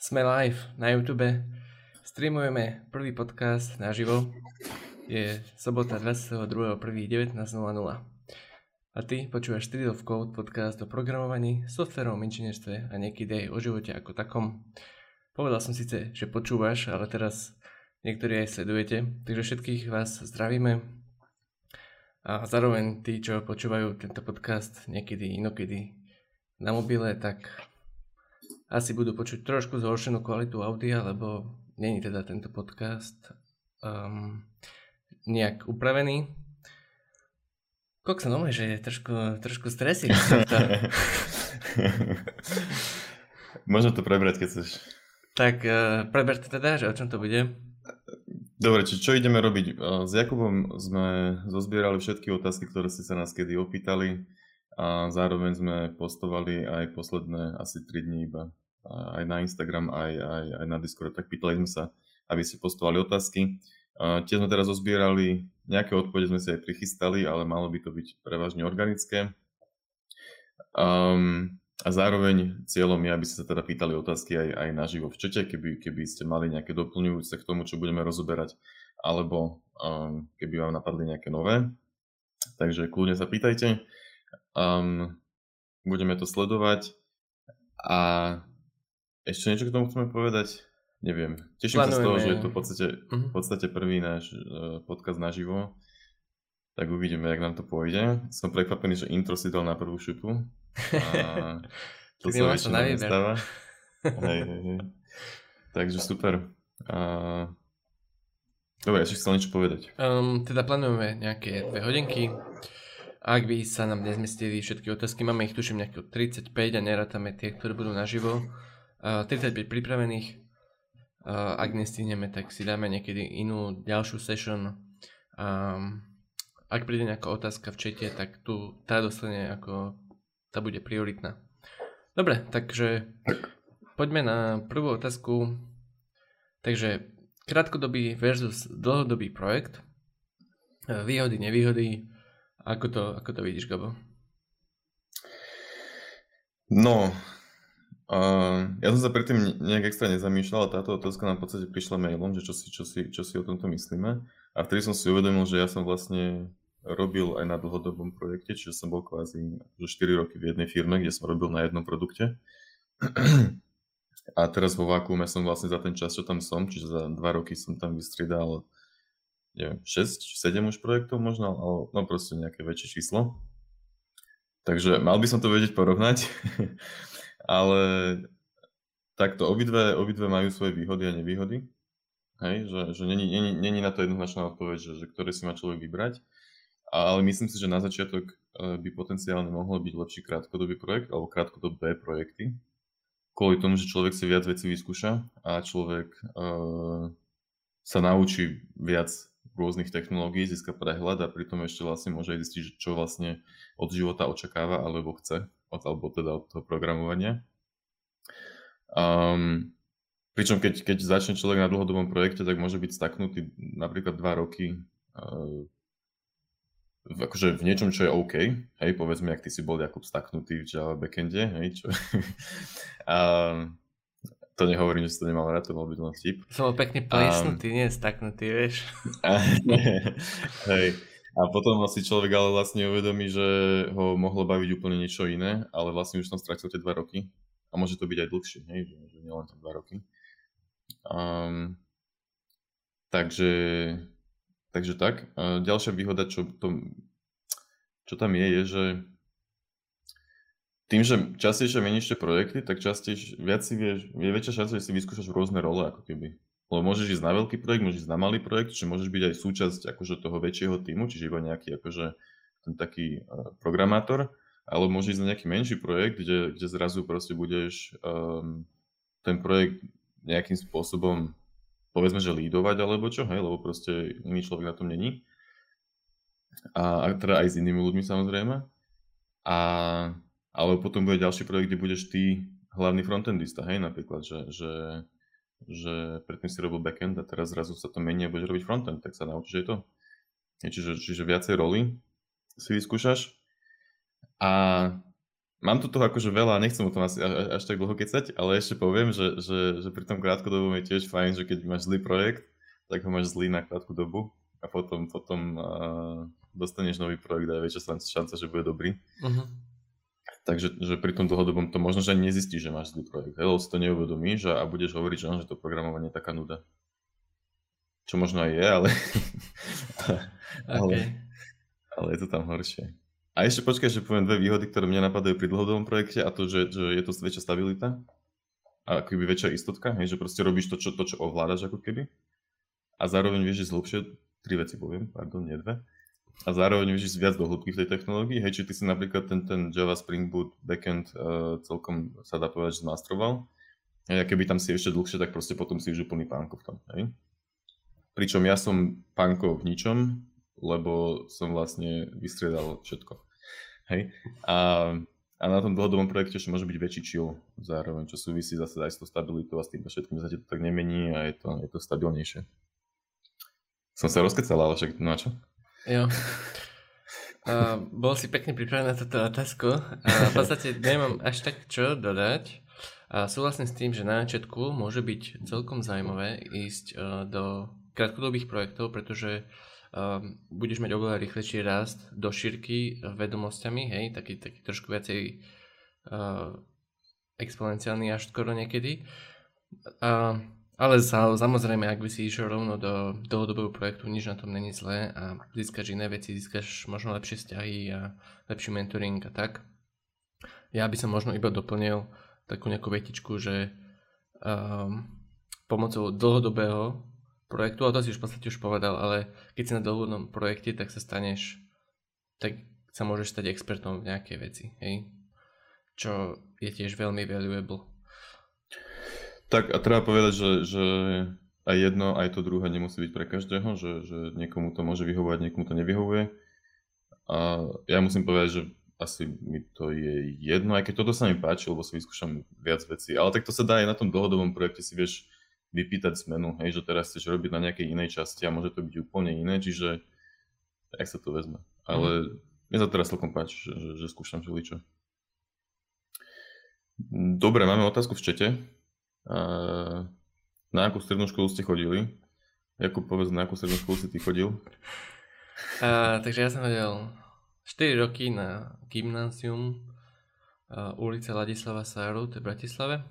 Sme live na YouTube, streamujeme prvý podcast naživo, je sobota 22.1. 19:00. A ty počúvaš Street of Code, podcast o programovaní, softverovom inžinierstve a niekedy aj o živote ako takom. Povedal som síce, že počúvaš, ale teraz niektorí aj sledujete, takže všetkých vás zdravíme a zároveň tí, čo počúvajú tento podcast niekedy inokedy na mobile, tak asi budú počuť trošku zhoršenú kvalitu audia, lebo nie je teda tento podcast nejak upravený. Koksanom je, že je trošku stresik. Môžem to prebrať, keď chceš. Tak preberte teda, že o čom to bude. Dobre, čo ideme robiť? S Jakubom sme zozbierali všetky otázky, ktoré ste sa nás kedy opýtali a zároveň sme postovali aj posledné asi 3 dní iba. Aj na Instagram, aj na Discord, tak pýtali sme sa, aby ste postovali otázky. Tie sme teraz zozbierali, nejaké odpovede sme si aj prichystali, ale malo by to byť prevažne organické. A zároveň cieľom je, aby ste sa teda pýtali otázky aj naživo v čete, keby ste mali nejaké doplňujúce k tomu, čo budeme rozoberať, alebo keby vám napadli nejaké nové. Takže kľudne sa pýtajte. Budeme to sledovať a ešte niečo k tomu chceme povedať? Neviem. Teším sa z toho, že je to v podstate prvý náš podcast naživo. Tak uvidíme, jak nám to pôjde. Som prekvapený, že intro si dal na prvú šupu. A to sa väčšinou nestáva. Hej. Takže super. Dobre, ešte chcel niečo povedať. Teda plánujeme nejaké 2 hodinky. Ak by sa nám nezmestili všetky otázky, máme ich tuším nejakého 35 a nerátame tie, ktoré budú naživo. 35 pripravených. Ak nestihneme, tak si dáme niekedy inú ďalšiu session. Ak príde nejaká otázka v čete, tak tu tá dostane ako tá bude prioritná. Dobre, takže poďme na prvú otázku. Takže krátkodobý versus dlhodobý projekt. Výhody, nevýhody. Ako to vidíš, Gabo? No, ja som sa predtým nejak extra nezamýšľal, táto otázka nám v podstate prišla mailom, že čo si o tomto myslíme. A vtedy som si uvedomil, že ja som vlastne robil aj na dlhodobom projekte, čiže som bol kvázi 4 roky v jednej firme, kde som robil na jednom produkte. A teraz vo vákuume som vlastne za ten čas, čo tam som, čiže za 2 roky som tam vystriedal neviem, 6-7 už projektov možno, ale no proste nejaké väčšie číslo. Takže mal by som to vedieť porovnať, ale takto obidve majú svoje výhody a nevýhody. Hej, že není na to jednoznačná odpoveď, že ktoré si má človek vybrať, ale myslím si, že na začiatok by potenciálne mohlo byť lepší krátkodobý projekt alebo krátkodobé projekty, kvôli tomu, že človek si viac vecí vyskúša a človek sa naučí viac rôznych technológií, získa prehľad a pritom ešte vlastne môže aj zistiť, čo vlastne od života očakáva alebo chce, alebo teda od toho programovania. Pričom keď začne človek na dlhodobom projekte, tak môže byť staknutý napríklad 2 roky akože v niečom, čo je OK. Hej, povedzme, ak ty si bol, Jakub, staknutý v Java backende, hej, čo... To nehovorím, že si to nemal rád, to bol byť len vtip. Som bol pekne plesnutý, nie staknutý, vieš. Hej. A potom si človek ale vlastne uvedomí, že ho mohlo baviť úplne niečo iné, ale vlastne už tam stratil tie 2 roky. A môže to byť aj dlhšie, hej, že nielen tam 2 roky. Takže tak. Ďalšia výhoda, čo tam je, že tým, že častejšie meníš tie projekty, tak častejšie viac si vieš, je väčšia šanca, že si vyskúšaš rôzne role ako keby. Lebo môžeš ísť na veľký projekt, môžeš ísť na malý projekt, čiže môžeš byť aj súčasť akože toho väčšieho týmu, čiže iba nejaký akože ten taký programátor, alebo môžeš ísť na nejaký menší projekt, kde zrazu proste budeš ten projekt nejakým spôsobom povedzme, že lídovať alebo čo, hej, lebo proste iný človek na tom není. A teda aj s inými ľuďmi samozrejme. Ale potom bude ďalší projekt, kde budeš ty hlavný frontendista, hej, napríklad, že predtým si robil backend a teraz zrazu sa to mení a budeš robiť frontend, tak sa naučíš aj to. Čiže viacej roli si vyskúšaš. A Mám tu toho akože veľa, nechcem o tom asi až tak dlho kecať, ale ešte poviem, že pri tom krátkodobom je tiež fajn, že keď máš zlý projekt, tak ho máš zlý na krátku dobu a potom dostaneš nový projekt a je väčšia šanca, že bude dobrý. Uh-huh. Takže že pri tom dlhodobom to možno, že ani nezistíš, že máš zlý projekt, lebo si to neuvedomíš a budeš hovoriť, že to programovanie je taká nuda. Čo možno aj je, ale... ale je to tam horšie. A ešte počkaj, že poviem dve výhody, ktoré mňa napadajú pri dlhodobom projekte, a to, že je to väčšia stabilita a akoby väčšia istotka, hej, že proste robíš to, čo ovládaš ako keby. A zároveň vieš ísť hlbšie, tri veci poviem, pardon, nie dve. A zároveň vieš ísť viac do hĺbky v tej technológii, hej, či ty si napríklad ten Java Spring Boot backend celkom sa dá povedať, že zmasteroval. A keby tam si ešte dlhšie, tak proste potom si už úplný pánko v tom, hej. Pričom ja som pánko v ničom, lebo som vlastne vystriedal všetko. Hej. A na tom dlhodobom projekte ešte môže byť väčší chill zároveň, čo súvisí zase aj s tou stabilitou a s tým všetkým sa to tak nemení a je to stabilnejšie. Som sa rozkecal, ale však no a čo? Jo. Bol si pekne pripravený na túto otázku. V podstate nemám až tak čo dodať. Súhlasím s tým, že na začiatku môže byť celkom zaujímavé ísť do krátkodobých projektov, pretože budeš mať oveľa rýchlejší rast do šírky vedomosťami, hej, taký trošku viacej exponenciálny až skoro niekedy. Ale samozrejme, ak by si išiel rovno do dlhodobého projektu, nič na tom není zlé a získaš iné veci, získaš možno lepšie vzťahy a lepší mentoring a tak. Ja by som možno iba doplnil takú nejakú vetičku, že pomocou dlhodobého projektu, a to si už v podstate povedal, ale keď si na dlhodobom projekte, tak sa môžeš stať expertom v nejakej veci, hej? Čo je tiež veľmi valuable. Tak a treba povedať, že aj jedno, aj to druhé nemusí byť pre každého, že niekomu to môže vyhovovať, niekomu to nevyhovuje. A ja musím povedať, že asi mi to je jedno, aj keď toto sa mi páči, lebo si vyskúšam viac vecí, ale tak to sa dá aj na tom dlhodobom projekte, si vieš vypýtať zmenu, hej, že teraz chceš robiť na nejakej inej časti a môže to byť úplne iné, čiže tak sa to vezme. Ale mne sa teraz celkom páči, že skúšam všeličo. Dobre, máme otázku v čete. Na akú strednú školu ste chodili? Jakub, povedz, na akú strednú školu si ty chodil? Takže ja som chodil 4 roky na gymnázium ulice Ladislava Sáru, to je v Bratislave.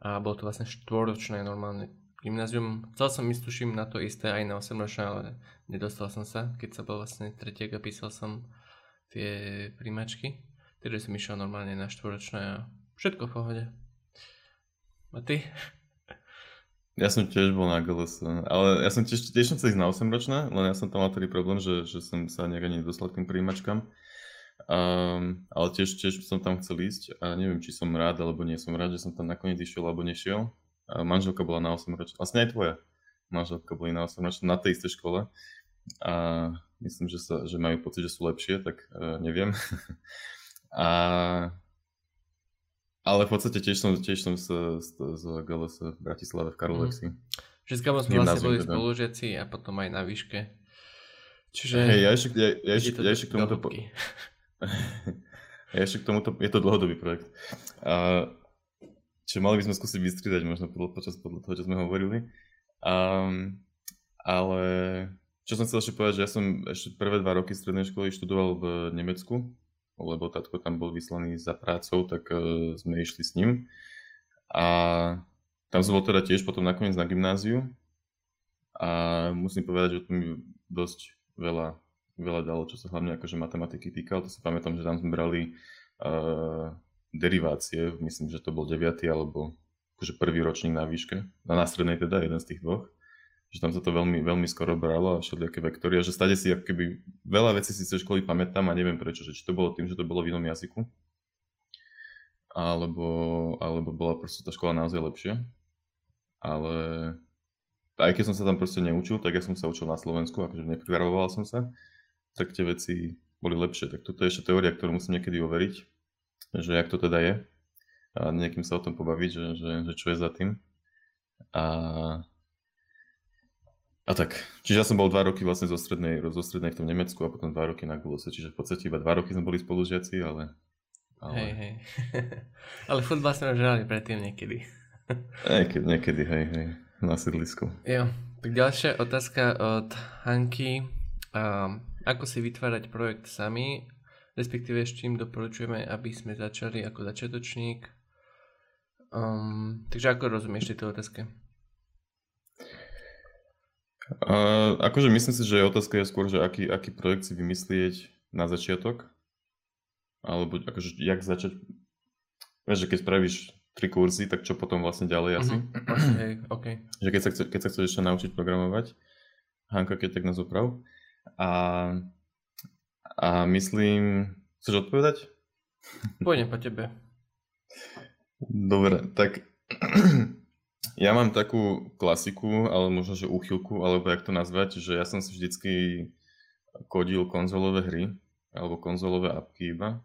A bolo to vlastne 4-ročné normálne gymnázium. Chcel som ísť, tuším, na to isté aj na 8-ročné, ale nedostal som sa, keď sa bol vlastne tretiek a písal som tie prijímačky. Takže som išiel normálne na 4-ročné a všetko v pohode. A ty? Ja som tiež bol na GALS, ale ja som tiež chcel ísť na 8-ročné, len ja som tam mal tedy problém, že som sa nejak nedostal k tým prijímačkám. Ale tiež som tam chcel ísť a neviem, či som rád alebo nie som rád, že som tam nakoniec išiel alebo nešiel. Manželka bola na 8-ročná, vlastne aj tvoja manželka bola na 8-ročná, na tej istej škole a myslím, že majú pocit, že sú lepšie, tak neviem. Ale v podstate tiež som z GALS v Bratislave v Karolexi. Že s Gabom sme vlastne boli spolužiaci a potom aj na výške. Čiže hey, ja ešte k tomuto... Ja ešte k tomuto, je to dlhodobý projekt. Čiže mali by sme skúsiť vystriedať možno podľa toho, čo sme hovorili. Ale čo som chcel ešte povedať, že ja som ešte prvé 2 roky strednej školy študoval v Nemecku, lebo tatko tam bol vyslaný za prácou, tak sme išli s ním. A tam som bol teda tiež potom nakoniec na gymnáziu. A musím povedať, že to mi dosť veľa dalo, čo sa hlavne akože matematiky týkalo. To si pamätám, že tam sme brali derivácie, myslím, že to bol 9. alebo akože prvý ročník na výške, na strednej teda, jeden z tých dvoch. Že tam sa to veľmi, veľmi skoro bralo a všelijaké vektory a že stade si akoby veľa vecí si z školy pamätám a neviem prečo, že či to bolo tým, že to bolo v inom jazyku alebo bola proste tá škola naozaj lepšia, ale aj keď som sa tam proste neučil, tak ja som sa učil na Slovensku, akože nepripravoval som sa, tak tie veci boli lepšie. Tak toto je ešte teória, ktorú musím niekedy overiť, že jak to teda je a niekým sa o tom pobaviť, že čo je za tým. A tak, čiže ja som bol 2 roky vlastne zo strednej v tom Nemecku a potom 2 roky na GALS, čiže v podstate iba 2 roky sme boli spolužiaci, ale Ale... Hej. Ale futbal sme už hrali predtým niekedy. Niekedy, hej, na sídlisku. Jo, tak ďalšia otázka od Hanky. Ako si vytvárať projekt sami, respektíve s čím doporučujeme, aby sme začali ako začiatočník. Takže ako rozumieš tejto otázke? Akože myslím si, že otázka je skôr, že aký projekt si vymyslieť na začiatok. Alebo akože jak začať, že keď spravíš 3 kurzy, tak čo potom vlastne ďalej asi. Hej, okay. Že keď sa chceš ešte naučiť programovať, Hanka, keď tak nás oprav. A myslím, chceš odpovedať? Pôjdem po tebe. Dobre, tak ja mám takú klasiku, ale možno, že úchylku, alebo jak to nazvať, že ja som si vždycky kodil konzolové hry, alebo konzolové apky iba.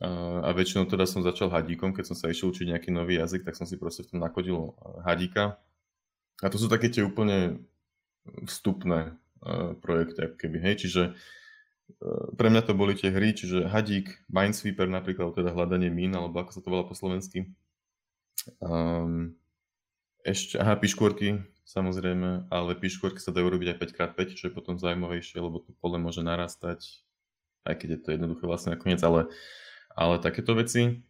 A väčšinou teda som začal hadíkom, keď som sa išiel učiť nejaký nový jazyk, tak som si proste v tom nakodil hadíka. A to sú také tie úplne vstupné projekty, ako keby, hej. Čiže pre mňa to boli tie hry, čiže hadík, Minesweeper napríklad, teda hľadanie mín, alebo ako sa to volá po slovensky. Ešte, piškôrky, samozrejme, ale piškôrky sa dajú robiť aj 5x5, čo je potom zaujímavejšie, lebo to pole môže narastať, aj keď je to jednoduché vlastne nakoniec, ale takéto veci.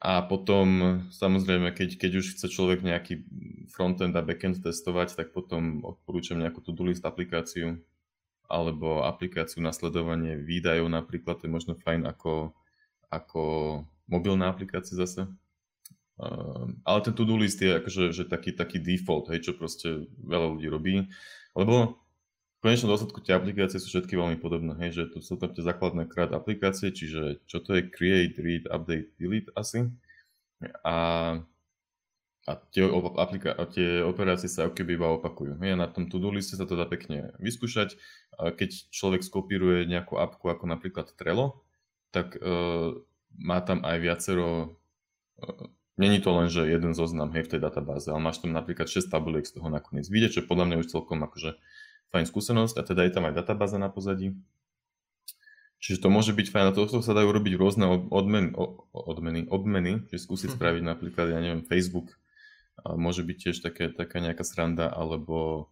A potom, samozrejme, keď už chce človek nejaký frontend a backend testovať, tak potom odporúčam nejakú to-do list aplikáciu, alebo aplikáciu na sledovanie výdajov napríklad, to je možno fajn ako mobilná aplikácia zase. Ale ten to-do list je akože že taký default, hej, čo proste veľa ľudí robí, lebo v konečnom dôsledku tie aplikácie sú všetky veľmi podobné, hej, že to sú tam tie základné CRUD aplikácie, čiže čo to je create, read, update, delete asi. A tie operácie sa akoby iba opakujú. Hej, na tom to-do liste sa to dá pekne vyskúšať. Keď človek skopíruje nejakú apku ako napríklad Trello, tak má tam aj viacero... Není to len, že jeden zoznam, hej, v tej databáze, ale máš tam napríklad 6 tabuliek z toho nakoniec vyjde, čo podľa mňa už celkom akože fajn skúsenosť, a teda je tam aj databáza na pozadí. Čiže to môže byť fajn, a tohto sa dajú robiť rôzne obmeny, že skúsiť spraviť napríklad, ja neviem, Facebook, a môže byť tiež taká nejaká sranda, alebo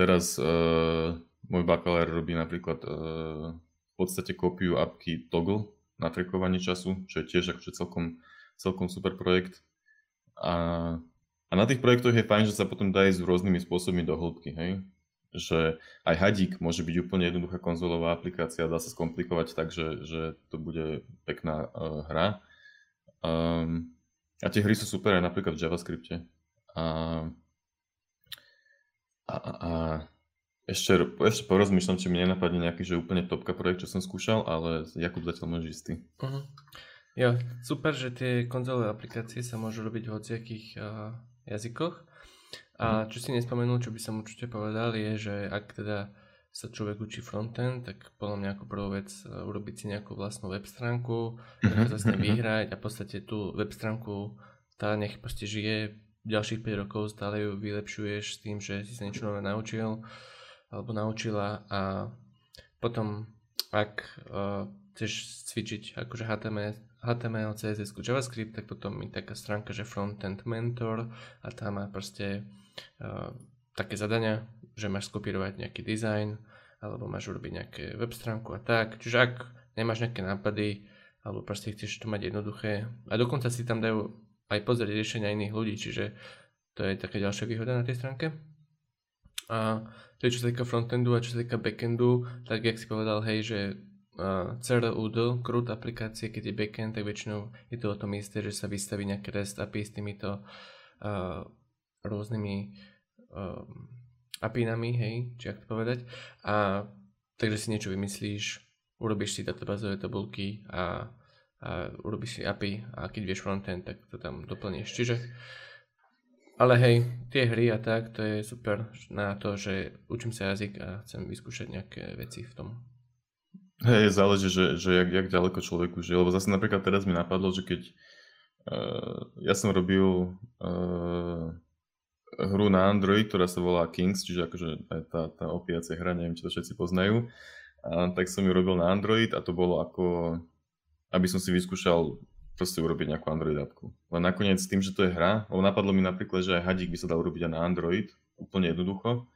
teraz môj bakalár robí napríklad v podstate kópiu apky Toggle na trackovanie času, čo je tiež akože celkom super projekt. A na tých projektoch je fajn, že sa potom dá ísť rôznymi spôsobmi do hĺbky, hej? Že aj hadík môže byť úplne jednoduchá konzolová aplikácia, dá sa skomplikovať tak, že to bude pekná hra. A tie hry sú super aj napríklad v JavaScripte. A ešte porozmýšľam, či mi nenapadne nejaký, že úplne topka projekt, čo som skúšal, ale Jakub zatiaľ môže istý. Jo, super, že tie konzolové aplikácie sa môžu robiť v hociakých jazykoch. A čo si nespomenul, čo by som určite povedal, je, že ak teda sa človek učí frontend, tak podľa mňa ako prvú vec urobiť si nejakú vlastnú web stránku, tak sa s ním vyhrať a v podstate tú web stránku tá nech proste žije ďalších 5 rokov, stále ju vylepšuješ s tým, že si sa niečo nové naučil alebo naučila, a potom ak chceš cvičiť akože HTML, CSS, JavaScript, tak potom je taká stránka, že Frontend Mentor, a tá má proste také zadania, že máš skopírovať nejaký design, alebo máš urobiť nejaké web stránku a tak. Čiže ak nemáš nejaké nápady, alebo proste chceš to mať jednoduché, a dokonca si tam dajú aj pozrieť riešenia iných ľudí, čiže to je taká ďalšia výhoda na tej stránke. A to je čo sa týka frontendu a čo sa týka backendu, tak jak si povedal, hej, že CRUD, CRUD aplikácie, keď je backend, tak väčšinou je to o tom isté, že sa vystaví nejaké REST API s týmito rôznymi API-nami, hej, či ak to povedať. A takže si niečo vymyslíš, urobíš si databázové tabulky a urobíš si API, a keď vieš frontend, tak to tam doplníš. Čiže, ale hej, tie hry a tak, to je super na to, že učím sa jazyk a chcem vyskúšať nejaké veci v tom. Hej, záleží, že jak ďaleko človek už je, lebo zase napríklad teraz mi napadlo, že keď ja som robil hru na Android, ktorá sa volá Kings, čiže akože tá opiacia hra, neviem, či to všetci poznajú, tak som ju robil na Android, a to bolo ako aby som si vyskúšal proste urobiť nejakú Android appku. Len nakoniec tým, že to je hra, lebo napadlo mi napríklad, že aj hadík by sa dal urobiť aj na Android, úplne jednoducho,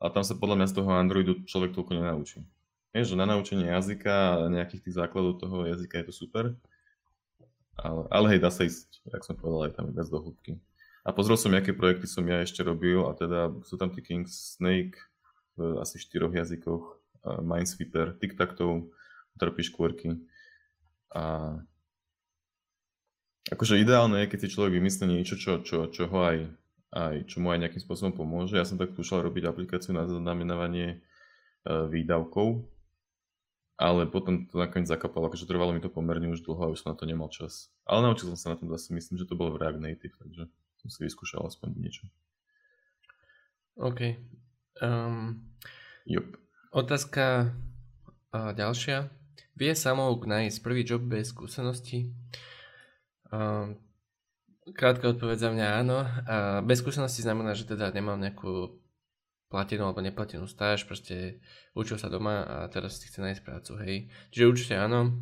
a tam sa podľa mňa z toho Androidu človek toľko nenaučí. Vieš, že na naučenie jazyka a nejakých tých základov toho jazyka je to super, ale hej, dá sa ísť, jak som povedal, aj tam viac do hĺbky. A pozrel som, aké projekty som ja ešte robil, a teda sú tam tí Kings, Snake v asi 4 jazykoch, Minesweeper, Tic-Tac-Toe, trpíš kôrky. A akože ideálne je, keď si človek vymyslí niečo, čo mu aj nejakým spôsobom pomôže. Ja som tak skúšal robiť aplikáciu na zaznamenávanie výdavkov, ale potom to nakoniec zakapalo, akože trvalo mi to pomerne už dlho a už som na to nemal čas. Ale naučil som sa na tom zase, myslím, že to bolo v React Native, takže som si vyskúšal aspoň niečo. OK. Otázka ďalšia. Vie samouk nájsť prvý job bez skúsenosti? Krátka odpoveď za mňa áno. Bez skúsenosti znamená, že teda nemám nejakú platenú alebo neplatenú stáž, proste učil sa doma a teraz si chce nájsť prácu, hej. Čiže určite áno.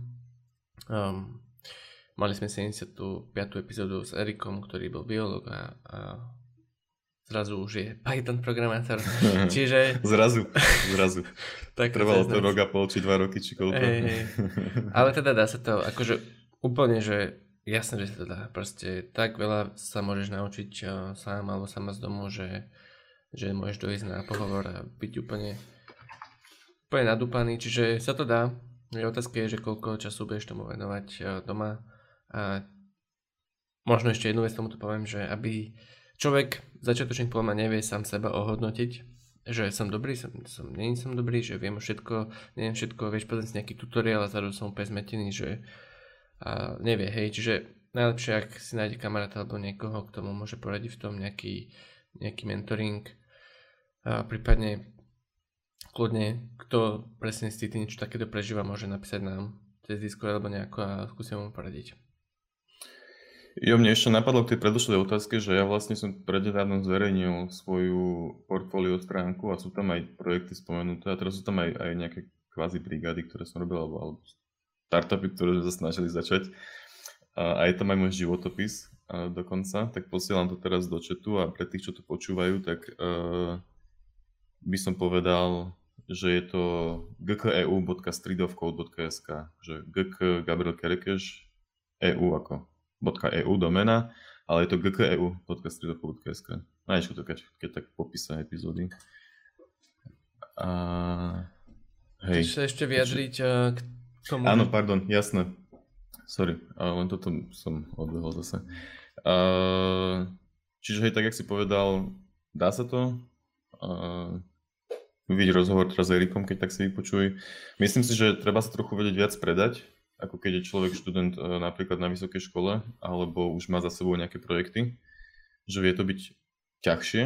Mali sme 75. epizódu s Erikom, ktorý bol biológ a zrazu už je Python programátor. Čiže... Zrazu. Tak trvalo to rok a pol, či 2 roky, či koľko. Ale teda dá sa to, akože úplne, že jasné, že sa to dá. Proste tak veľa sa môžeš naučiť sám alebo sama z domu, že môžeš dojsť na pohovor a byť úplne nadúpaný. Čiže sa to dá. Otázka je, že koľko času budeš tomu venovať doma. A možno ešte jednu vec tomuto poviem, že aby človek, začiatočník poľa nevie sám seba ohodnotiť, že som dobrý, nie som dobrý, že viem všetko, neviem všetko, vieš, pozrieť si nejaký tutoriál a zároveň som úplne zmetený, že a nevie, hej, čiže najlepšie, ak si nájde kamaráta alebo niekoho, kto mu môže poradiť v tom nejaký mentoring, a prípadne kľudne, kto presne si niečo takéto prežíva, môže napísať nám cez Discord alebo nejako a skúsim mu poradiť. Jo, mne ešte napadlo k tej predošlej otázke, že ja vlastne som prednedávno zverejnil svoju portfólio stránku a sú tam aj projekty spomenuté a teraz sú tam aj nejaké kvázi brigády, ktoré som robil alebo startupy, ktoré sme sa snažili začať. A je tam aj môj životopis dokonca, tak posielam to teraz do chatu a pre tých, čo to počúvajú, tak by som povedal, že je to gkeu.streetofcode.sk, že gk Gabriel Kerekeš EU ako .eu domena, ale je to gkeu.streetofcode.sk. Nájdeš to keď tak popísa epizódy. Chceš sa ešte vyjadriť k tomu? Áno, pardon, jasné. Sorry, len toto som odbehol zase. Čiže hej, tak jak si povedal, dá sa to. Vidíš rozhovor teraz s Erikom, keď tak si vypočuj. Myslím si, že treba sa trochu vedieť viac predať, ako keď je človek študent napríklad na vysokej škole, alebo už má za sebou nejaké projekty, že vie to byť ťažšie,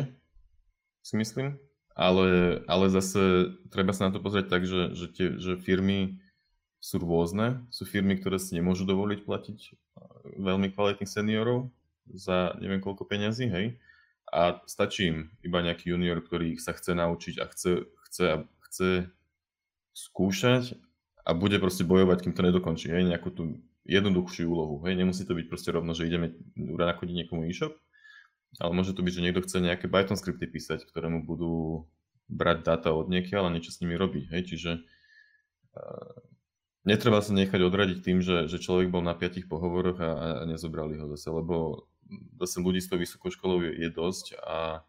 si myslím. Ale zase treba sa na to pozrieť tak, že firmy sú rôzne. Sú firmy, ktoré si nemôžu dovoliť platiť veľmi kvalitných seniorov za neviem koľko peňazí, hej. A stačí im iba nejaký junior, ktorý sa chce naučiť a chce skúšať a bude proste bojovať, kým to nedokončí, hej, nejakú tú jednoduchšiu úlohu, hej. Nemusí to byť proste rovno, že ideme nakodiť niekomu e-shop, ale môže to byť, že niekto chce nejaké Python skripty písať, ktoré mu budú brať dáta od niekiaľ a niečo s nimi robiť, hej. Čiže netreba sa nechať odradiť tým, že človek bol na 5 pohovoroch a nezobrali ho zase, lebo zase ľudí s tou vysokou školou je dosť a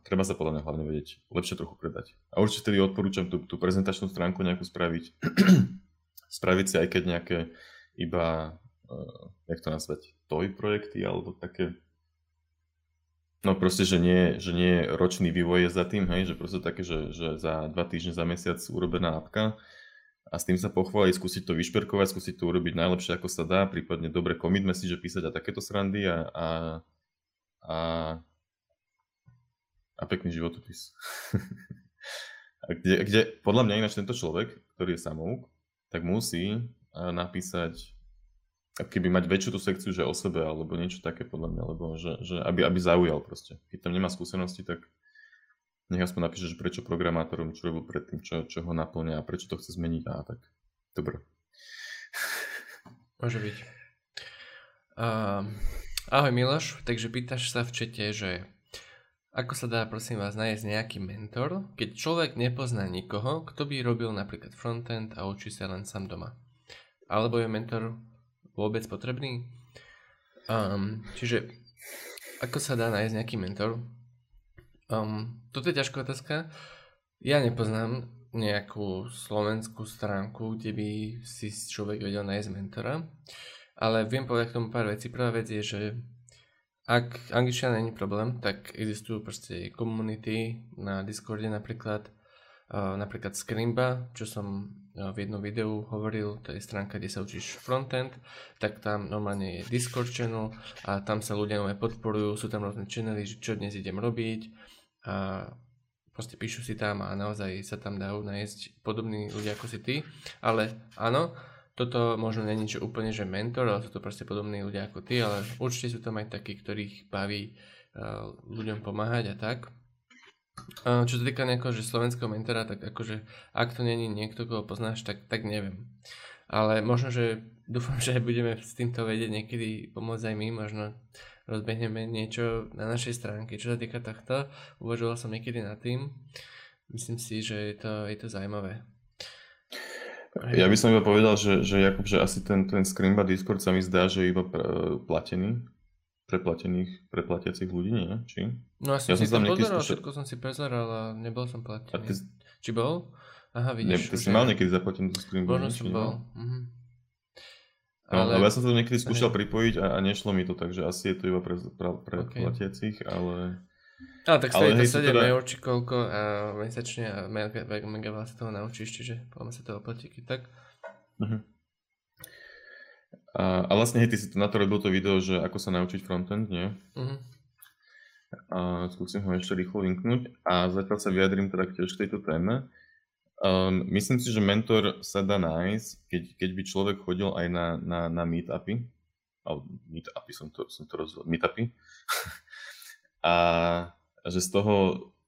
treba sa podľa mňa hlavne vedieť lepšie trochu predať. A určite tedy odporúčam tú prezentačnú stránku nejakú spraviť. Spraviť si aj keď nejaké iba, jak to nazvať, toy projekty alebo také... No proste, že nie ročný vývoj je za tým, hej, že proste také, že za 2 týždne, za mesiac urobená apka a s tým sa pochváliť, skúsiť to vyšperkovať, skúsiť to urobiť najlepšie ako sa dá, prípadne dobre commit message písať a takéto srandy a pekný životopis. A kde podľa mňa ináč tento človek, ktorý je samouk, tak musí napísať keby mať väčšiu tú sekciu, že o sebe, alebo niečo také podľa mňa, alebo že aby zaujal proste. Keď tam nemá skúsenosti, tak nech aspoň napíše, že prečo programátorom, čo robil predtým, čo ho naplňa a prečo to chce zmeniť a tak. Dobre. Môže byť. Ahoj Miloš, takže pýtaš sa v čete, že ako sa dá, prosím vás, nájsť nejaký mentor, keď človek nepozná nikoho, kto by robil napríklad frontend a učí sa len sám doma? Alebo je mentor vôbec potrebný? Čiže, ako sa dá nájsť nejaký mentor? Toto je ťažká otázka. Ja nepoznám nejakú slovenskú stránku, kde by si človek vedel nájsť mentora, ale viem povedať k tomu pár vecí. Prvá vec je, že ak angličtina není problém, tak existujú proste komunity na Discorde, napríklad Scrimba, čo som v jednom videu hovoril, to je stránka, kde sa učíš frontend, tak tam normálne je Discord channel a tam sa ľudia nové podporujú, sú tam rôzne channely, čo dnes idem robiť a proste píšu si tam a naozaj sa tam dajú nájsť podobní ľudia ako si ty, ale áno, toto možno nie je niečo úplne, že mentor, ale sú to proste podobní ľudia ako ty, ale určite sú tam aj takí, ktorých baví ľuďom pomáhať a tak. Čo sa týka nejakého, že slovenského mentora, tak akože ak to nie je niekto, koho poznáš, tak neviem. Ale možno, že dúfam, že budeme s týmto vedieť niekedy pomôcť aj my, možno rozbehneme niečo na našej stránke. Čo sa týka takto, uvažoval som niekedy nad tým. Myslím si, že je to zaujímavé. Ja by som iba povedal, že Jakub, že asi ten Scrimba Discord sa mi zdá, že iba platený, preplatiacich ľudí, nie? Či? No asi ja si tam pozeral, všetko som si prezeral a nebol som platený. Či bol? Aha, vidíš. Ty si mal niekedy zaplatený do Scrimba? Možno som bol. Mhm. Ale ja som to niekedy skúšal pripojiť a nešlo mi to, takže asi je to iba pre platiacich, ale... Ale tak stojí to 7 eur či koľko a mesačne a mega veľa sa toho naučíš, čiže poďme sa to oplatí, keď tak. Uh-huh. A vlastne hej, ty si na to robil to video, že ako sa naučiť frontend, nie? Uh-huh. A skúsim ho ešte rýchlo linknúť a zatiaľ sa vyjadrím teda tiež k tejto téme. Myslím si, že mentor sa dá nájsť, keď by človek chodil aj na meetupy. Meetupy. A že z toho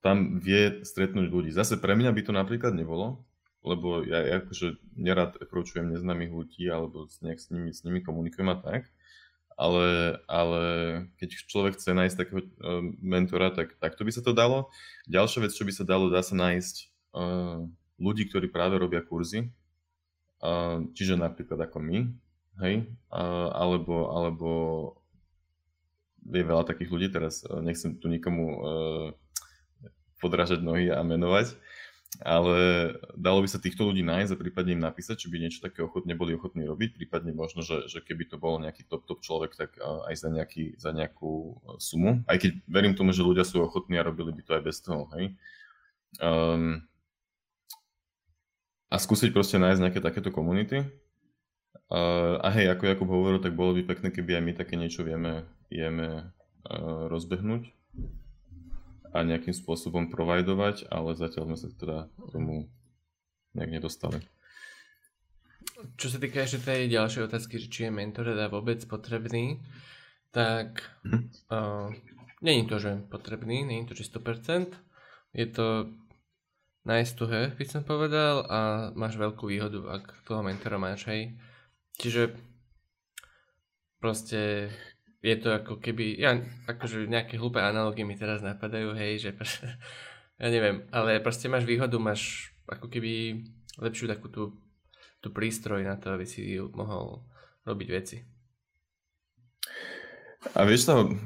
tam vie stretnúť ľudí. Zase pre mňa by to napríklad nebolo, lebo ja akože nerad approachujem neznámych ľudí alebo nejak s nimi komunikujem a tak, ale keď človek chce nájsť takého mentora, tak to by sa to dalo. Ďalšia vec, čo by sa dalo, dá sa nájsť ľudí, ktorí práve robia kurzy, čiže napríklad ako my, hej, alebo je veľa takých ľudí, teraz nechcem tu nikomu podrážať nohy a menovať, ale dalo by sa týchto ľudí nájsť a prípadne im napísať, či by niečo také boli ochotní robiť, prípadne možno, že keby to bol nejaký top človek, tak aj za nejakú sumu, aj keď verím tomu, že ľudia sú ochotní a robili by to aj bez toho, hej. A skúsiť proste nájsť nejaké takéto komunity. A hej, ako Jakub hovoril, tak bolo by pekné, keby aj my také niečo vieme rozbehnúť a nejakým spôsobom providovať, ale zatiaľ sme sa teda tomu nejak nedostali. Čo sa týka ešte tej ďalšej otázky, či je mentor teda vôbec potrebný, tak není to, že potrebný, není to, že 100%, je to nice to have, by som povedal, a máš veľkú výhodu, ak toho mentora máš aj. Čiže proste je to ako keby, ja akože nejaké hlúpe analogie mi teraz napadajú, hej, že ja neviem, ale proste máš výhodu, máš ako keby lepšiu takú tú prístroj na to, aby si mohol robiť veci. A vieš to,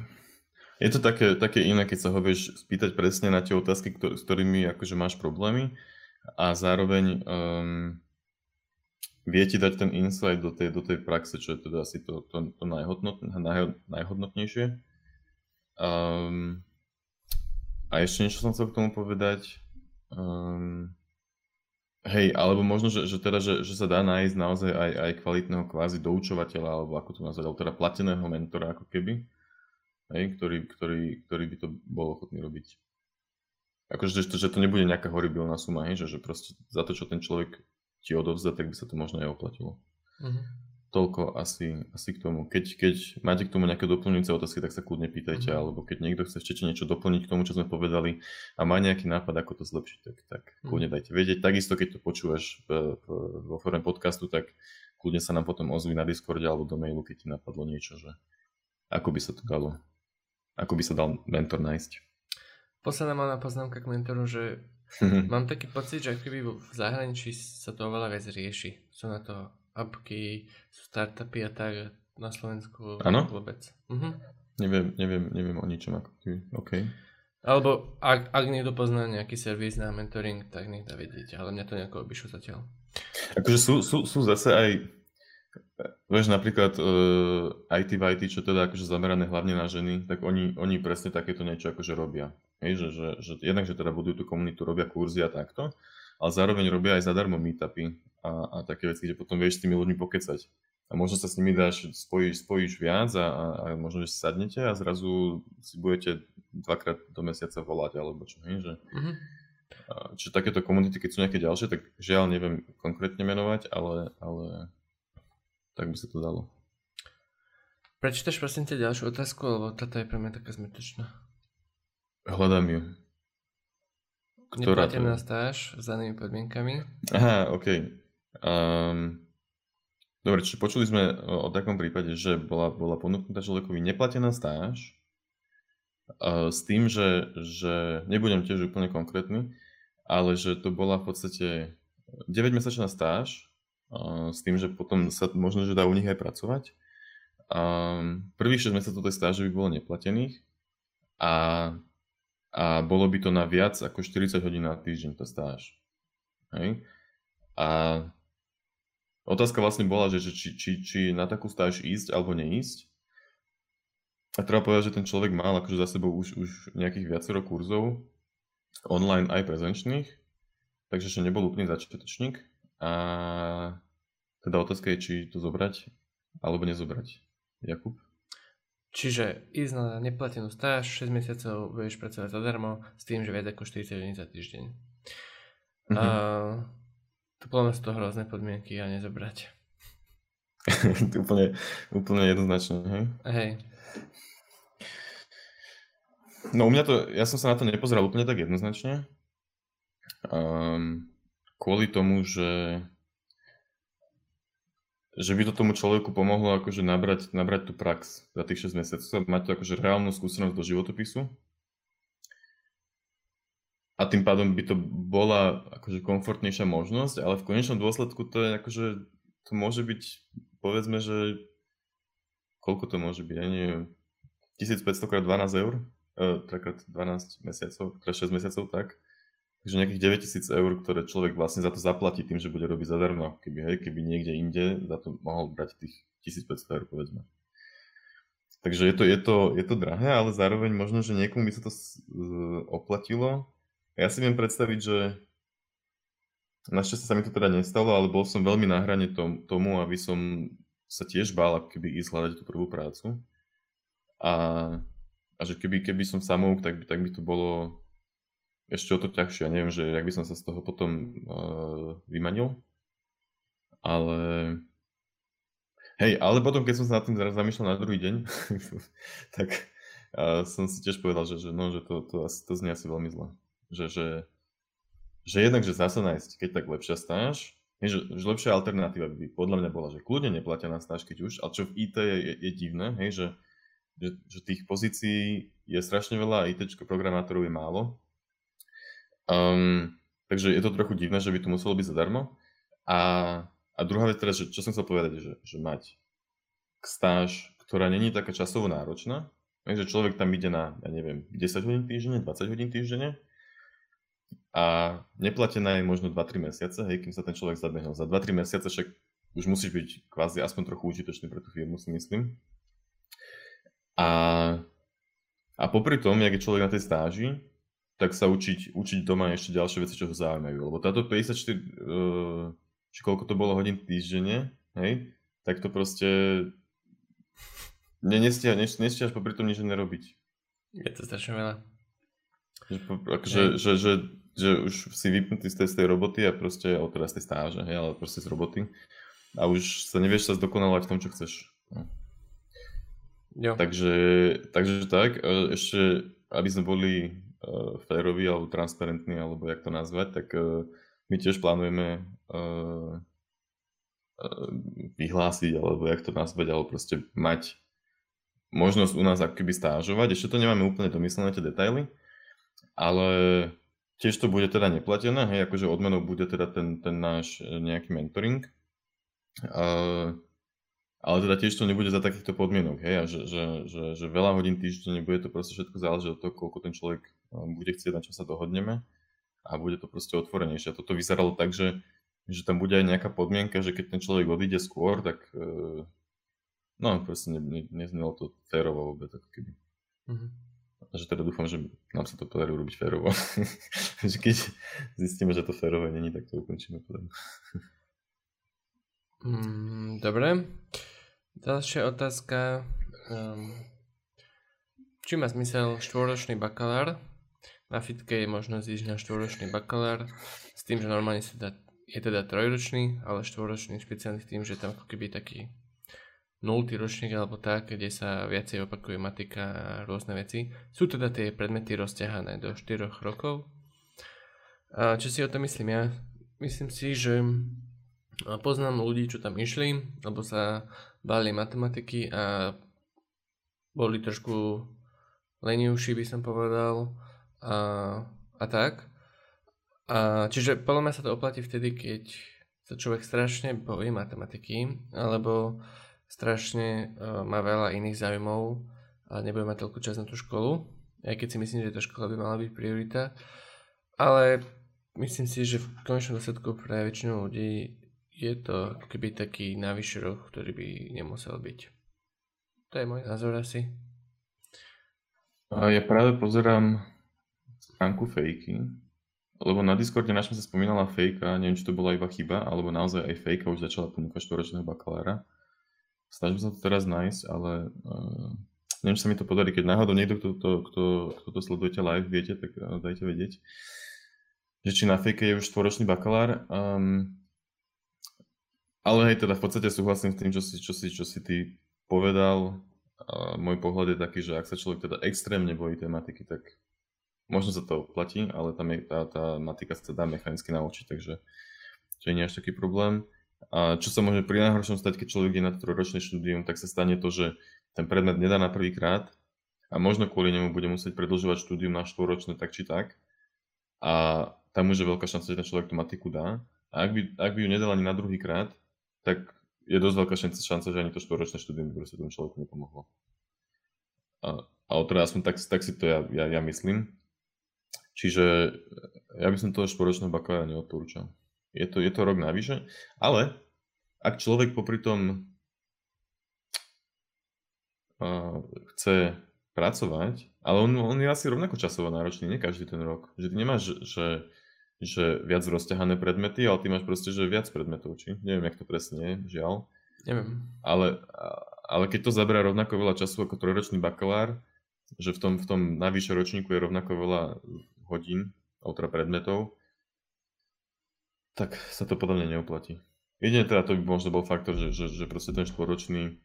je to také iné, keď sa ho vieš spýtať presne na tie otázky, s ktorými akože máš problémy a zároveň... vie ti dať ten insight do tej praxe, čo je teda asi to najhodnotnejšie. A ešte niečo som chcel k tomu povedať. Hej, alebo možno, že sa dá nájsť naozaj aj kvalitného kvázi doučovateľa, alebo ako to nazvať, alebo teda plateného mentora ako keby, hej, ktorý by to bol ochotný robiť. Akože že to nebude nejaká horibilná suma, hej, že proste za to, čo ten človek ti odovzdať, tak by sa to možno aj oplatilo. Uh-huh. Toľko asi k tomu. Keď máte k tomu nejaké doplňujúce otázky, tak sa kľudne pýtajte, uh-huh. Alebo keď niekto chce ešte niečo doplniť k tomu, čo sme povedali a má nejaký nápad, ako to zlepšiť, tak kľudne dajte vedieť. Takisto, keď to počúvaš vo forme podcastu, tak kľudne sa nám potom ozví na Discorde alebo do mailu, keď ti napadlo niečo, že ako by sa to dalo, ako by sa dal mentor nájsť. Posledná malá poznámka k mentoru, že mám taký pocit, že akoby v zahraničí sa to oveľa viac rieši. Sú na to appky, sú startupy a tak, na Slovensku vôbec. Neviem o ničom. OK. Alebo ak niekto pozná nejaký servis na mentoring, tak nech dá vedieť, ale mňa to nejako obišlo zatiaľ. Akože sú zase aj, vieš, napríklad IT, čo teda akože zamerané hlavne na ženy, tak oni presne takéto niečo akože robia. Hej, že jednak, že teda budujú tú komunitu, robia kurzy a takto, ale zároveň robia aj zadarmo meetupy a také veci, kde potom vieš s tými ľuďmi pokecať. A možno sa s nimi spojíš viac a možno, že si sadnete a zrazu si budete 2-krát do mesiaca volať alebo čo, hej, že... Mm-hmm. Čiže takéto komunity, keď sú nejaké ďalšie, tak žiaľ neviem konkrétne menovať, ale tak by sa to dalo. Prečítaš prosím ťa ďalšiu otázku, lebo táto je pre mňa taká zmetočná. Hľadám ju. Neplatená stáž s danými podmienkami. Aha, okej. Okay. Dobre, čiže počuli sme o takom prípade, že bola ponúknutá človekovi neplatená stáž s tým, že nebudem tiež úplne konkrétny, ale že to bola v podstate 9-mesačná stáž s tým, že potom sa možno, že dá u nich aj pracovať. Prvých 6 mesiacov tej stáže by bolo neplatených a bolo by to na viac ako 40 hodín na týždeň tá stáž. Hej? A otázka vlastne bola, že či na takú stáž ísť alebo neísť. A treba povedať, že ten človek mal akože za sebou už nejakých viacero kurzov, online aj prezenčných, takže ešte nebol úplný začiatočník. A teda otázka je, či to zobrať alebo nezobrať. Jakub? Čiže ísť na neplatenú stáž, 6 mesiacov budeš pracovať zadarmo s tým, že viac ako 40 hodín za týždeň. Mhm. To podľa mňa sú to hrozné podmienky a nezobrať. úplne jednoznačné, hej? Hej. No u mňa to, ja som sa na to nepozeral úplne tak jednoznačne. Kvôli tomu, že by to tomu človeku pomohlo akože nabrať tú prax za tých 6 mesiacov, mať to akože reálnu skúsenosť do životopisu. A tým pádom by to bola akože komfortnejšia možnosť, ale v konečnom dôsledku to je akože, to môže byť, povedzme, že koľko to môže byť, ja neviem, 1500 × 12 eur, 3 × 12 mesiacov, 6 mesiacov, tak. Takže nejakých 9000 eur, ktoré človek vlastne za to zaplatí tým, že bude robiť zadarmo, keby niekde inde za to mohol brať tých 1500 eur, povedzme. Takže je to drahé, ale zároveň možno, že niekomu by sa to oplatilo. Ja si viem predstaviť, že našťastie sa mi to teda nestalo, ale bol som veľmi na hrane tomu, aby som sa tiež bál, keby ísť hľadať tú prvú prácu. A že keby som samouk, tak by to bolo ešte o to ťažšie. Ja neviem, že jak by som sa z toho potom vymanil. Ale... Hej, ale potom, keď som sa nad tým zamýšľal na druhý deň, tak som si tiež povedal, že to znie asi veľmi zle. Že jednak, že zase nájsť, keď tak lepšia stáž, že lepšia alternatíva by podľa mňa bola, že kľudne neplatená stáž, keď už, ale čo v IT je divné, hej, že tých pozícií je strašne veľa a ITčko programátorov je málo. Takže je to trochu divné, že by to muselo byť zadarmo. A druhá vec teraz, čo som chcel povedať, že mať stáž, ktorá není taká časovo náročná, takže človek tam ide na, ja neviem, 10 hodín týždenne, 20 hodín týždenne, a neplatená je možno 2-3 mesiace, hej, kým sa ten človek zabehnul. Za 2-3 mesiace však už musíš byť kvázi aspoň trochu užitočný pre tú firmu, si myslím. A popri tom, jak je človek na tej stáži, tak sa učiť doma ešte ďalšie veci, čo ho zaujímajú. Lebo táto 54, či koľko to bolo hodín týždenne, hej, tak to proste nestíhaš popri tom nič nerobiť. Je to strašne veľa. Že už si vypnutý z tej roboty a proste, alebo teda z tej stáže, hej, ale proste z roboty a už sa nevieš sa zdokonalovať v tom, čo chceš. Jo. Takže tak, ešte aby sme boli fairoví alebo transparentní, alebo jak to nazvať, tak my tiež plánujeme vyhlásiť, alebo jak to nazvať, alebo proste mať možnosť u nás akoby stážovať. Ešte to nemáme úplne domyslené, tie detaily, ale tiež to bude teda neplatené, hej, akože odmenou bude teda ten náš nejaký mentoring. Ale teda tiež to nebude za takýchto podmienok, hej, a že veľa hodín týždenne, bude to proste všetko záleží od toho, koľko ten človek bude chcieť, na čo sa dohodneme, a bude to proste otvorenejšie. A toto vyzeralo tak, že tam bude aj nejaká podmienka, že keď ten človek odíde skôr, tak no proste neznelo to férovo vôbec, ako keby. Mm-hmm. Takže teda dúfam, že nám sa to podarí urobiť férovo. Keď zistíme, že to férové není, tak to ukončíme potom. Dobre. Ďalšia otázka. Či má zmysel štvoročný bakalár? Na fitke je možnosť ísť na štvoročný bakalár s tým, že normálne je teda trojročný, ale štvoročný špeciálny tým, že tam ako keby taký nultý ročník alebo tak, kde sa viacej opakuje matika a rôzne veci. Sú teda tie predmety rozťahané do 4 rokov. A čo si o tom myslím ja? Myslím si, že poznám ľudí, čo tam išli, alebo sa báli matematiky a boli trošku lenivší, by som povedal, a tak. A čiže podľa mňa sa to oplatí vtedy, keď sa človek strašne bojí matematiky, alebo strašne má veľa iných záujmov a nebude mať toľko čas na tú školu, aj keď si myslím, že tá škola by mala byť priorita, ale myslím si, že v konečnom dôsledku pre väčšinu ľudí je to ako keby taký navyše roh, ktorý by nemusel byť. To je môj názor asi. Ja práve pozerám stránku fejky, lebo na Discorde našom sa spomínala fejka, neviem, či to bola iba chyba, alebo naozaj aj fejka už začala ponúkať 4-ročného bakalára. Snažím sa to teraz nájsť, ale neviem, či sa mi to podarí. Keď náhodou niekto, kto to sledujete live, viete, tak dajte vedieť, že či na fejke je už 4-ročný bakalár. Ale hej, teda v podstate súhlasím s tým, čo si ty povedal. Môj pohľad je taký, že ak sa človek teda extrémne bojí tej matiky, tak možno sa to platí, ale tam je tá matika sa dá mechanicky naučiť, takže to nie je až taký problém. A čo sa môže pri najhoršom stať, keď človek je na trojročné štúdium, tak sa stane to, že ten predmet nedá na prvýkrát a možno kvôli nemu bude musieť predĺžovať štúdium na štvoročné tak či tak. A tam už je veľká šanca, že ten človek tú matiku dá. A ak by ju nedal ani na druhýkrát, tak je dosť veľká šanca, že ani to štvoročné štúdium by proste tomu človeku nepomohlo. A teda aspoň tak si to ja myslím. Čiže ja by som toho štvoročného bakalára neodporúčal. Je to rok navyše, ale ak človek popri tom chce pracovať, ale on je asi rovnako časovo náročný, nie každý ten rok. Že ty nemáš, že viac rozťahané predmety, ale ty máš proste, že viac predmetov, či? Neviem, jak to presne je, žiaľ. Neviem. Ale keď to zaberá rovnako veľa času ako trojročný bakalár, že v tom navyše ročníku je rovnako veľa hodín, alebo predmetov, tak sa to podľa mňa neoplatí. Jedine teda to by možno bol faktor, že proste ten štvoročný,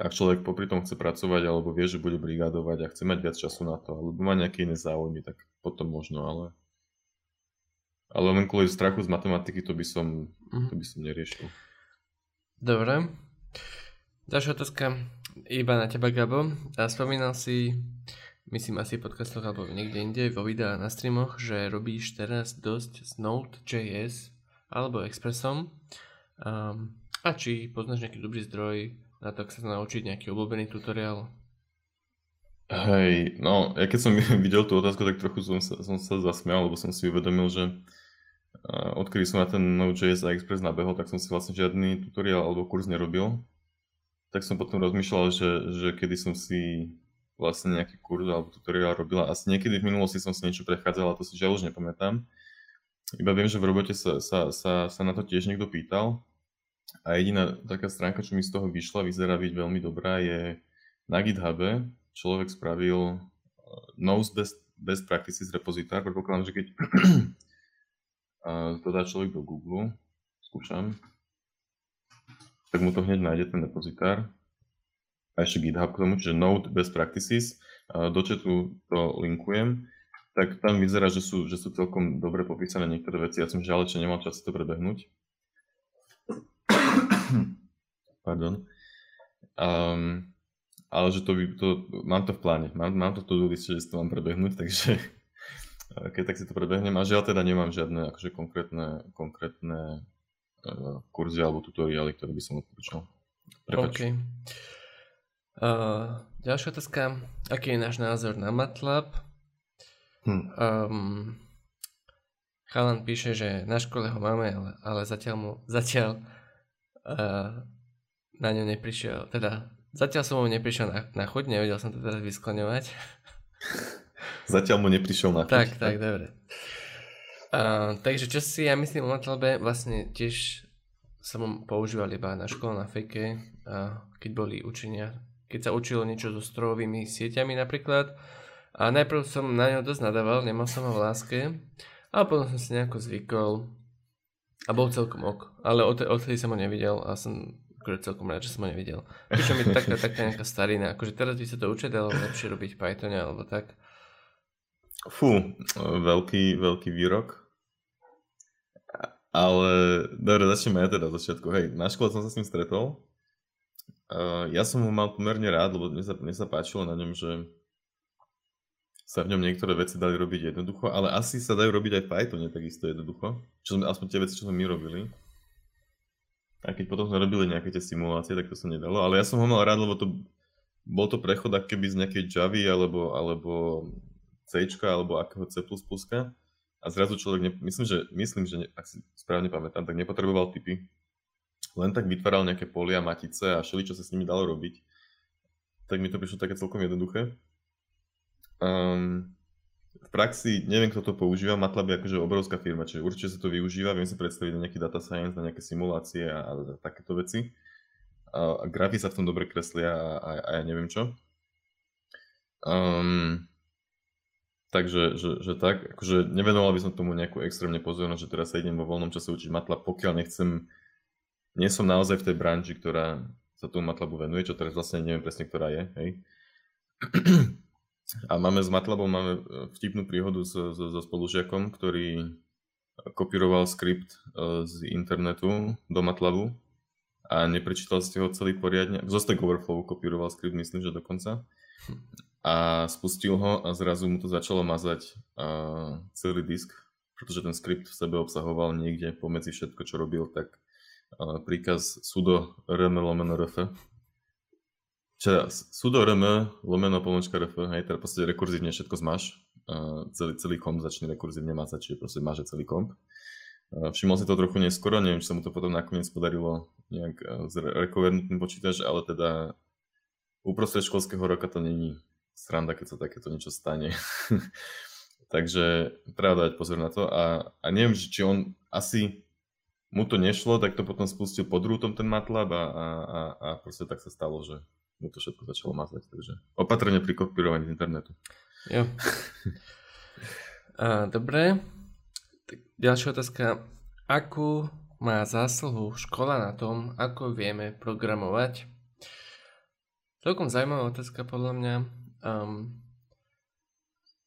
ak človek popri tom chce pracovať alebo vie, že bude brigádovať a chce mať viac času na to, alebo má nejaké iné záujmy, tak potom možno, ale len kvôli strachu z matematiky to by som neriešil. Dobre. Ďalšia otázka iba na teba, Gabo. A spomínal si, myslím asi v podcastoch alebo niekde inde, vo videách na streamoch, že robíš teraz dosť s Node.js alebo Expressom. A či poznáš nejaký dobrý zdroj na to, ak sa naučiť nejaký obľúbený tutoriál? Hej, no ja keď som videl tú otázku, tak trochu som sa zasmial, lebo som si uvedomil, že odkedy som na ten Node.js a Express nabehol, tak som si vlastne žiadny tutoriál alebo kurz nerobil. Tak som potom rozmýšľal, že kedy som si vlastne nejaký kurz alebo tutoriál robila. Asi niekedy v minulosti som si niečo prechádzal, to si žiaľ už nepamätám. Iba viem, že v robote sa na to tiež niekto pýtal. A jediná taká stránka, čo mi z toho vyšla, vyzerá byť veľmi dobrá, je na GitHube. Človek spravil Node Best Practices Repository. Predpokladám, že keď to dá človek do Google, skúšam, tak mu to hneď nájde ten repozitár. A ešte GitHub k tomu, čiže Node Best Practices, do chatu to linkujem, tak tam vyzerá, že sú celkom dobre popísané niektoré veci. Ja som žiaľ, že nemal čas to prebehnúť. Pardon. Ale že to mám to v pláne, mám to v to-do liste, že si to mám prebehnúť, takže keď tak si to prebehnem. A žiaľ teda nemám žiadne akože konkrétne kurzy alebo tutoriály, ktoré by som odporúčal. Prepáč. Okay. Ďalšia otázka. Aký je náš názor na Matlab? Chalan píše, že na škole ho máme, ale zatiaľ na ňu neprišiel, teda zatiaľ som mu neprišiel na chuť, nevedel som to teraz vyskloňovať. Zatiaľ mu neprišiel na chuť. Tak, dobre. Takže čo si ja myslím o Matlabe, vlastne tiež som používal iba na škole, na fejke, keď boli učenia. Keď sa učilo niečo so strojovými sieťami napríklad. A najprv som na ňo dosť nadával, nemal som ho v láske. A potom som si nejako zvykol. A bol celkom ok. Ale odtedy som ho nevidel a som... akože celkom rád, že som ho nevidel. Píšom je to taká nejaká starina, akože teraz by sa to učiť, ale lepšie robiť Pythone alebo tak. Fú, veľký výrok. Ale, dobre, začneme ja teda začiatku. Hej, na škole som sa s ním stretol. Ja som ho mal pomerne rád, lebo mne sa páčilo na ňom, že sa v ňom niektoré veci dali robiť jednoducho, ale asi sa dajú robiť aj v Pythone takisto jednoducho. Aspoň tie veci, čo sme my robili. A keď potom sme robili nejaké tie simulácie, tak to sa nedalo, ale ja som ho mal rád, lebo bol to prechod ak keby z nejakej Javy alebo C-čka, alebo akého C++. A zrazu človek, myslím, že ak si správne pamätám, tak nepotreboval tipy. Len tak vytváral nejaké polia, matice a všeličo sa s nimi dalo robiť. Tak mi to prišlo také celkom jednoduché. V praxi, neviem kto to používa, Matlab je akože obrovská firma, čiže určite sa to využíva, viem si predstaviť na nejaký data science, na nejaké simulácie a takéto veci. A grafy sa v tom dobre kreslia a ja neviem čo. Takže že tak, akože nevenoval by som tomu nejakú extrémne pozornosť, že teraz sa idem vo voľnom čase učiť Matlab, pokiaľ nechcem, nie som naozaj v tej branži, ktorá sa tomu Matlabu venuje, čo teraz vlastne neviem presne, ktorá je, hej. A máme s Matlabom vtipnú príhodu so spolužiakom, ktorý kopíroval skript z internetu do Matlabu a neprečítal ste ho celý poriadne. Zo Stack Overflow kopíroval skript, myslím, že dokonca. A spustil ho a zrazu mu to začalo mazať celý disk, pretože ten skript v sebe obsahoval niekde pomedzi všetko, čo robil, tak príkaz sudo rm/rf. Čiže sudo rm /rf, hej, teda proste rekurzívne všetko zmaš, celý komp začne rekurzívne mazať, čiže proste maže celý komp. Všimol si to trochu neskoro, neviem, či sa mu to potom nakoniec podarilo nejak recovernuť ten počítač, ale teda uprostred školského roka to není sranda, keď sa takéto niečo stane. Takže treba dať pozor na to a neviem, či on asi... mu to nešlo, tak to potom spustil pod rútom ten Matlab a proste tak sa stalo, že mu to všetko začalo mazať, takže opatrne pri kopírovaní z internetu. Jo. Dobre. Tak ďalšia otázka. Akú má zásluhu škola na tom, ako vieme programovať? Celkom zaujímavá otázka podľa mňa.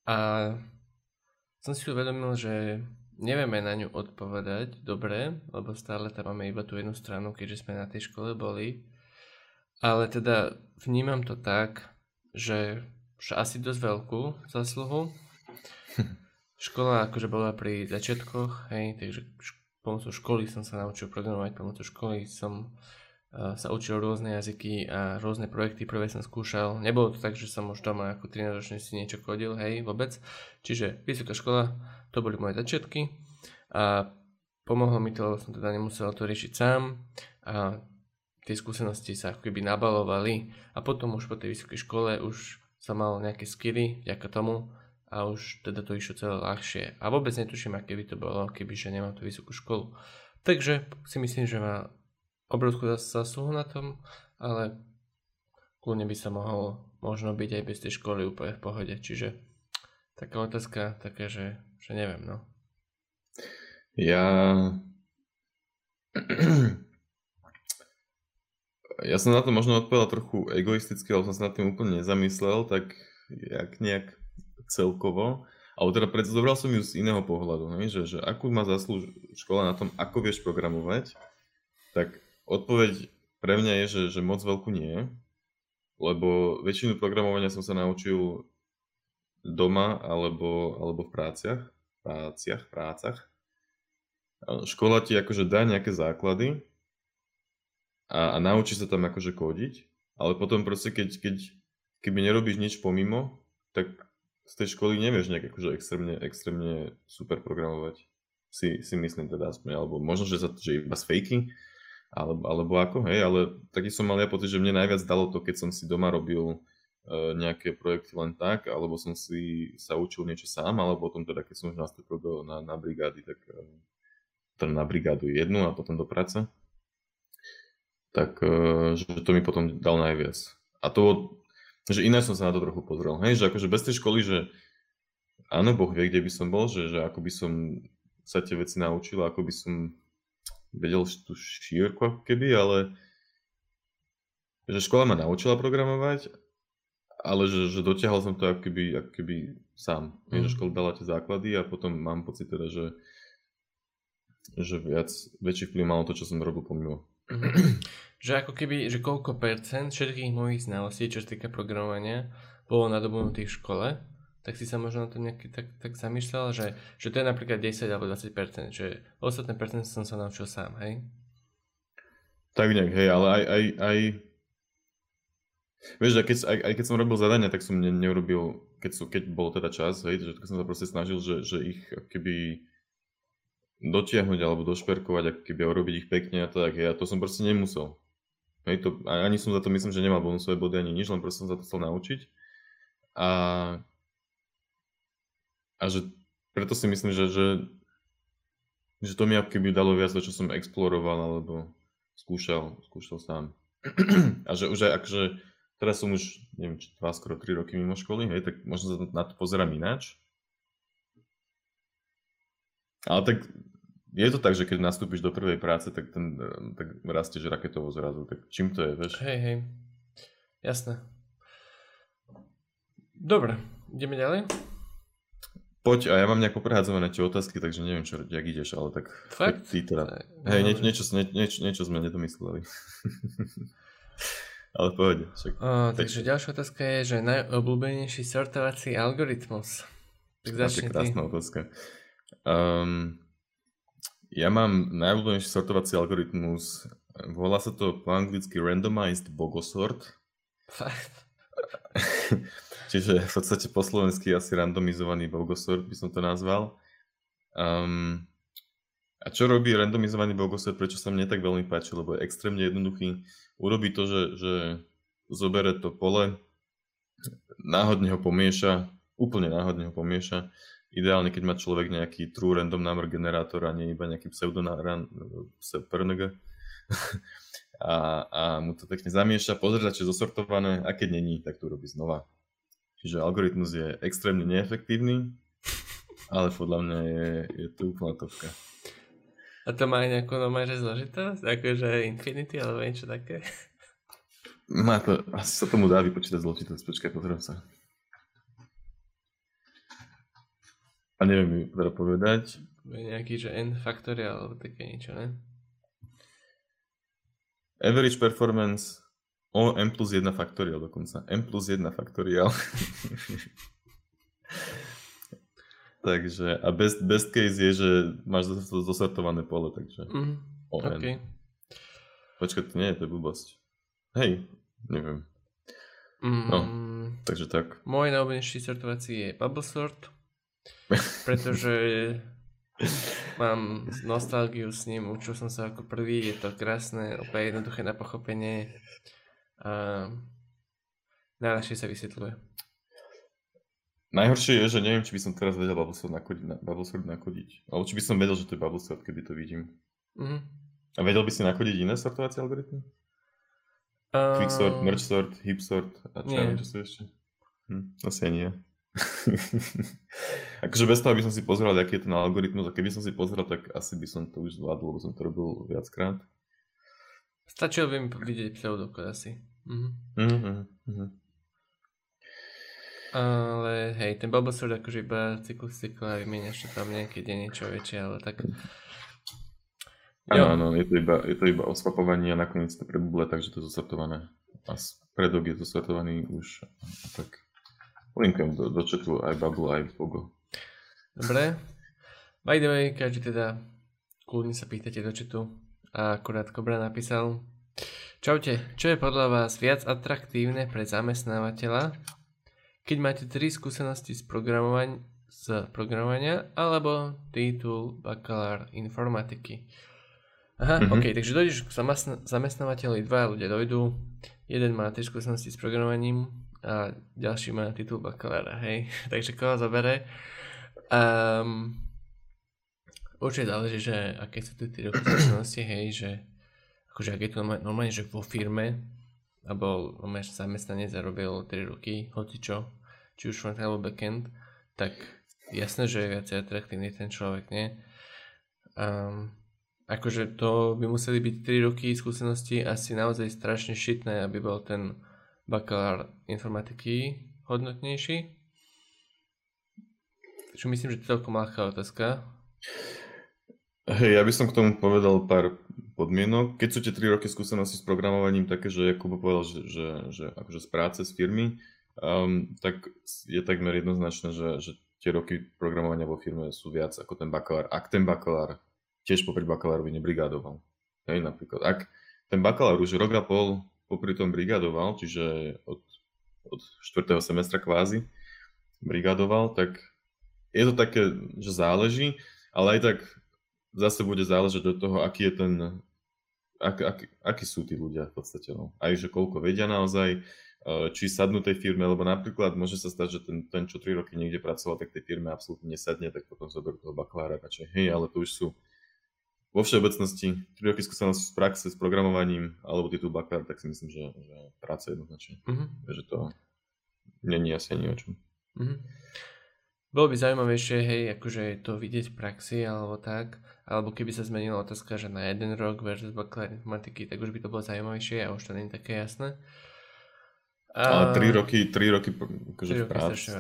A som si uvedomil, že nevieme na ňu odpovedať dobre, lebo stále tam máme iba tú jednu stranu, keďže sme na tej škole boli. Ale teda vnímam to tak, že asi dosť veľkú zásluhu. Škola akože bola pri začiatkoch, hej, takže pomocou školy som sa naučil programovať, pomocou školy som sa učil rôzne jazyky a rôzne projekty, prvé som skúšal. Nebolo to tak, že som už doma ako 13-ročný si niečo kodil, hej, vôbec. Čiže vysoká škola, to boli moje začiatky a pomohlo mi to, som teda nemusel to riešiť sám a tie skúsenosti sa ako keby nabalovali a potom už po tej vysokej škole už som mal nejaké skilly vďaka tomu a už teda to išlo celé ľahšie a vôbec netuším, aké by to bolo, kebyže nemám tú vysokú školu. Takže si myslím, že má obrovskú zásluhu na tom, ale kľudne by sa mohol možno byť aj bez tej školy úplne v pohode, čiže taká otázka, taká, že neviem, no. Ja som na to možno odpovedal trochu egoisticky, ale som sa nad tým úplne nezamyslel, tak jak nejak celkovo. Ale teda zobral som ju z iného pohľadu, ne? Že akú má zásluhu škola na tom, ako vieš programovať, tak Odpoveď pre mňa je, že moc veľkú nie, lebo väčšinu programovania som sa naučil doma alebo v prácach. Škola ti akože dá nejaké základy a naučí sa tam akože kodiť, ale potom proste keby nerobíš nič pomimo, tak z tej školy nevieš nejak akože extrémne super programovať. Si myslím teda aspoň, alebo možno, že iba z fejky, alebo ako, hej, ale taký som mal ja pocit, že mne najviac dalo to, keď som si doma robil nejaké projekty len tak, alebo som si sa učil niečo sám, alebo potom teda, keď som už nastúpil na brigády, tak teda na brigádu jednu a potom do práce, tak že to mi potom dal najviac. A to, že ináč som sa na to trochu pozrel, hej, že akože bez tej školy, že áno, Boh vie, kde by som bol, že ako by som sa tie veci naučil, ako by som vedel tú šírku ako keby, ale že škola ma naučila programovať, ale že dotiahol som to ako keby sám. Mm. Že škola dala tie základy a potom mám pocit teda, že väčší vplyv malo to, čo som robil pomimo. Že ako keby, že koľko percent všetkých mojich znalostí, čo sa týka programovania, bolo nadobudnutých v škole, tak si sa možno na to nejaký tak zamýšľal, že to je napríklad 10 alebo 20%, že ostatné percent som sa naučil sám, hej? Tak nejak, hej, ale aj vieš, keď som robil zadania, tak som neurobil, keď bol teda čas, hej, že som sa proste snažil, že ich keby dotiahnuť alebo došperkovať, keby urobiť ich pekne a tak, hej, a to som proste nemusel. Hej, to, ani som za to, myslím, že nemal bonusové body ani nič, len proste som sa to chcel naučiť. A že preto si myslím, že to mi keby dalo viac, čo som exploroval alebo skúšal sám. A že už aj akože teraz som už, neviem, či 2, skoro 3 roky mimo školy, hej, tak možno sa na to pozerám ináč. Ale tak je to tak, že keď nastúpiš do prvej práce, tak rastieš raketovo zrazu, tak čím to je, vieš? Hej, jasné. Dobre, ideme ďalej? Poď, a ja mám nejako prehádzované tie otázky, takže neviem, čo, jak ideš, ale tak... Fakt? Ty teda... Hej, niečo sme nedomysleli. Ale poď. Takže ďalšia otázka je, že najobľúbenejší sortovací algoritmus. Tak začni ty. Krásna otázka. Ja mám najobľúbenejší sortovací algoritmus. Volá sa to po anglicky randomized bogosort. Fakt? Čiže v podstate po slovensky asi randomizovaný bogosort by som to nazval. A čo robí randomizovaný bogosort, prečo sa mne tak veľmi páči, lebo je extrémne jednoduchý. Urobí to, že zobere to pole, úplne náhodne ho pomieša. Ideálne, keď má človek nejaký true random number generátor a nie iba nejaký pseudorank. A mu to pekne zamieša, pozrieť, či je zosortované, a keď není, tak to robí znova. Čiže algoritmus je extrémne neefektívny, ale podľa mňa je to úplná topka. A to má aj nejakú normálne zložitosť? Akože infinity alebo niečo také? Má to, asi sa tomu dá vypočítať zložitosť, počkaj, pozriem sa. A neviem teda povedať. Nejaký, že n faktoriál alebo také niečo, ne? Average performance o m+1 faktoriál dokonca. m+1 faktoriál. Takže a best case je, že máš zosortované pole, takže o n. Okay. Počkaj, nie, to je blbosť. Hej, neviem. No, takže tak. Môj najobľúbenejší sortovací je bubble sort, pretože mám nostalgiu s ním, učil som sa ako prvý, je to krásne, úplne jednoduché na pochopenie a najľahšie sa vysvetľuje. Najhoršie je, že neviem, či by som teraz vedel bubblesort nakodiť, alebo či by som vedel, že to je bubblesort, keby to vidím. Mm-hmm. A vedel by si nakodiť iné sortovacie algoritmy? Quicksort, mergesort, heapsort a čo neviem, čo sú ešte? Asi nie. Akože bez toho by som si pozeral, aký je ten algoritmus, a keby som si pozeral, tak asi by som to už zvládol, lebo som to robil viackrát. Stačilo by mi vidieť pseudokód asi. Ale hej, ten bubble sort akože iba cyklus cykla a vymieňaš to tam nejaké, kde niečo väčšie, ale tak Áno, je to iba osvapovanie a nakoniec to pre Google, takže to je zostartované. A predok je zostartovaný už, tak linkujem do chatu aj Bubble, aj Pogo. Dobre. By the way, každý teda kľudne sa pýtate do chatu. A akurát Kobra napísal: Čaute, čo je podľa vás viac atraktívne pre zamestnávateľa, keď máte 3 skúsenosti z programovania alebo titul bakalár informatiky? Aha, OK, takže dojdeš k zamestnávateľovi, dvaja ľudia dojdú, jeden má 3 skúsenosti s programovaním a ďalší má titul bakalára, hej, takže koho zabere? Určite záleží, že aké sú tu 3 roky skúsenosti, hej, že akože ak je to normálne, že vo firme, alebo normálne, že zamestnanie zarobil 3 roky, hocičo, či už front alebo backend, tak jasné, že je viacej atraktívny ten človek, nie? Akože to by museli byť 3 roky skúsenosti asi naozaj strašne šitné, aby bol ten bakalár informatiky hodnotnejší. Čo myslím, že to je celkom ľahká otázka. Hej, ja by som k tomu povedal pár podmienok. Keď sú tie 3 roky skúsenosti s programovaním také, že Jakub povedal, že akože z práce, z firmy, tak je takmer jednoznačné, že tie roky programovania vo firme sú viac ako ten bakalár. Ak ten bakalár tiež popri bakalárovi nebrigádoval. Hej, napríklad. Ak ten bakalár už rok a pol popri tom brigádoval, čiže od 4. semestra kvázi brigádoval, tak je to také, že záleží, ale aj tak zase bude záležať od toho, aký je ten, akí sú tí ľudia v podstate. No. Aj že koľko vedia naozaj, či sadnú tej firme, lebo napríklad môže sa stať, že ten čo 3 roky niekde pracoval, tak tej firme absolútne nesadne, tak potom sa do toho bakalára radšej. Hej, ale to už sú vo všeobecnosti 3 roky skúsenosti z praxe, s programovaním, alebo titul bakalár, tak si myslím, že práca jednoznačne. Takže to není asi ani o čom. Bolo by zaujímavejšie, hej, akože to vidieť v praxi, alebo tak, alebo keby sa zmenila otázka, že na 1 rok versus bakalár informatiky, tak už by to bolo zaujímavejšie a už to nie je také jasné. Ale 3 roky akože v práci.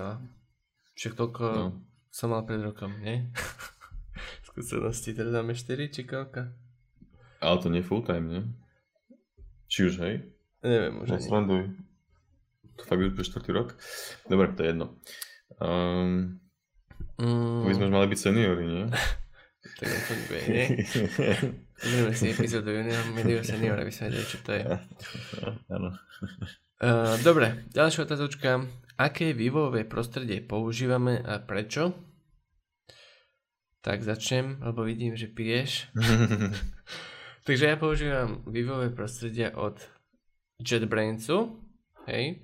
Však toľko som mal pred rokom, nie? Skúsenosti, teraz máme 4 či koľka? Ale to nie full time, nie? Či už, hej? Neviem, možno nie. To fakt už pre 4. rok? Dobre, to je jedno. My sme už mali byť seniori, nie? Tak ja to bude, nie? Budeme si epizódu junior, medio senior, aby sme vedeli, čo to je. Áno. Dobre, ďalšia otázočka. Aké vývojové prostredie používame a prečo? Tak začnem, lebo vidím, že piješ. Takže ja používam vývojové prostredia od JetBrainsu, hej,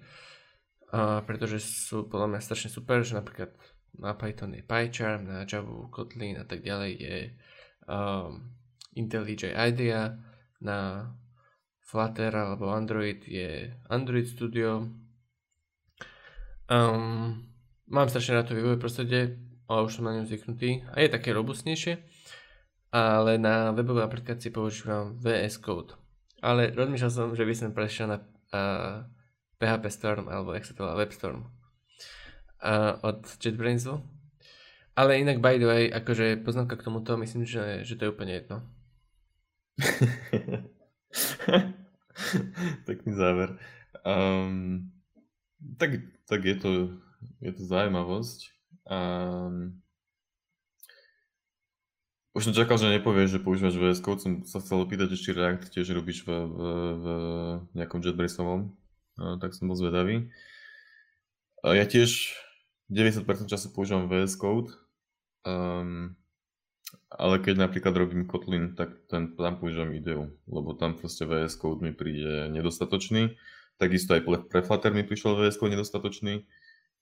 pretože sú podľa mňa strašne super, že napríklad na Python je PyCharm, na Java, Kotlin a tak ďalej je IntelliJ IDEA, na Flutter alebo Android je Android Studio. Mám strašne rád to vývojové prostredie, ale už som na ňu zvyknutý a je také robustnejšie, ale na webové aplikácii používam VS Code. Ale rozmýšľal som, že by som prešiel na PHP Storm alebo Web Storm od JetBrainsu. Ale inak by the way, akože poznámka k tomuto, myslím, že to je úplne jedno. Pekný záver. Tak je to zaujímavosť. Už som čakal, že nepovieš, že používaš VS Code, som sa chcel opýtať, či React tiež robíš v nejakom JetBrainsovom, tak som bol zvedavý. Ja tiež 90% času používam VS Code, ale keď napríklad robím Kotlin, tak tam používam IDEU, lebo tam proste VS Code mi príde nedostatočný, takisto aj pre Flutter mi prišiel VS Code nedostatočný.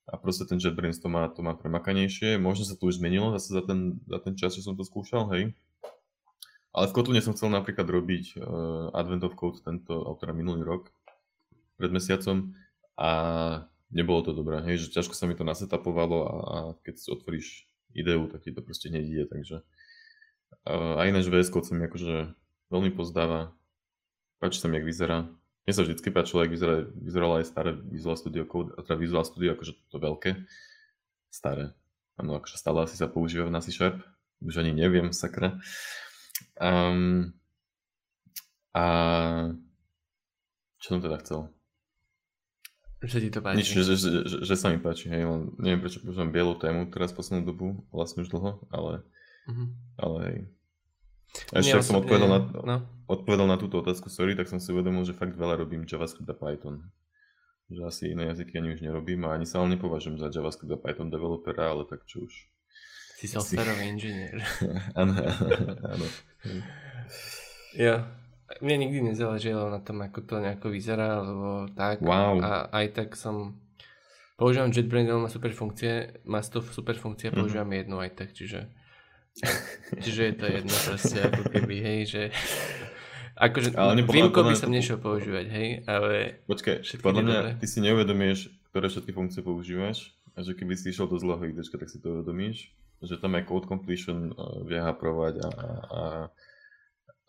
A proste ten JetBrains to má premakanejšie. Možno sa to už zmenilo zase za ten čas, čo som to skúšal, hej. Ale v Kotline som chcel napríklad robiť Advent of Code minulý rok, pred mesiacom. A nebolo to dobré, hej, že ťažko sa mi to nasetapovalo a keď si otvoríš ideu, tak ti to proste nejde, takže. A ináč VS Code sa mi akože veľmi pozdáva. Páči sa mi, jak vyzerá. Mne sa vždycky páčilo, jak vyzeralo aj staré Visual Studio Code, a teda Visual Studio, akože to veľké, staré. Áno, akože stále asi sa používa na C Sharp, už ani neviem, sakra. Čo som teda chcel? Že ti to páči. Nič, že sa mi páči, hej, neviem prečo používam bielú tému teraz poslednú dobu, vlastne už dlho, ale, ale hej. A ešte, ak som odpovedal na túto otázku, sorry, tak som si uvedomil, že fakt veľa robím JavaScript a Python. Že asi iné jazyky ani už nerobím a ani sa ale nepovažujem za JavaScript a Python developera, ale tak čo už. Si softwarový inžinier. Áno, áno. Jo. Mne nikdy nezáležilo na tom, ako to nejako vyzerá, alebo tak. Wow. A aj tak som... Používam JetBrains, má super funkcie, má 100 super funkcie, používam jednu aj tak, čiže... Čiže je to jedno proste, ako keby, hej, že... Akože Vimko by som nešiel používať, hej, ale... Počkaj, podľa mňa, ty si neuvedomíš, ktoré všetky funkcie používaš, a že keby si išiel do zlého IDčka, tak si to uvedomíš, že tam aj code completion vie haprovať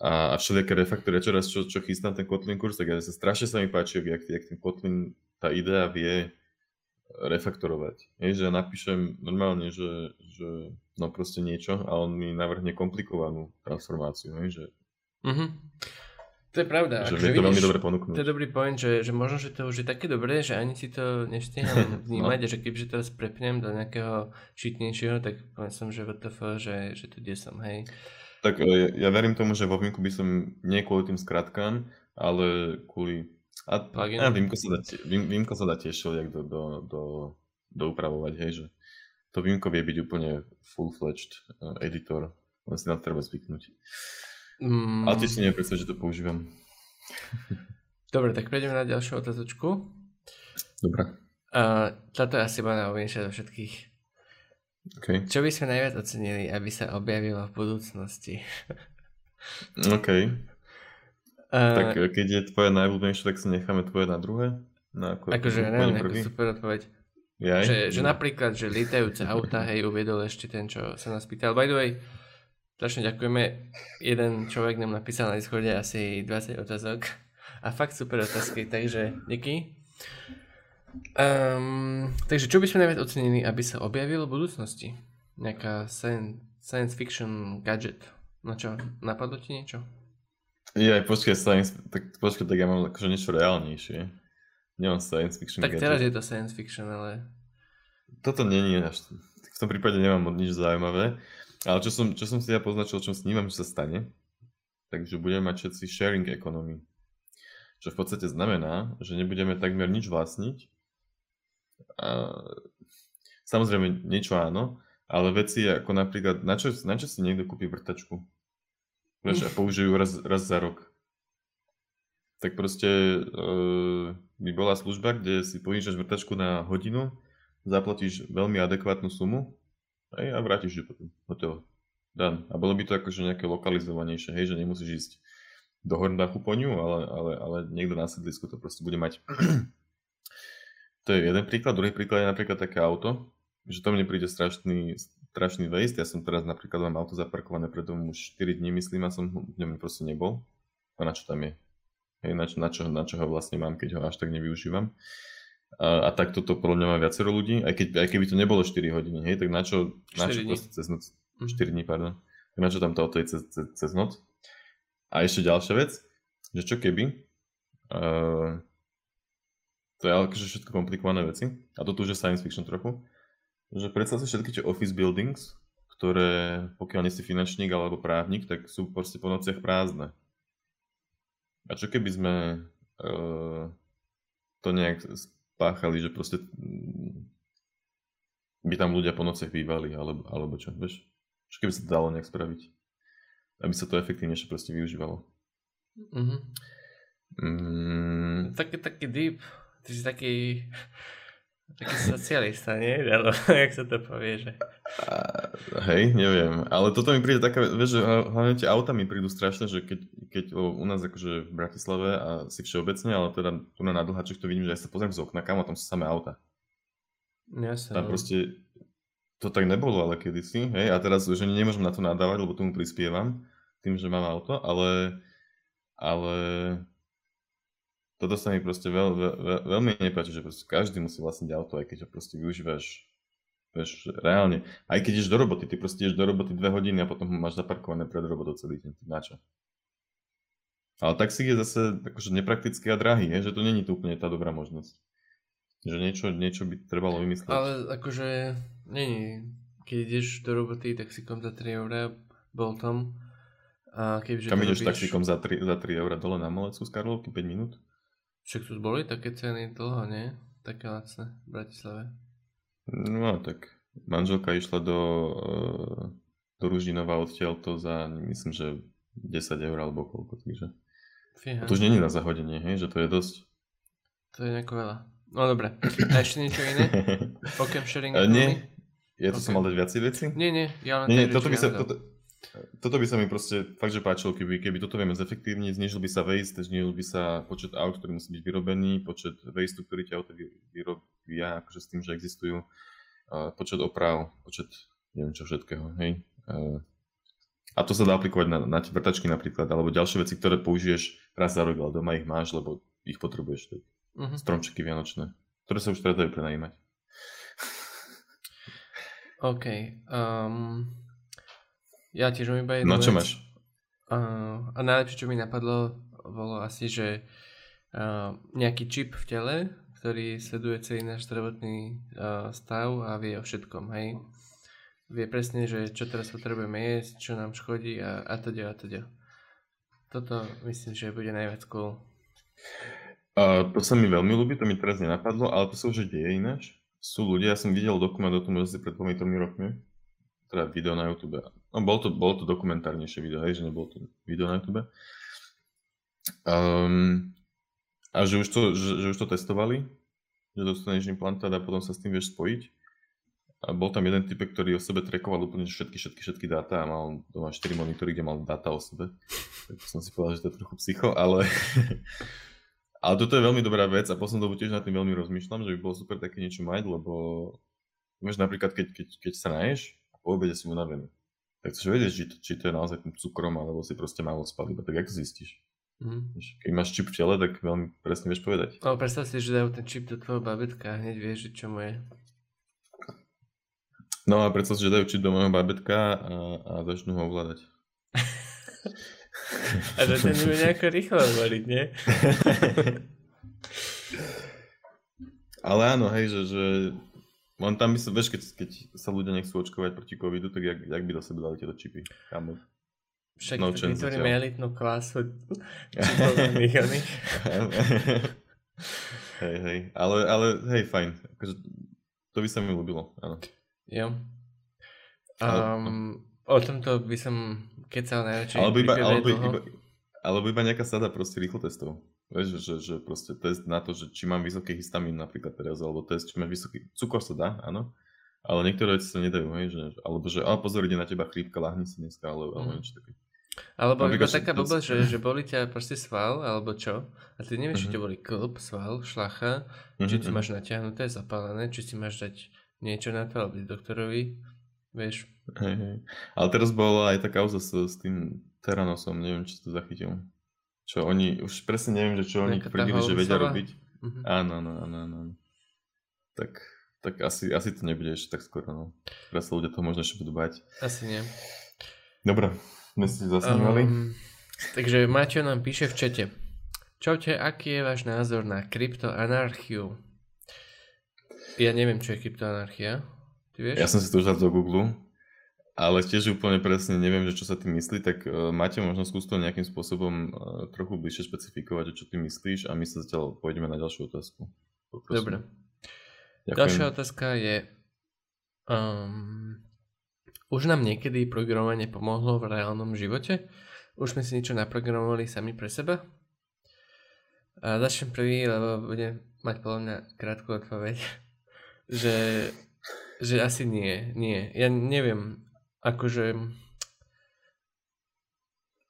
a všelijaké refaktory. Čoraz, čo chystám ten Kotlin kurz, tak ja sa strašne sa mi páči, jak ten Kotlin, tá idea vie refaktorovať. Je, že ja napíšem normálne, že no proste niečo a on mi navrhne komplikovanú transformáciu. Je, že... To je pravda. Že je to veľmi dobre ponúknuť. To je dobrý point, že možno, že to už je také dobré, že ani si to neštíham vnímať, no. Že kebyže to sprepnem do nejakého šitnejšieho, tak poviem som, že WTF, že tu kde som, hej. Tak ja verím tomu, že vo Vimku by som nie kvôli tým skratkám, ale kvôli... A Vimko sa dá tiež šeliak doupravovať, hej, že to Vimko vie byť úplne full-fledged editor, len si na to treba zvyknúť. Ale tiež si nepredstav, že to používam. Dobre, tak prejdeme na ďalšiu otázočku. Dobre. Táto je asi najobľúbenejšia zo všetkých. Okay. Čo by sme najviac ocenili, aby sa objavilo v budúcnosti? OK. Tak keď je tvoje najobľúbenejšie, tak si necháme tvoje na druhé? Akože ja neviem, ako super odpoveď. Že napríklad, že lietajúce auta, hej, uviedol ešte ten, čo sa nás pýtal. By the way, strašne ďakujeme. Jeden človek nám napísal na Discorde asi 20 otázok. A fakt super otázky, takže díky. Takže čo by sme najviac ocenili, aby sa objavilo v budúcnosti? Nejaká science fiction gadget. No čo, napadlo ti niečo? Počkaj, tak ja mám akože niečo reálnejšie. Nemám science fiction gadget. Tak teraz je to science fiction, ale... Toto nie je až... V tom prípade nemám nič zaujímavé. Ale čo som si ja poznačil, čo snímam, že sa stane, takže budeme mať všetci sharing economy. Čo v podstate znamená, že nebudeme takmer nič vlastniť, samozrejme niečo áno, ale veci ako napríklad, na čo si niekto kúpi vrtačku a použijú raz za rok, tak proste by bola služba, kde si požičaš vrtačku na hodinu, zaplatíš veľmi adekvátnu sumu a vrátiš ju potom, hotovo, done. A bolo by to akože nejaké lokalizovanejšie, hej, že nemusíš ísť do Horndachu po ňu, ale niekto na sedlisku to proste bude mať. To je jeden príklad. Druhý príklad je napríklad také auto, že to mne príde strašný waste. Ja som teraz napríklad mám auto zaparkované pred domom už 4 dní, myslím, a som v ňom proste nebol. A na čo tam je? Hej, na čo ho vlastne mám, keď ho až tak nevyužívam. A tak toto podľa mňa má viacero ľudí. Aj keby to nebolo 4 hodiny, hej, tak na čo proste cez noc? 4 dní, pardon. Tak na čo tam to auto je cez noc? A ešte ďalšia vec, že čo keby, to je akože všetko komplikované veci, a toto už je science fiction trochu, že predstav si všetky tie office buildings, ktoré, pokiaľ nie si finančník alebo právnik, tak sú proste po nociach prázdne. A čo keby sme to nejak spáchali, že proste by tam ľudia po nociach bývali, alebo čo, vieš? Čo keby sa to dalo nejak spraviť? Aby sa to efektívnejšie proste využívalo. Taký deep, ty si taký socialista, nie? Dalo, jak sa to povie, že... Hej, neviem, ale toto mi príde taká, vieš, že hlavne tie auta mi prídu strašne, že keď u nás akože v Bratislave a si všeobecne, ale teda tu na Dlhaček to vidím, že aj sa pozriem z okna, kam a tam sú samé auta. Jasne. Tam proste... To tak nebolo, ale kedysi, hej, a teraz už nemôžem na to nadávať, lebo tomu prispievam tým, že mám auto, ale toto sa mi proste veľmi nepáči, že proste každý musí vlastniť auto, aj keď ho proste využívaš Vieš, reálne. Aj keď ideš do roboty, ty proste ideš do roboty 2 hodiny a potom máš zaparkované pred robotou celý deň. Na čo? Ale taxík je zase akože nepraktický a drahý, je, že to není to úplne tá dobrá možnosť. Že niečo by trebalo vymyslieť. Ale akože není. Keď ideš do roboty taxíkom za 3 eurá, bol tam. A keďže kam ideš taxíkom za 3 eurá dole na Malecu z Karlovky 5 minút? Však tu boli také ceny dlho, nie? Také lacné v Bratislave. No tak manželka išla do Ružinova odtiaľto za, myslím, že 10 eur alebo koľko, takže. To už není na zahodenie, hej, že to je dosť. To je nejako veľa. No dobre, a ešte niečo iné? Okrem sharing economy? Ja to som mal dať viacej veci? Nie, ja len tej reči toto by sa mi proste fakt, že páčilo, keby toto vieme zefektívniť, znižil by sa waste, znižil by sa počet aut, ktorý musí byť vyrobený, počet waste, ktorý ťa auto vyrobia, akože s tým, že existujú, počet oprav, počet neviem čo všetkého, hej. A to sa dá aplikovať na tie vrtačky napríklad, alebo ďalšie veci, ktoré použiješ raz za rok, ale doma ich máš, lebo ich potrebuješ, tak stromčeky vianočné, ktoré sa už teda dajú prenajímať. OK, ja tiež mám iba jednu vec. No čo máš? A najlepšie, čo mi napadlo, bolo asi, že nejaký čip v tele, ktorý sleduje celý náš zdravotný stav a vie o všetkom, hej. Vie presne, že čo teraz potrebujeme jesť, čo nám škodí a teda, a teda. Toto myslím, že bude najviac cool. To sa mi veľmi ľúbi, to mi teraz nenapadlo, ale to sa už deje ináč. Sú ľudia, ja som videl dokument o tom asi pred 2 rokmi. Teda video na YouTube. No, bolo to dokumentárnejšie video, hej, že nebolo to video na YouTube. A že už to testovali, že dostaneš implantát a potom sa s tým vieš spojiť. A bol tam jeden typek, ktorý o sebe trackoval úplne všetky dáta a mal doma 4 monitory, kde mal dáta o sebe. Tak som si povedal, že to je trochu psycho, ale... ale toto je veľmi dobrá vec a poslednú dobu tiež nad tým veľmi rozmýšľam, že by bolo super také niečo mať, lebo... Vieš, napríklad, keď sa naješ, po obede si unavený. Tak chceš vedieť, či to je naozaj tým cukrom, alebo si proste málo spal. Tak jak to zistíš? Keď máš čip v tele, tak veľmi presne vieš povedať. Ale predstav si, že dajú ten čip do tvojho bábetka a hneď vieš, čo mu je. No a predstav si, že dajú čip do mojho bábetka a začnú ho ovládať. A začnú ho nejako rýchlo ovládať, nie? Ale áno, hej, že... On tam by sa, vieš, keď sa ľudia nechcú očkovať proti covidu, tak jak by do sebe dali tieto čipy? Kámo. Však no vytvoríme elitnú klasu čipovných oných. Hej, ale hej, fajn. Akože, to by sa mi ľúbilo, áno. Jo. O tomto by som kecal najväčšie. Alebo iba nejaká sada proste rýchlo testov. Vieš, že proste test na to, že či mám vysoký histamín napríklad teraz, alebo test, či mám vysoký... Cukor sa dá, áno, ale niektoré veci sa nedajú, hej, že... Alebo že, pozor, ide na teba chrípka, lahni si dneska, alebo niečo také. Alebo iba taká blbosť, že boli ťa proste sval, alebo čo? A ty nevieš, či to boli klb, sval, šlacha, či si máš natiahnuté, zapálené, či si máš dať niečo na to, alebo doktorovi, vieš. Hej. Ale teraz bola aj tá kauza s tým Teranosom, neviem, či to zachytil. Čo oni, už presne neviem, že čo oni tvrdili, že vedia robiť. Áno. Tak asi to nebude ešte tak skoro, no. Teraz ľudia to možno ešte budú bať. Asi nie. Dobre, my ste zasnívali. Takže Maťo nám píše v čete. Čaute, aký je váš názor na kryptoanarchiu? Ja neviem, čo je kryptoanarchia. Ty vieš? Ja som si to už dal do Google. Ale tiež úplne presne neviem, že čo sa ty myslí, tak máte možno skús to nejakým spôsobom trochu bližšie špecifikovať, čo ty myslíš a my sa zatiaľ pôjdeme na ďalšiu otázku. Poprosím. Dobre. Ďakujem. Ďalšia otázka je, už nám niekedy programovanie pomohlo v reálnom živote? Už sme si niečo naprogramovali sami pre seba? A začnem prvý, lebo budem mať podľa mňa krátku odpoveď, že asi nie. Ja neviem. Akože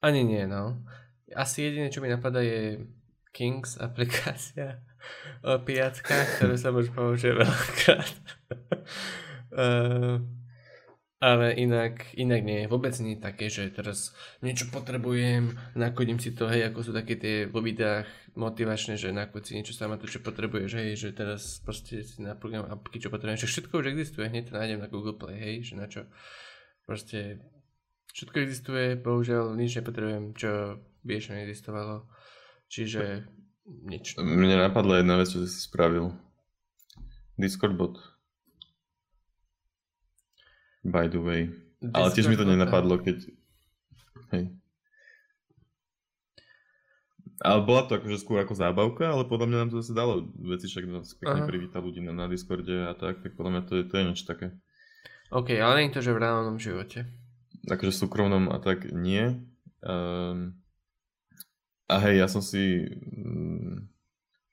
ani nie, no. Asi jediné, čo mi napadá, je Kings aplikácia o pijackách, ktorú som už použil veľakrát. Ale inak nie, vôbec nie je také, že teraz niečo potrebujem, nakodím si to, hej, ako sú také tie vo videách motivačné, že nakod si niečo sama to, čo potrebuješ, hej, že teraz proste si naprogramujem apky, čo potrebujem, že všetko už existuje, hneď to nájdem na Google Play, hej, že na čo, proste všetko existuje, bohužiaľ nič nepotrebujem, čo by ešte neexistovalo, čiže nič. Mne napadla jedna vec, čo si spravil, Discord bot. By the way. Discord, ale tiež mi to nenapadlo, keď... Hej. Ale bola to akože skôr ako zábavka, ale podľa mňa nám to zase dalo veci, však nás pekne privíta ľudí na Discorde a tak podľa mňa to je niečo také. OK, ale nie je to, že v reálnom živote. Akože v súkromnom a tak nie. A hej, ja som si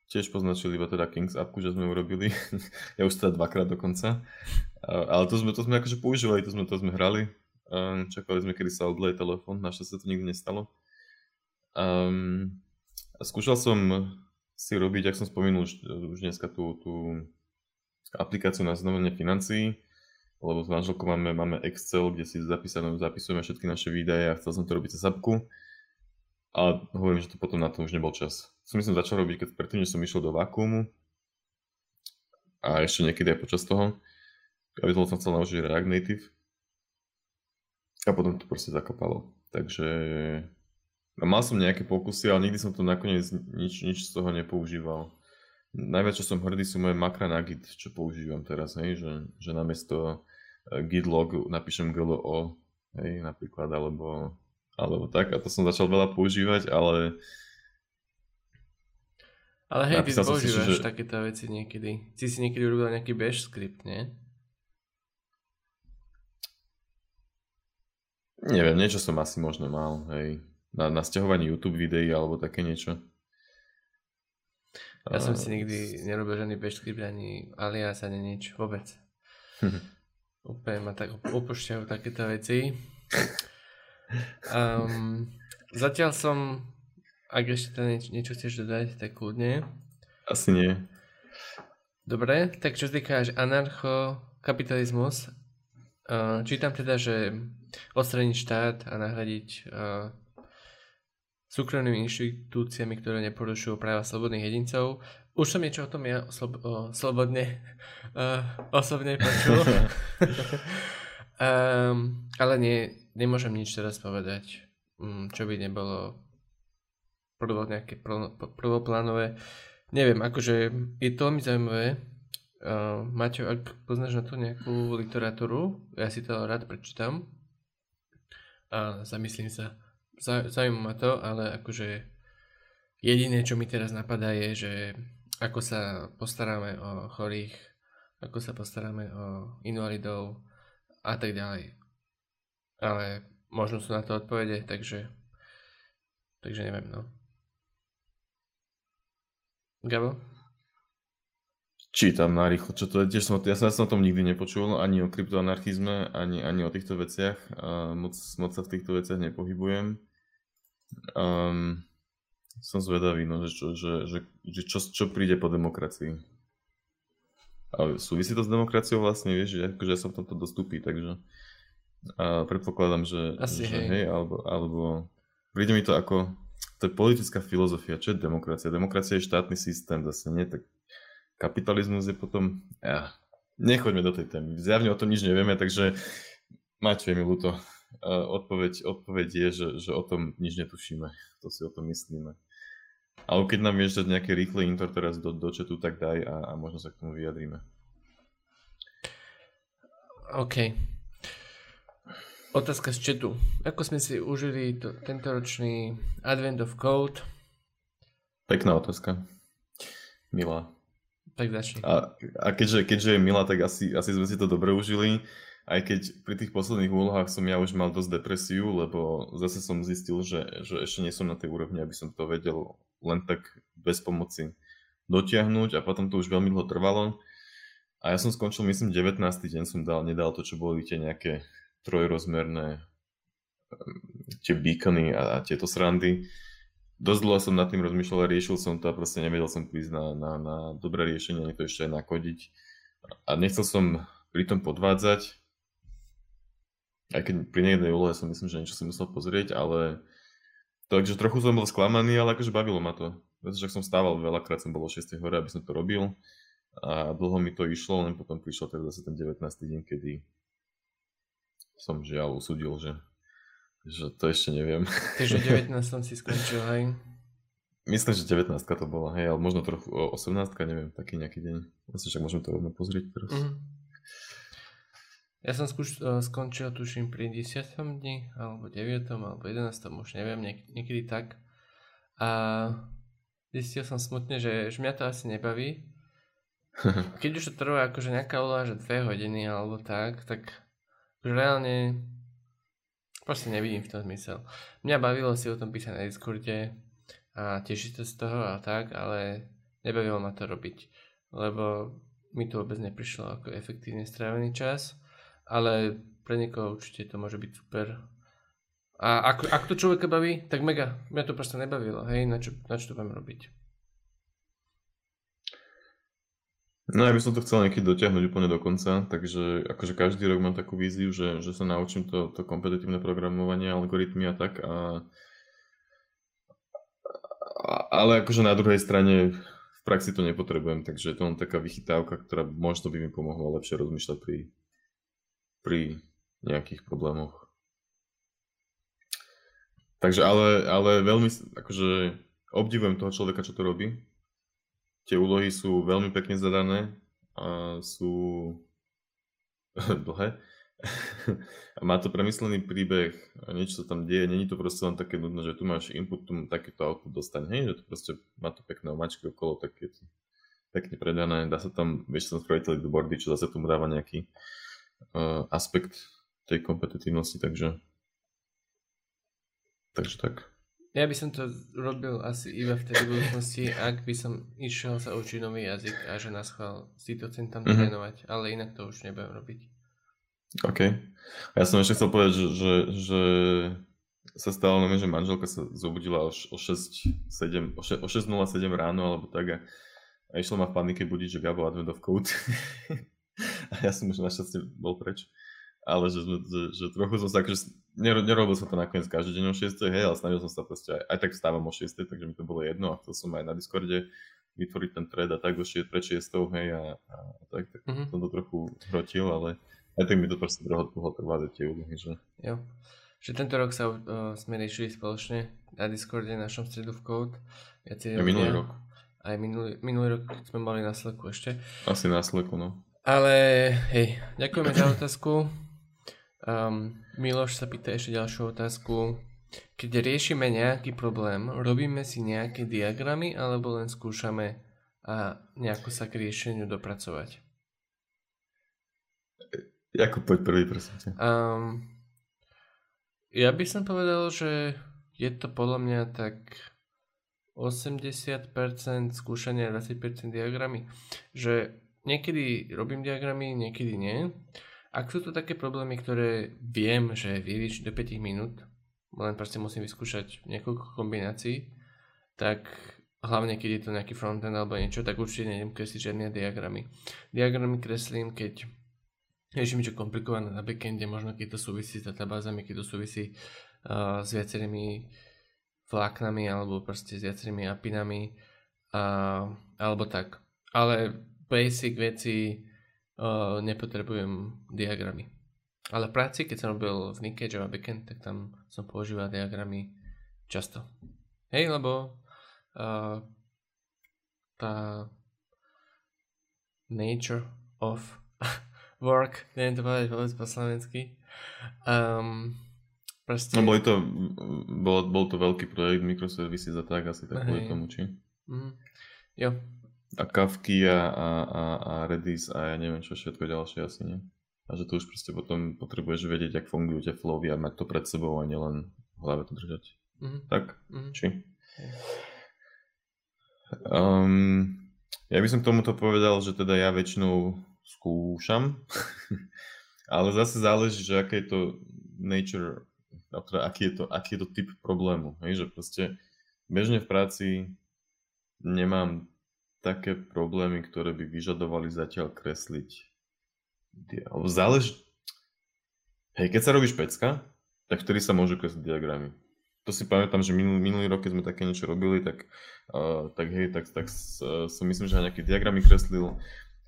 tiež poznačil iba teda Kings appku, že sme urobili. Ja už teda dvakrát dokonca. Ale to sme akože používali, to sme hrali. Čakali sme, kedy sa odleje telefón, našťastie sa to nikdy nestalo. A skúšal som si robiť, ak som spomínal už dneska tú aplikáciu na znamenie financií, lebo s manželkou máme Excel, kde si zapisujeme všetky naše výdaje a chcel som to robiť cez appku. Ale hovorím, že to potom na to už nebol čas. Som myslím začal robiť, keď predtým, než som išiel do vakuumu. A ešte niekedy aj počas toho. Aby som chcel naučiť React Native. A potom to proste zakopalo. Takže... No, mal som nejaké pokusy, ale nikdy som to nakoniec nič z toho nepoužíval. Najviac, čo som hrdý, sú moje makra na Git, čo používam teraz. Hej? Že namiesto Git log napíšem GLO, hej, napríklad, alebo tak, a to som začal veľa používať, ale... Ale hej, ty používaš takéto veci niekedy. Ty si niekedy urobil nejaký bash script, nie? Neviem, niečo som asi možno mal, hej. Na stiahovaní YouTube videí, alebo také niečo. Ja som si nikdy nerobil žiadny bash script, ani alias, ani nič, vôbec. Úplne ma tak opúšťajú takéto veci. Zatiaľ som, ak ešte teda niečo chceš dodať, tak kľudne. Asi nie. Dobre, tak čo týka anarchokapitalizmus, čítam teda, že odstraniť štát a nahradiť súkromnými inštitúciami, ktoré neporušujú práva slobodných jedincov. Už som niečo o tom ja osobne počul. Ale nemôžem nič teraz povedať, čo by nebolo nejaké prvoplánové. Neviem, akože je to mi zaujímavé. Maťo, ak poznáš na to nejakú literatúru, ja si to rád prečítam. Zamyslím sa. Zaujíma ma to, ale akože jediné, čo mi teraz napadá je, že ako sa postaráme o chorých, ako sa postaráme o invalidov a tak ďalej. Ale možno sú na to odpovede, takže neviem, no. Gabo? Čítam narýchlo, čo to je, ja som o tom nikdy nepočul, ani o kryptoanarchizme, ani o týchto veciach, moc sa v týchto veciach nepohybujem. Som zvedavý, no, že čo príde po demokracii. A súvisí to s demokraciou vlastne, vieš, že som v tomto dostupí, takže... A predpokladám, že hej, alebo príde mi to ako, to je politická filozofia, čo je demokracia? Demokracia je štátny systém, zase nie, tak kapitalizmus je potom, nechoďme do tej témy, zjavne o tom nič nevieme, takže Maťo, je mi ľúto, odpoveď je, že o tom nič netušíme, to si o tom myslíme. Ale keď nám vieš dať nejaký rýchly intro teraz do chatu, tak daj a možno sa k tomu vyjadríme. OK. Otázka z chatu. Ako sme si užili tento ročný Advent of Code? Pekná otázka. Milá. Tak začne. A keďže je milá, tak asi sme si to dobre užili. Aj keď pri tých posledných úlohách som ja už mal dosť depresiu, lebo zase som zistil, že ešte nie som na tej úrovni, aby som to vedel len tak bez pomoci dotiahnuť a potom to už veľmi dlho trvalo. A ja som skončil, myslím, 19. deň som nedal to, čo boli tie nejaké trojrozmerné tie beacony a tieto srandy. Dosť dlho som nad tým rozmýšľal a riešil som to a proste nevedel som prísť na dobré riešenie, niekto ešte aj nakodiť. A nechcel som pri tom podvádzať, Aj keď pri niekdej úlohe som myslím, že niečo si musel pozrieť, ale... Takže trochu som bol sklamaný, ale akože bavilo ma to. Pretože ak som stával, veľakrát som bol o 6 hore, aby som to robil. A dlho mi to išlo, len potom prišiel teda zase ten 19. deň, kedy som žiaľ usúdil, že to ešte neviem. Takže 19 som si skončil, hej? Myslím, že 19 to bola, hej, ale možno trochu 18, neviem, taký nejaký deň. Myslím, že môžeme to rovno pozrieť teraz. Ja som skončil, tuším, pri 10. dni, alebo 9. alebo 11. už neviem, niekedy tak. A zistil som smutne, že už mňa to asi nebaví. Keď už to trvá akože nejaká úloha, že 2 hodiny alebo tak, tak reálne proste nevidím v tom zmysel. Mňa bavilo si o tom písať na Discorde a tešiť sa z toho a tak, ale nebavilo ma to robiť, lebo mi to vôbec neprišlo ako efektívne strávený čas. Ale pre niekoho určite to môže byť super. A ak to človeka baví, tak mega. Mňa to proste nebavilo, hej, na čo to mám robiť? No ja by som to chcel niekedy dotiahnuť úplne do konca, takže akože každý rok mám takú víziu, že sa naučím to kompetitívne programovanie, algoritmy a tak. Ale akože na druhej strane v praxi to nepotrebujem, takže je to len taká vychytávka, ktorá možno by mi pomohla lepšie rozmýšľať pri nejakých problémoch. Takže ale veľmi akože obdivujem toho človeka, čo to robí. Tie úlohy sú veľmi pekne zadané a sú dlhé. A má to premyslený príbeh, niečo sa tam deje, není to proste len také nudné, že tu máš input, tu takýto output dostaň, hej, že to proste má to pekné omáčky okolo, také pekne predané, dá sa tam, vieš, som spraviteľ boardy, čo zase tomu dáva nejaký aspekt tej kompetitívnosti, takže tak. Ja by som to robil asi iba v tej budúcnosti, ak by som išiel sa učiť nový jazyk a že naschvál si to chcem tam trénovať, ale inak to už nebudem robiť. OK. Ja som ešte chcel povedať, že sa stalo na mňa, že manželka sa zobudila o 6:07 ráno alebo tak a išla ma v panike budiť, že Gabo Advent of Code. A ja som už našťastie bol preč, ale že trochu som sa akože, nerobil som to nakoniec každý deň o 6, hej, ale snažil som sa proste aj tak vstávam o 6, takže mi to bolo jedno a chcel som aj na Discorde vytvoriť ten thread a tak pred 6, hej, a tak som to trochu hrotil, ale aj tak mi to proste dlho trvá tie úlohy, že... Jo, že tento rok sa sme riešili spoločne na Discorde, našom Street of Code, aj minulý rok. Aj minulý rok sme mali na Slacku ešte. Asi na Slacku, no. Ale hej, ďakujeme za otázku. Miloš sa pýta ešte ďalšiu otázku. Keď riešime nejaký problém, robíme si nejaké diagramy alebo len skúšame a nejako sa k riešeniu dopracovať? Jakub, poď prvý, prosím ťa. Ja by som povedal, že je to podľa mňa tak 80% skúšania, 20% diagramy. Že niekedy robím diagramy, niekedy nie. Ak sú to také problémy, ktoré viem, že vyriešiť do 5 minút, len proste musím vyskúšať niekoľko kombinácií, tak hlavne keď je to nejaký frontend alebo niečo, tak určite nejdem kresliť žiadne diagramy. Diagramy kreslím, keď riešim niečo komplikované na backende, možno keď to súvisí s databázami, keď to súvisí s viacerými vláknami alebo proste s viacerými apinami alebo tak. Ale basic veci nepotrebujem diagramy. Ale v práci, keď som robil v Nike Java backend, tak tam som používal diagramy často. Hej, lebo tá nature of work, neviem to povedať po slovensky. Proste... No bol to veľký projekt, mikroservisy za tak, asi tak kvôli tomu, či? Jo. A Kafky a Redis a ja neviem čo všetko ďalšie asi nie. A že to už proste potom potrebuješ vedieť, ak fungujú tie flowy a mať to pred sebou a nielen v hlave to držať. Tak? Či? Ja by som k tomuto povedal, že teda ja väčšinou skúšam, ale zase záleží, že aké je to nature, teda aký je to typ problému. Hej? Že proste bežne v práci nemám také problémy, ktoré by vyžadovali zatiaľ kresliť. Záleží, Hej, keď sa robí špecka, tak vtedy sa môžu kresliť diagramy. To si pamätám, že minulý rok, keď sme také niečo robili, tak som myslím, že aj nejaké diagramy kreslil.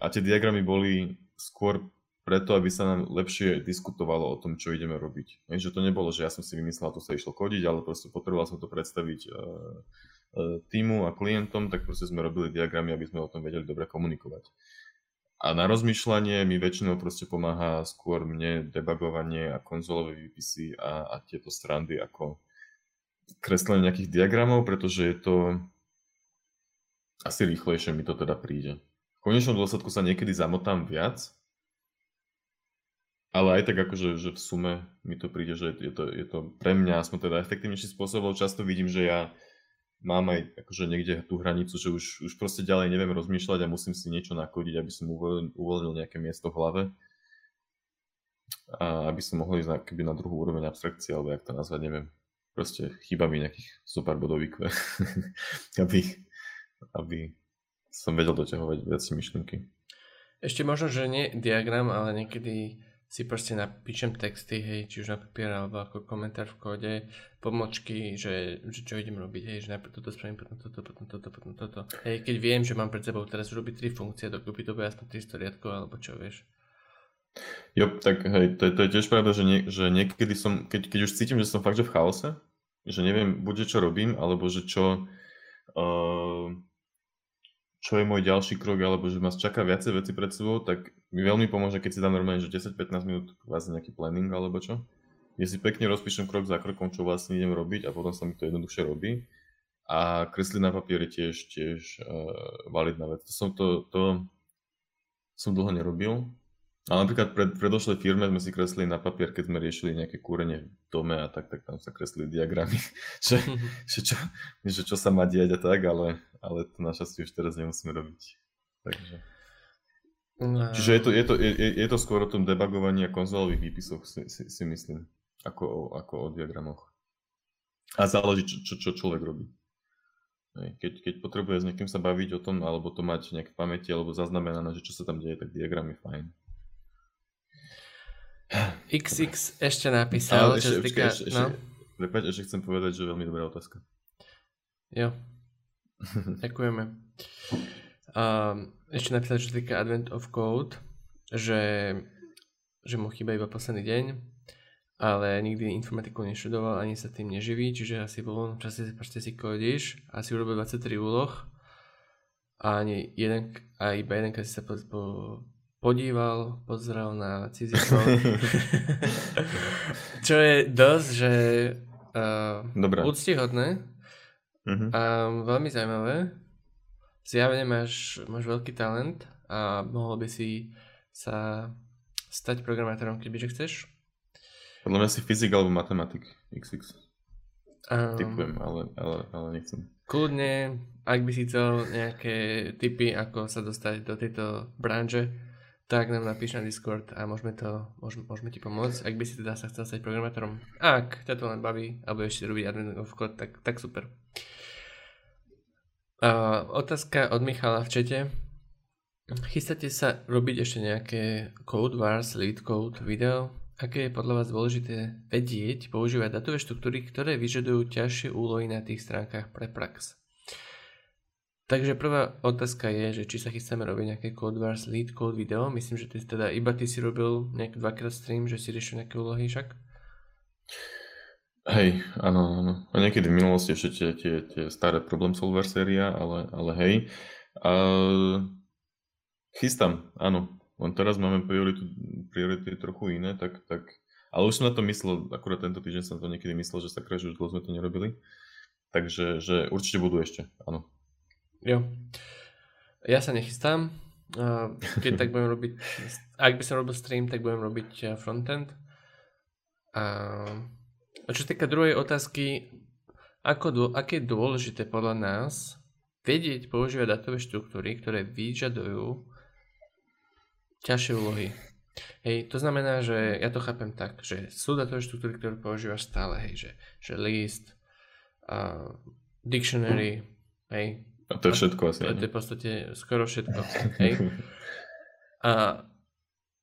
A tie diagramy boli skôr preto, aby sa nám lepšie diskutovalo o tom, čo ideme robiť. Takže to nebolo, že ja som si vymyslel, to sa išlo kodiť, ale proste potreboval som to predstaviť týmu a klientom, tak proste sme robili diagramy, aby sme o tom vedeli dobre komunikovať. A na rozmýšľanie mi väčšinou proste pomáha skôr mne debugovanie a konzolové výpisy a tieto strandy ako kreslenie nejakých diagramov, pretože je to asi rýchlejšie mi to teda príde. V konečnom dôsledku sa niekedy zamotám viac, ale aj tak akože že v sume mi to príde, že je to pre mňa aspoň teda efektívnejší spôsob, lebo často vidím, že ja mám aj akože niekde tú hranicu, že už proste ďalej neviem rozmýšľať a musím si niečo nakodiť, aby som uvoľnil nejaké miesto v hlave. A aby som mohol ísť na druhú úroveň abstrakcie, alebo jak to nazvať, neviem. Proste chýba mi nejakých super bodov IQ, aby som vedel doťahovať viac myšlienky. Ešte možno, že nie diagram, ale niekedy si proste napíšem texty, hej, či už na papier, alebo ako komentár v kóde, pomočky, že čo idem robiť, hej, že najprv toto spravím, potom toto. Hej, keď viem, že mám pred sebou teraz robiť 3 funkcie, dokúpiť to bude aspoň 300 riadkov, alebo čo, vieš. Jo, tak hej, to je tiež pravda, že niekedy som, keď už cítim, že som fakt, že v chaose, že neviem, buď, čo robím, alebo že čo je môj ďalší krok, alebo že ma čaká viacej veci pred sebou, tak mi veľmi pomôže, keď si dám normálne, že 10-15 minút vlastne nejaký planning alebo čo. Ja si pekne rozpíšem krok za krokom, čo vlastne idem robiť a potom sa mi to jednoduchšie robí. A kresliť na papieri tiež validná vec. To som dlho nerobil. Ale napríklad predošlej firme sme si kreslili na papier, keď sme riešili nejaké kúrenie v dome a tak tam sa kreslili diagramy, že čo sa má diať a tak, ale to našťastie už teraz nemusíme robiť. Takže. No. Čiže je to skôr o tom debugovaní a konzolových výpisoch si myslím, ako o diagramoch. A záleží, čo človek robí. Keď potrebuje s niekým sa baviť o tom, alebo to mať nejaké pamäti, alebo zaznamenané, že čo sa tam deje, tak diagram je fajn. XX ešte napísal, čo sa týka... Ešte chcem povedať, že veľmi dobrá otázka. Jo, ďakujeme. Ešte napísal, čo sa týka Advent of Code, že mu chýba iba posledný deň, ale nikdy informatiku neštudoval, ani sa tým neživí, čiže asi vo voľnom čase si kodíš, asi urobil 23 úloh a iba jeden keď si sa podíval, pozrel na cizí kód. Čo je dosť, že úctihodné a veľmi zaujímavé. Zjavne máš veľký talent a mohol by si sa stať programátorom, kebyže chceš. Podľa mňa si fyzik alebo matematik XX. Typujem, ale nechcem. Kľudne, ak by si chcel nejaké tipy, ako sa dostať do tejto branže, tak nám napíš na Discord a môžeme ti pomôcť, ak by si teda sa chcel stať programátorom. Ak ťa to len baví, alebo ešte robiť Advent of Code, tak super. Otázka od Michala v čete. Chystáte sa robiť ešte nejaké Code Wars, Lead Code video? Aké je podľa vás dôležité vedieť, používať datové štruktúry, ktoré vyžadujú ťažšie úlohy na tých stránkach pre prax? Takže prvá otázka je, že či sa chystáme robiť nejaké Code Wars Lead Code video. Myslím, že iba ty si robil nejak 2-krát stream, že si riešil nejaké úlohy však? Hej, áno. A niekedy v minulosti ešte tie staré Problem Solver séria, ale hej. Chystám, áno. Len teraz máme priority trochu iné, tak... Ale už som na to myslel, akurát tento týždeň som to niekedy myslel, že sa kraží, už dlho sme to nerobili. Takže že určite budú ešte, áno. Jo, ja sa nechystám, keď tak budem robiť, ak by som robil stream, tak budem robiť frontend. A čo sa týka druhej otázky, aké je dôležité podľa nás vedieť používať datové štruktúry, ktoré vyžadujú ťažšie úlohy. Hej, to znamená, že ja to chápem tak, že sú datové štruktúry, ktoré používaš stále, hej, že list, dictionary, hej. A to je všetko asi. To je v podstate skoro všetko. Hej. A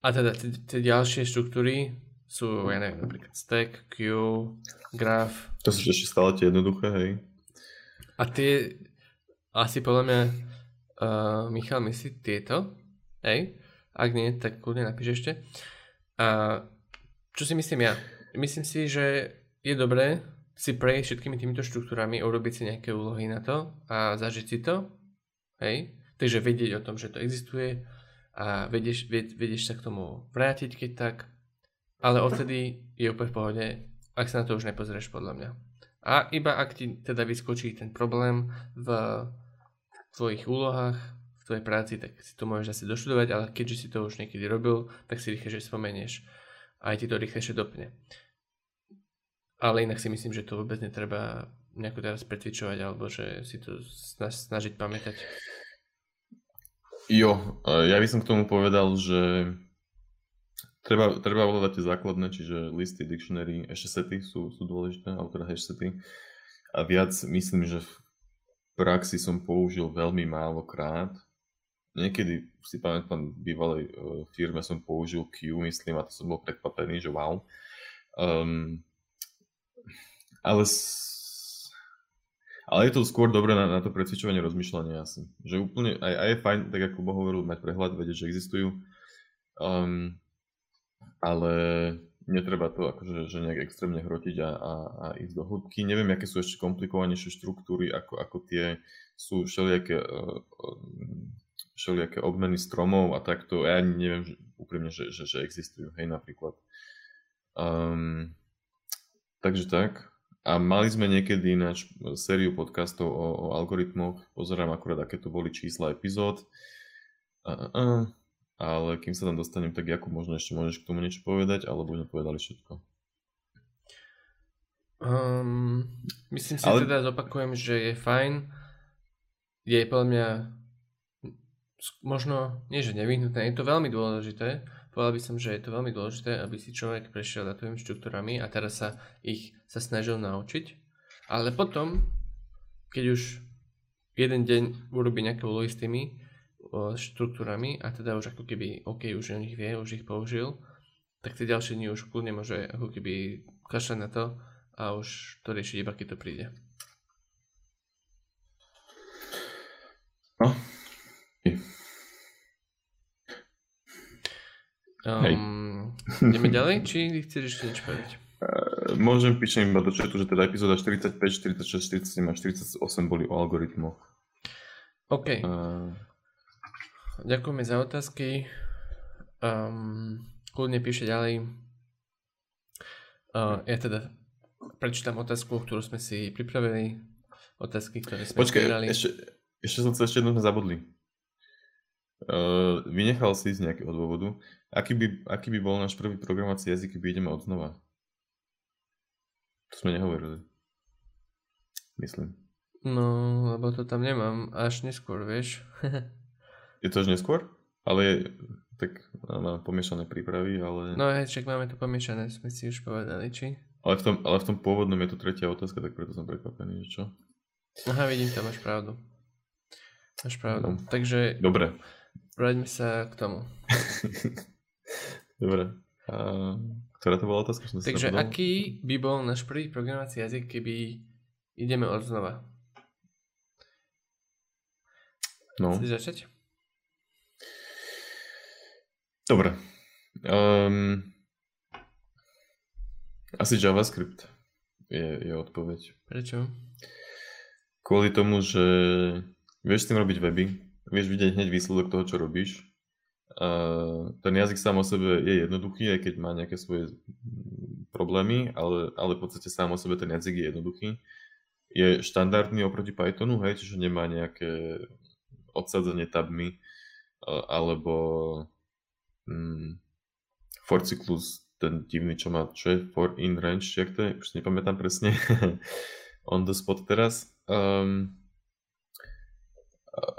teda tie ďalšie štruktúry sú, ja neviem, napríklad stack, queue, graph. To sú ešte stále tie jednoduché, hej. A tie, asi podľa mňa, Michal, myslí tieto, hej? Ak nie, tak kľudne napíš ešte. A čo si myslím ja? Myslím si, že je dobré si prejsť všetkými týmito štruktúrami, urobiť si nejaké úlohy na to a zažiť si to, hej? Takže vedieť o tom, že to existuje a vedieš sa k tomu vrátiť, keď tak. Ale odtedy je úplne v pohode, ak sa na to už nepozrieš, podľa mňa. A iba ak ti teda vyskočí ten problém v tvojich úlohách, v tvojej práci, tak si to môžeš asi doštudovať, ale keďže si to už niekedy robil, tak si rýchlejšie spomenieš. Aj ti to rýchlejšie dopne. Ale inak si myslím, že to vôbec netreba nejako teraz pretvičovať, alebo že si to snažiť pamätať. Jo, ja by som k tomu povedal, že treba ovládať tie základné, čiže listy, dictionary, hashsety sú dôležité, alebo teda hashsety. A viac myslím, že v praxi som použil veľmi málo krát. Niekedy si pamätám, v bývalej firme som použil Q, myslím, a to som bol prekvapený, že wow. Ale je to skôr dobré na to precvičovanie rozmýšľania asi. Že úplne, aj je fajn, tak ako Boh hovoril, mať prehľad, vedieť, že existujú. Ale netreba to akože že nejak extrémne hrotiť a ísť do hĺbky. Neviem, aké sú ešte komplikovanejšie štruktúry, ako tie sú všelijaké obmeny stromov a takto. Ja ani neviem úprimne, že existujú, hej, napríklad. Takže tak. A mali sme niekedy ináč sériu podcastov o algoritmoch. Pozerám akurát, aké to boli čísla epizód. Ale kým sa tam dostanem, tak Jakub, možno ešte môžeš k tomu niečo povedať, alebo už nepovedali všetko. Myslím si, ale... teda zopakujem, že je fajn. Je podľa mňa možno, nie že nevyhnutné, je to veľmi dôležité. Povedal by som, že je to veľmi dôležité, aby si človek prešiel datovými štruktúrami a teraz sa ich snažil naučiť. Ale potom, keď už jeden deň urobí nejaké úlohy s tými štruktúrami a teda už ako keby OK, už o nich vie, už ich použil, tak tie ďalšie dni už kľudne môže ako keby kašľať na to a už to riešiť iba keď to príde. No. Ideme ďalej, či chceš ešte niečo povedať? Môžem píšem iba do chatu, že teda epizóda 45, 46, 47 a 48 boli o algoritmoch. OK. Ďakujeme za otázky. Kľudne píšte ďalej. Ja teda prečítam otázku, ktorú sme si pripravili. Otázky, ktoré sme pripravili. Ešte som sa jednu zabudli. Vynechal si z nejakého dôvodu. Aký by bol náš prvý programovací jazyk, keby ideme od znova? To sme nehovorili. Myslím. No, lebo to tam nemám. Až neskôr, vieš. Je to až neskôr? Ale je, tak máme pomiešané prípravy, ale... No hej, však máme to pomiešané, sme si už povedali, či? Ale v tom pôvodnom je to tretia otázka, tak preto som prekvapený, že čo? Aha, vidím, tam máš pravdu. No. Takže... Dobre. Vráťme sa k tomu. Dobre. A ktorá to bola otázka? Takže aký by bol náš prvý programovací jazyk, keby ideme od znova? No. Chceš začať? Dobre. Asi JavaScript je odpoveď. Prečo? Kvôli tomu, že vieš s tým robiť weby, vieš vidieť hneď výsledok toho, čo robíš. Ten jazyk sám o sebe je jednoduchý, aj keď má nejaké svoje problémy, ale v podstate sám o sebe ten jazyk je jednoduchý. Je štandardný oproti Pythonu, hej, čiže nemá nejaké odsadzanie tabmi alebo... for cyklus, ten divný, čo má, čo je for in range, jak to je, už nepamätám presne on the spot teraz.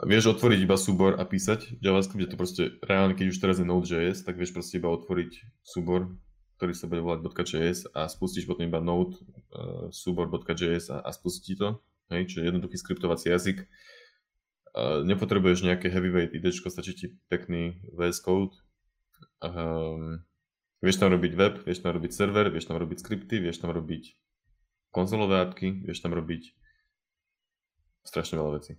Vieš otvoriť iba súbor a písať JavaScript, je to proste reálne, keď už teraz je Node.js, tak vieš proste iba otvoriť súbor, ktorý sa bude volať .js a spustíš potom iba Node súbor.js a spustí to, hej, čiže jednoduchý skriptovací jazyk. Nepotrebuješ nejaké heavyweight idečko, stačí ti pekný VS Code. Vieš tam robiť web, vieš tam robiť server, vieš tam robiť skripty, vieš tam robiť konzolové appky, vieš tam robiť strašne veľa vecí.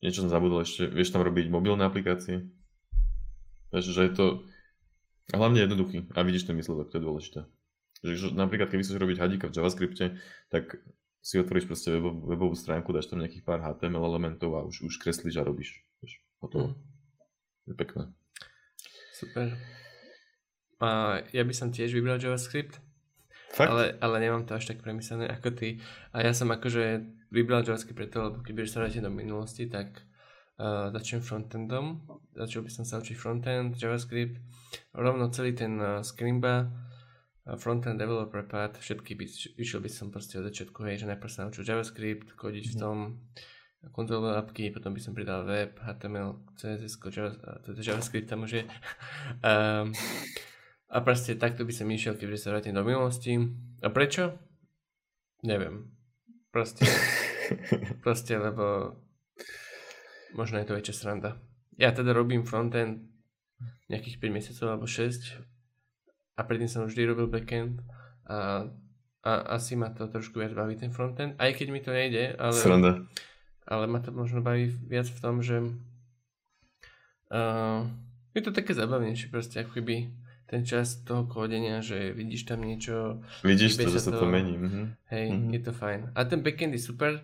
Niečo som zabudol ešte, vieš tam robiť mobilné aplikácie. Takže že je to hlavne jednoduchý a vidíš ten výsledok, to je dôležité. Že napríklad, keď chceš robiť hadíka v JavaScripte, tak si otvoríš proste webovú stránku, dáš tam nejakých pár HTML elementov a už kreslíš a robíš. Hotovo. Je pekné. Super. Ja by som tiež vybral JavaScript, ale nemám to až tak premyslené ako ty. A ja som akože vybral JavaScript preto, lebo keď budeš sa vrátiť do minulosti, tak začnem frontendom. Začal by som sa učiť frontend, JavaScript, rovno celý ten Scrimba, frontend developer part, všetky išiel by som proste od začiatku, hej, že najprv sa naučil JavaScript, kodiť v tom, kontrolové appky, potom by som pridal web, HTML, CSS, JavaScript tam už je. A proste takto by som išiel, keď sa vrátim do minulosti. A prečo? Neviem. Proste, lebo možno je to väčšia sranda. Ja teda robím frontend nejakých 5 mesiacov alebo 6 a predtým som vždy robil backend a asi ma to trošku viac baví ten frontend, aj keď mi to nejde, ale ma to možno baví viac v tom, že je to také zabavnejšie proste ako keby ten čas toho kódenia, že vidíš tam niečo. Vidíš to, že sa to mení. Hej, je to fajn. A ten backend je super.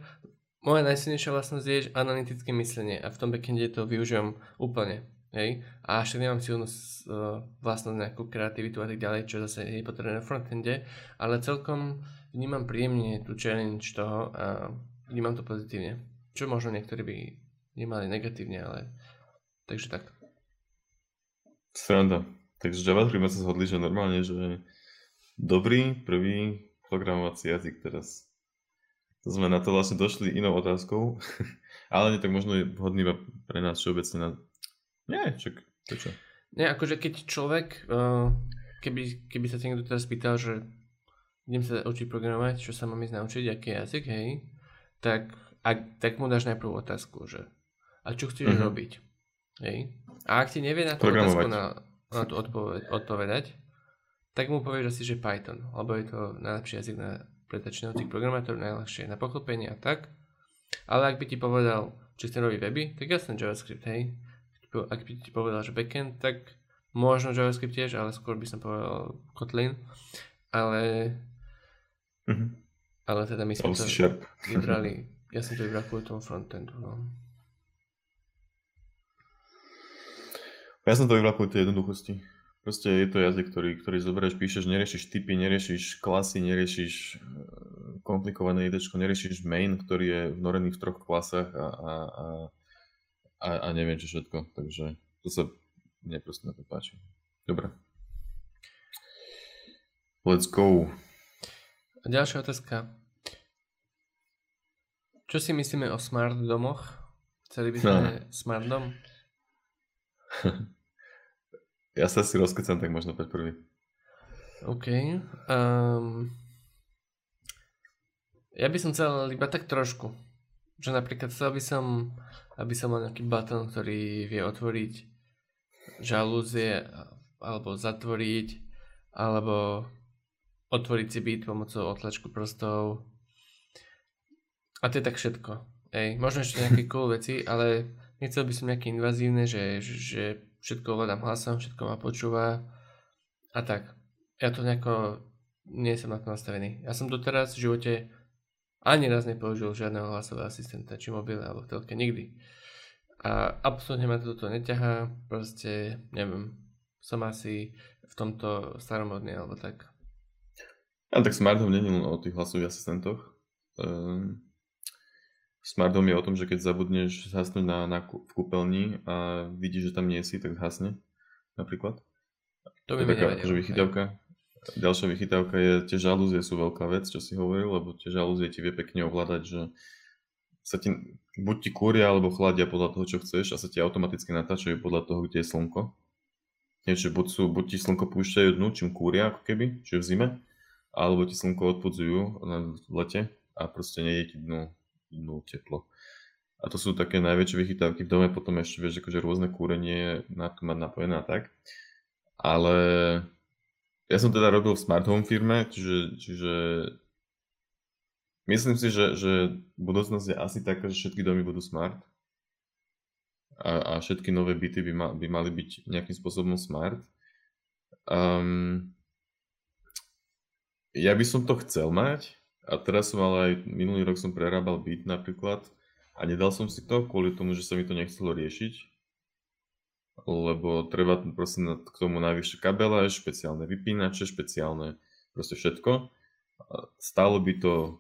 Moja najsilnejšia vlastnosť je analytické myslenie a v tom backende to využívam úplne. Hej. A ešte nemám silnú vlastnosť nejakú kreativitu a tak ďalej, čo zase je potrebné v frontende, ale celkom vnímam príjemne tú challenge toho a vnímam to pozitívne. Čo možno niektorí by nemali negatívne, ale takže tak. Sranda. Takže JavaScript sme sa zhodli, že normálne, že dobrý prvý programovací jazyk teraz. To sme na to vlastne došli inou otázkou, ale nie tak možno je vhodný iba pre nás všeobecne na... Nie, čak, to čo? Nie, akože keď človek, keby sa niekto teraz pýtal, že idem sa učiť programovať, čo sa mám ísť naučiť, aký jazyk, hej, tak mu dáš najprv otázku, že a čo chceš robiť, hej? A ak ti nevie na tú otázku na to odpovedať, tak mu povieš asi, že Python, lebo je to najlepší jazyk na začínajúcich programátorov, najľahšie na pochopenie a tak. Ale ak by ti povedal, či chcem robiť weby, tak jasne JavaScript, hej. Ak by ti povedal, že backend, tak možno JavaScript tiež, ale skôr by som povedal Kotlin. Ale teda my sme to vybrali, ja som to vybral kvôli tomu frontendu, no. Ja som to vybral kvôli tej jednoduchosti. Proste je to jazyk, ktorý zoberieš, píšeš, neriešiš typy, neriešiš klasy, neriešiš komplikované idečko, neriešiš main, ktorý je vnorený v troch klasách a neviem čo všetko. Takže to sa mne proste na to páči. Dobre. Let's go. A ďalšia otázka. Čo si myslíme o smart domoch? Chceli by sme smart dom? Ja sa si rozkecam, tak možno opäť prvý. OK. Ja by som chcel iba tak trošku. Že napríklad chcel by som, aby som mal nejaký button, ktorý vie otvoriť žalúzie, alebo zatvoriť, alebo otvoriť si byt pomocou otlačku prstov. A to je tak všetko. Ej, možno ešte nejaké cool veci, ale nechcel by som nejaké invazívne, že všetko ovládam hlasom, všetko ma počúva a tak. Ja to nejako, nie som na to nastavený. Ja som doteraz v živote ani raz nepoužil žiadneho hlasového asistenta, či mobil, alebo v telke, nikdy. A absolútne ma toto neťahá, proste, neviem, som asi v tomto staromodný, alebo tak. A tak Smart Home nie je len o tých hlasových asistentoch. Smart Home je o tom, že keď zabudneš zhasnúť v kúpeľni a vidíš, že tam nie si, tak zhasne napríklad. To by je taká vychytávka. Ďalšia vychytávka je, tie žalúzie sú veľká vec, čo si hovoril, lebo tie žalúzie ti vie pekne ovládať, že sa ti, buď ti kúria alebo chladia podľa toho, čo chceš a sa ti automaticky natáčajú podľa toho, kde je slnko. Niečo, buď ti slnko púšťajú dnu, čím kúria ako keby, čo je v zime, alebo ti slnko odpudzujú v lete a proste nejde ti dnu teplo. A to sú také najväčšie vychytávky v dome, potom ešte vieš, akože rôzne kúrenie na to mať napojené a tak. A Ale ja som teda robil v smart home firme, čiže myslím si, že budúcnosť je asi taká, že všetky domy budú smart a všetky nové byty by mali byť nejakým spôsobom smart. Ja by som to chcel mať a teraz som ale aj minulý rok som prerábal byt napríklad a nedal som si to kvôli tomu, že sa mi to nechcelo riešiť. Lebo treba proste k tomu najvyššie kabele, špeciálne vypínače, špeciálne proste všetko. Stálo by to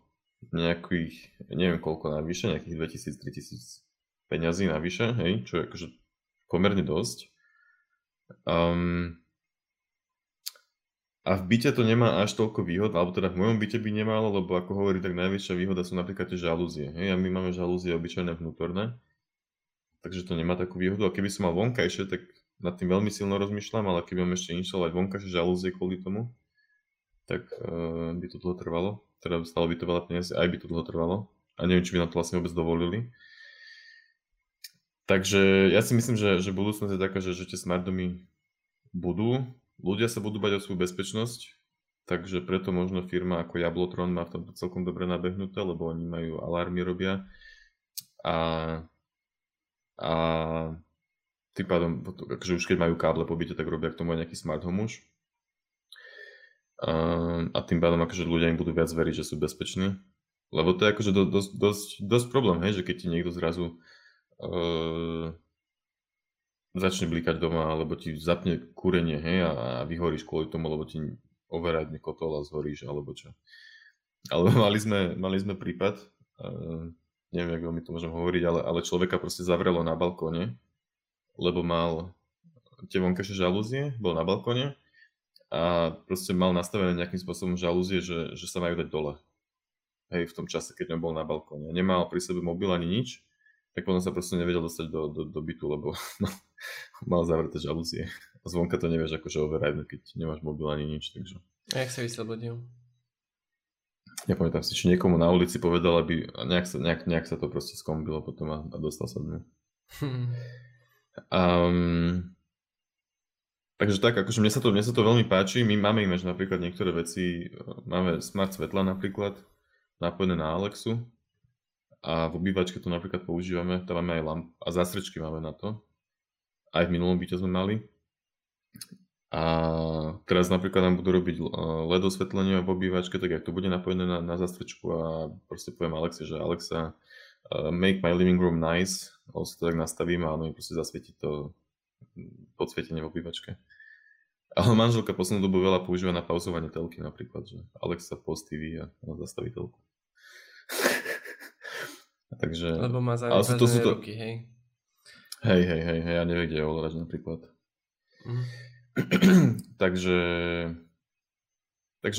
nejakých, neviem koľko navyše, nejakých 2000-3000 peňazí navyše, hej, čo je akože pomerne dosť. A v byte to nemá až toľko výhod, alebo teda v mojom byte by nemalo, lebo ako hovorí, tak najväčšia výhoda sú napríklad tie žalúzie, hej, a my máme žalúzie obyčajné vnútorné. Takže to nemá takú výhodu. A keby som mal vonkajšie, tak nad tým veľmi silno rozmýšľam, ale keby mám ešte inštalovať vonkajšie žalúzie kvôli tomu, tak by to dlho trvalo. Teda stalo by to veľa peniazy, aj by to dlho trvalo. A neviem, či by nám to vlastne vôbec dovolili. Takže ja si myslím, že budúcnosť je taká, že tie smart domy budú. Ľudia sa budú bať o svoju bezpečnosť, takže preto možno firma ako Jablotron má v tomto celkom dobre nabehnuté, lebo oni majú alarmy, robia. A tým pádom, akože už keď majú káble po byte, tak robia k tomu aj nejaký smart home už. A tým pádom akože ľudia im budú viac veriť, že sú bezpeční. Lebo to je akože dosť problém, hej, že keď ti niekto zrazu začne blikať doma, alebo ti zapne kúrenie, hej, a vyhoríš kvôli tomu, lebo ti overadne kotol a zhoríš, alebo čo. Ale mali sme prípad, neviem, ako mi to môžem hovoriť, ale človeka proste zavrelo na balkóne, lebo mal tie vonkajšie žalúzie, bol na balkóne a proste mal nastavené nejakým spôsobom žalúzie, že sa majú dať dole. Hej, v tom čase, keď on bol na balkóne. Nemal pri sebe mobil ani nič, tak potom sa proste nevedel dostať do bytu, lebo no, mal zavreté žalúzie. Zvonka to nevieš akože override, keď nemáš mobil ani nič, takže... A jak sa vyslobodil? Nepamätám si, či niekomu na ulici povedal, aby nejak sa to proste skombilo potom a dostal sa dnu. Takže tak, akože mne sa to veľmi páči. My máme ináč napríklad niektoré veci, máme smart svetla napríklad, napojené na Alexu a v obývačke to napríklad používame, tam máme aj lamp a zástrečky máme na to. Aj v minulom byte sme mali. A teraz napríklad nám budú robiť LED osvetlenie v obývačke, tak ak to bude napojené na zastrčku a proste poviem Alexe, že Alexa, make my living room nice, a si to tak nastavím a ono mi proste zasvieti to podsvietenie v obývačke. Ale manželka poslednú dobu veľa používa na pauzovanie telky napríklad, že Alexa pause TV a ona zastaví telku. Takže... Lebo má zaviazané ruky, hej? Hej, ja neviem, kde je ovládač napríklad. Takže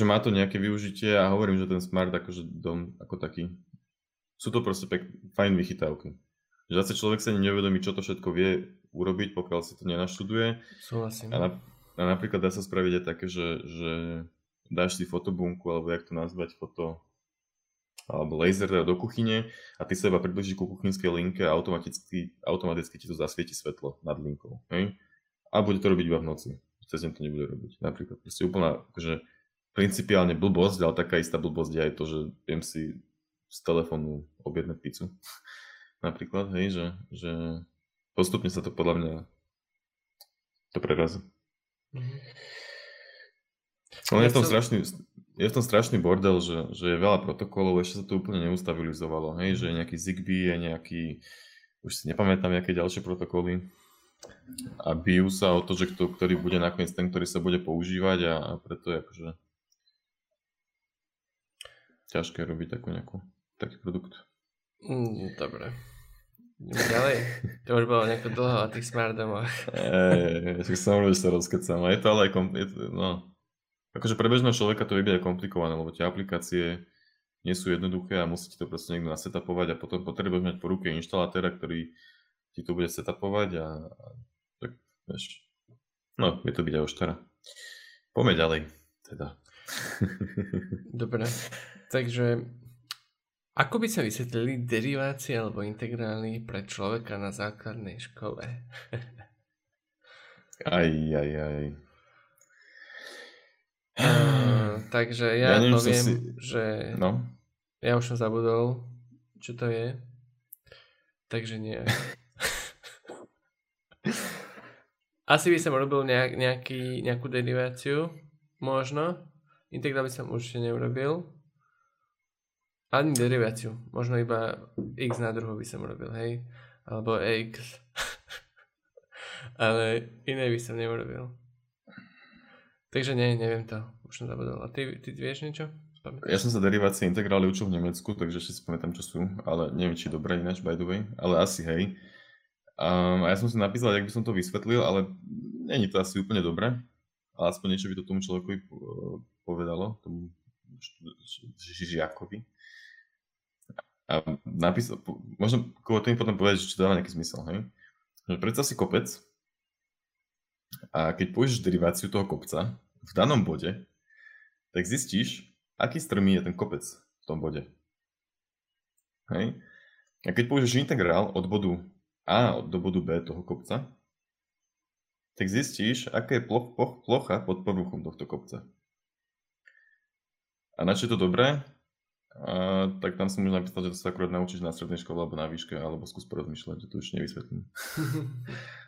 má to nejaké využitie a hovorím, že ten smart akože dom ako taký, sú to proste fajn vychytávky. Že zase človek sa neuvedomí, čo to všetko vie urobiť, pokiaľ si to nenaštuduje. Súhlasím. A napríklad dá sa spraviť aj také, že dáš si fotobunku, alebo jak to nazvať, alebo laser teda do kuchyne a ty sa iba približíš ku kuchynskej linke a automaticky ti to zasvieti svetlo nad linkou. Hej? A bude to robiť iba v noci. Cez deň to nebude robiť. Napríklad proste úplná akože, principiálne blbosť, ale taká istá blbosť je aj to, že viem si z telefónu objednať pizzu. Napríklad, hej, že postupne sa to podľa mňa to prerazí. Ale je v tom strašný bordel, že je veľa protokolov, ešte sa to úplne neustabilizovalo, hej, že je nejaký Zigbee, je nejaký, už si nepamätám, aké ďalšie protokoly. A bijú sa o to, že ktorý bude nakoniec ten, ktorý sa bude používať a preto je akože ťažké robiť taký produkt. Dobre. Ideme ďalej. To už bolo nejako dlho o tých smart domoch. Tak som hovoril, že sa rozkecam. Je to ale aj akože pre bežného človeka to vyberie komplikované, lebo tie aplikácie nie sú jednoduché a musíte to proste niekto nasetapovať a potom potrebuješ mať po ruke inštalatéra, ktorý ti to bude setupovať a tak, vieš, no, je to byť aj oštara. Poďme ďalej, teda. Dobre, takže ako by sa vysvetlili derivácie alebo integrály pre človeka na základnej škole? Aj. Takže ja to viem, si... že... No? Ja už som zabudol, čo to je. Takže nie. Asi by som robil nejakú deriváciu. Možno. Integral by som určite neurobil. Ani deriváciu. Možno iba x na druhú by som robil, hej. Alebo x. Ale iné by som neurobil. Takže nie, neviem to. Už som zabudol. A ty vieš niečo? Pamätáš? Ja som sa derivácie integrály učil v Nemecku, takže ešte si pamätám, čo sú. Ale neviem, či dobre ináč, by the way. Ale asi, hej. A ja som si napísal, jak by som to vysvetlil, ale nie je to asi úplne dobré. Ale aspoň niečo by to tomu človekovi povedalo, tomu žiakovi. A napísal, možno tým potom povedať, že to dáva nejaký zmysel, hej? Predstav si kopec a keď použiješ deriváciu toho kopca v danom bode, tak zistíš, aký strmý je ten kopec v tom bode. Hej? A keď použiješ integrál od bodu A do bodu B toho kopca, tak zistíš, aká je plocha pod povrchom tohto kopca. A načo je to dobré? Tak tam som už napísal, že to sa akurát naučíš na strednej škole alebo na výške, alebo skús porozmýšľať, že to už nevysvetlím.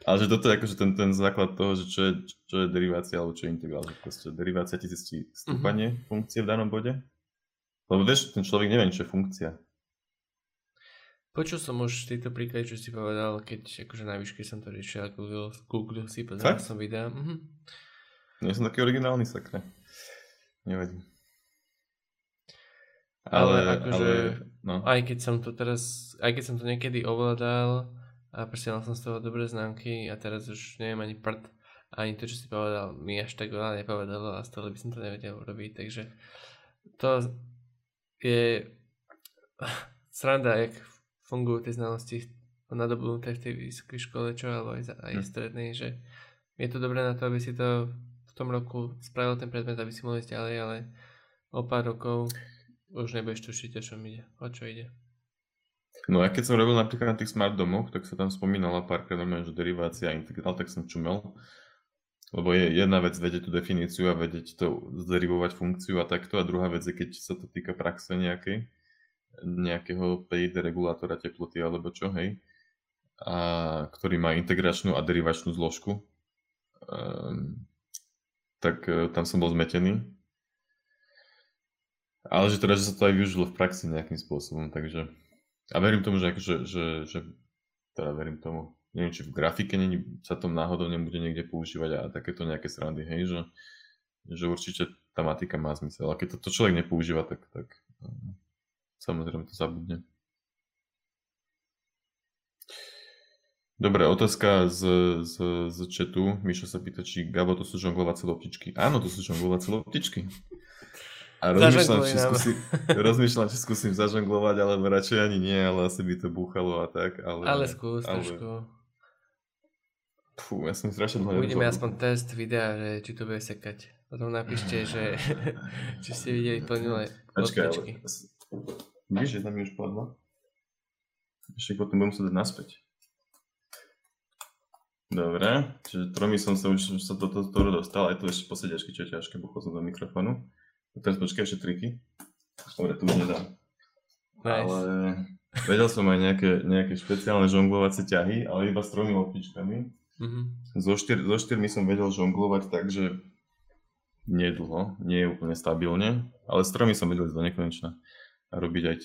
Ale že toto je akože ten základ toho, že čo je derivácia alebo čo je integrál. Proste derivácia ti zistí stúpanie funkcie v danom bode. Lebo vieš, ten človek nevie, čo je funkcia. Počul som už tieto príklady, čo si povedal, keď akože na výške som to riešil, Google si pozeral som videa. Nie som taký originálny, sakra. Nevadí. Ale akože, no. aj keď som to niekedy ovládal a presielal som z toho dobré známky a teraz už neviem ani prd, ani to, čo si povedal, mi až tak veľa nepovedalo a stále by som to nevedel robiť, takže to je sranda, jak fungujú tie znalosti nadobudnuté v tej vysokej škole, čo alebo aj strednej, že je to dobré na to, aby si to v tom roku spravil ten predmet, aby si mohol ísť ďalej, ale o pár rokov už nebudeš tušiť, o čo ide. No ja keď som robil napríklad na tých smart domoch, tak sa tam spomínala párkrát normálne, že derivácia a integrál, tak som čumel. Lebo je jedna vec vedieť tú definíciu a vedieť to zderivovať funkciu a takto, a druhá vec je, keď sa to týka praxe nejakého PID regulátora teploty alebo čo, hej, a ktorý má integračnú a derivačnú zložku, tak tam som bol zmetený. Ale že teda, že sa to aj využilo v praxi nejakým spôsobom, takže... A verím tomu, že teda verím tomu, neviem, či v grafike sa tom náhodou nebude niekde používať a takéto nejaké srandy, hej, že určite tá matika má zmysel. A keď to človek nepoužíva, tak samozrejme to zabudne. Dobre, otázka z chatu. Mišo sa pýta, či Gabo, to sú žonglovacie loptičky. Áno, to sú žonglovacie loptičky. A rozmýšľam, či skúsim zažonglovať, alebo radšej ani nie, ale asi by to búchalo a tak. Ale skús trošku. Fú, ja som strašne dlho nebudeme aspoň test videa, že či to bude sekať. Potom napíšte, že či ste videli plnilé loptičky. Víš, jedna mi už padla. Ešte potom budem sa dať naspäť. Dobre, čiže tromi som sa už toto dostal, aj to ešte po sediačky, čo je ťažké, buchol som do mikrofónu. A teraz počkaj, ešte triky. Dobre, tu už nedám. Nice. Ale vedel som aj nejaké špeciálne žonglovacie ťahy, ale iba s tromi loptičkami. So štyrmi som vedel žonglovať, takže nedlho, nie je úplne stabilne, ale s tromi som vedel do nekonečna. A robiť aj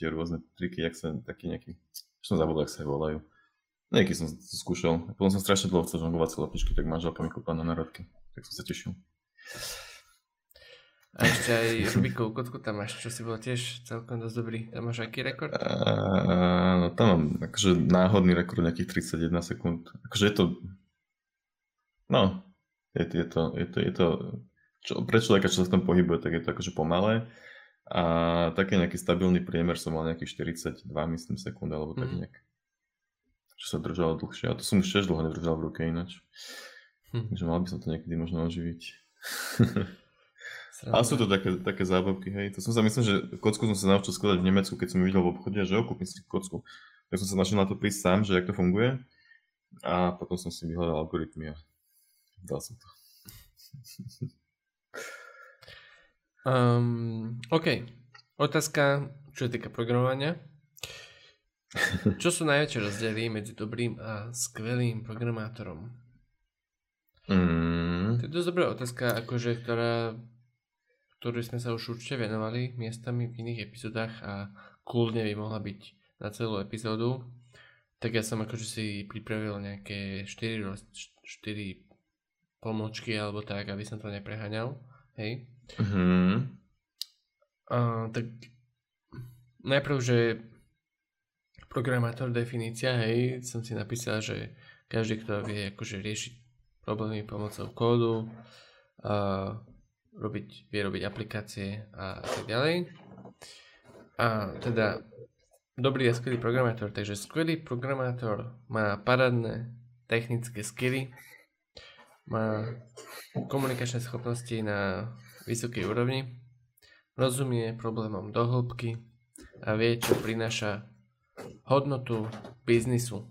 tie rôzne triky, jak sa taký nejaký, som zabudol, jak sa volajú. Nejaký som to skúšal. Potom som strašne dlho chcel žonglovať loptičky, tak manželka mi kúpala na národky. Tak som sa tešil. A ešte aj Rubikovú kotku tam máš, čo si bol tiež celkom dosť dobrý. Tam máš aký rekord? No tam mám akože náhodný rekord nejakých 31 sekúnd. Akože je to... No, je to pre človeka, čo sa tam pohybuje, tak je to akože pomalé. A taký nejaký stabilný priemer som mal nejakých 42, myslím, sekúnd, alebo tak nejak. Čo sa držalo dlhšie. A to som už tiež dlho nedržal v ruke ináč. Takže mal by som to niekedy možno oživiť. Ale sú to také zábavky, hej. To som sa myslím, že kocku som sa naučil skladať v Nemecku, keď som ju videl v obchode, že kúpim si kocku. Tak som sa našiel na to prísť sám, že jak to funguje. A potom som si vyhľadal algoritmy a dal som to. OK. Otázka, čo je týka programovania. Čo sú najväčšie rozdiely medzi dobrým a skvelým programátorom? To je dosť dobrá otázka, akože, ktorú sme sa už určite venovali miestami v iných epizódach a kľudne by mohla byť na celú epizódu. Tak ja som akože si pripravil nejaké 4 pomôčky alebo tak, aby som to nepreháňal. Hej. Tak najprv, že programátor definícia, hej, som si napísal, že každý, kto vie akože riešiť problémy pomocou kódu, vie robiť aplikácie a tak ďalej. A teda dobrý a skvelý programátor, takže skvelý programátor má parádne technické skily, má komunikačné schopnosti na vysokej úrovni, rozumie problémom do hĺbky a vie, čo prináša hodnotu biznisu.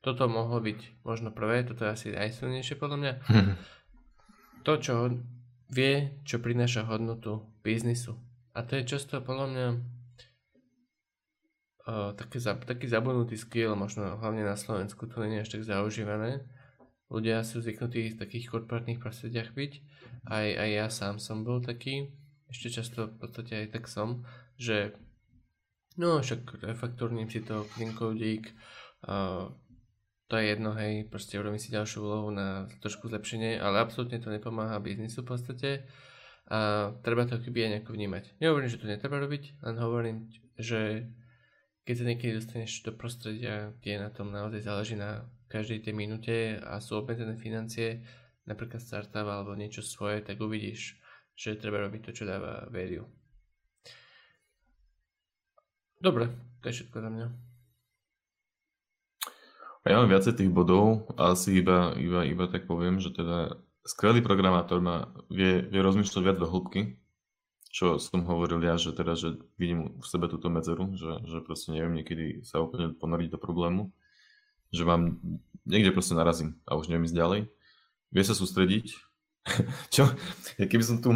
Toto mohlo byť možno prvé, toto je asi najsilnejšie podľa mňa. To, čo vie, čo prináša hodnotu biznisu. A to je často podľa mňa taký zabudnutý skill, možno hlavne na Slovensku to nie je až tak zaužívané. Ľudia sú zvyknutí v takých korporátnych prostrediach byť. Aj ja sám som bol taký. Ešte často v podstate aj tak som, že no však refaktorním si to, clean codík, to je jedno, hej, proste urobím si ďalšiu úlohu na trošku zlepšenie, ale absolútne to nepomáha biznisu v podstate a treba to keby aj nejako vnímať. Nehovorím, že to netreba robiť, len hovorím, že keď sa niekedy dostaneš do prostredia, kde na tom naozaj záleží na každej tej minúte a sú obmedzené financie, napríklad startup alebo niečo svoje, tak uvidíš, že treba robiť to, čo dáva value. Dobre, to je všetko za mňa. Ja mám viacej tých bodov, asi iba tak poviem, že teda skvelý programátor vie rozmýšľať viac do hĺbky, čo som hovoril ja, že teda, že vidím v sebe túto medzeru, že proste neviem niekedy sa úplne ponoriť do problému, že mám, niekde proste narazím a už neviem ísť ďalej. Vie sa sústrediť. Čo? Ja keby som tu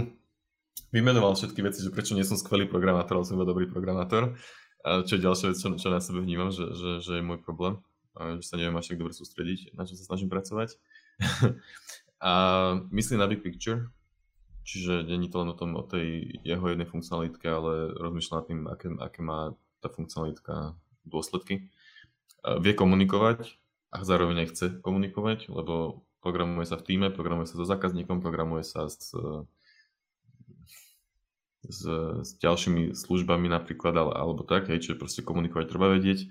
vymenoval všetky veci, že prečo nie som skvelý programátor, ale som iba dobrý programátor. A čo je ďalšia vec, čo na sebe vnímam, že je môj problém. A že sa neviem až tak dobre sústrediť, na čo sa snažím pracovať. A myslím na big picture. Čiže nie je to len o tej jeho jednej funkcionalitke, ale rozmýšľa nad tým, aké má tá funkcionalitka dôsledky. A vie komunikovať a zároveň aj chce komunikovať, lebo programuje sa v tíme, programuje sa so zákazníkom, programuje sa s ďalšími službami napríklad, alebo tak, hej, čiže proste komunikovať treba vedieť.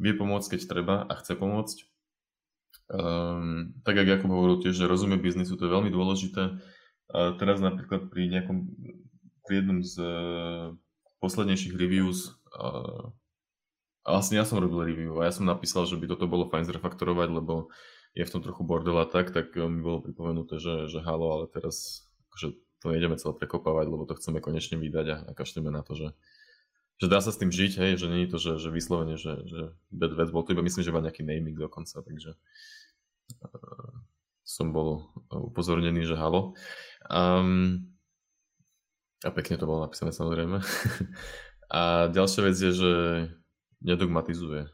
Vie pomôcť, keď treba a chce pomôcť. Tak ako Jakub hovoril tiež, že rozumie biznisu, to je veľmi dôležité. Teraz napríklad pri jednom z poslednejších reviews, vlastne ja som robil review a ja som napísal, že by toto bolo fajn zrefaktorovať, lebo je v tom trochu bordel a tak mi bolo pripomenuté, že halo, ale teraz akože to nejdeme celé prekopávať, lebo to chceme konečne vydať a kašleme na to, že dá sa s tým žiť, hej, že nie je to, že vyslovene, že bad vec, bol to iba, myslím, že iba nejaký naming dokonca, takže som bol upozornený, že halo. A pekne to bolo napísané, samozrejme. A ďalšia vec je, že nedogmatizuje.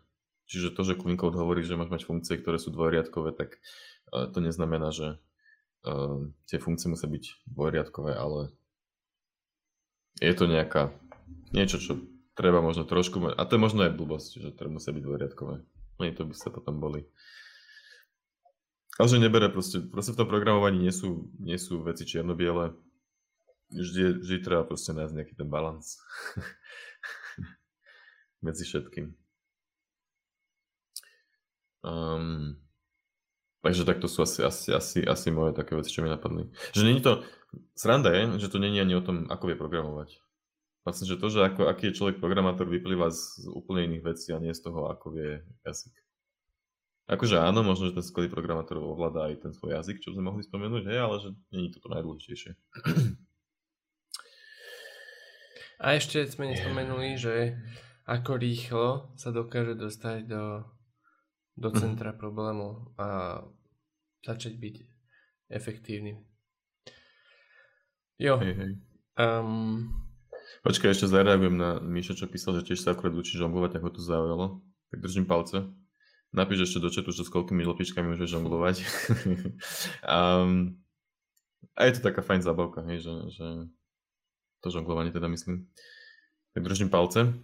Čiže to, že clean code hovorí, že máš mať funkcie, ktoré sú dvojriadkové, tak to neznamená, že tie funkcie musia byť dvojriadkové, ale je to niečo, čo treba možno trošku, a to je možno aj blbosť, že to musia byť dvojriadkové. Nie, to by sa potom boli. Ale že nebere, proste v tom programovaní nie sú veci čierno-biele. Vždy treba proste nájsť nejaký ten balans medzi všetkým. Takže takto sú asi moje také veci, čo mi napadli. Že není to, sranda je, že to není ani o tom, ako vie programovať. Vlastne, že to, že aký je človek programátor, vyplýva z úplne iných vecí a nie z toho, ako vie jazyk. Akože áno, možno, že ten skvelý programátor ovláda aj ten svoj jazyk, čo sme mohli spomenúť, hej, ale že není toto najdôležitejšie. A ešte sme nespomenuli, že ako rýchlo sa dokáže dostať do centra problému a začať byť efektívny. Jo. Hej, hej. Počkaj, ešte zareagujem na Míša, čo písal, že tiež sa akurát učíš žonglovať, ako to zaujalo. Tak držím palce. Napíš ešte do chatu, že s koľkými loptičkami môžeš žonglovať. A je to taká fajn zábavka, hej, že to žonglovanie teda myslím. Tak držím palce.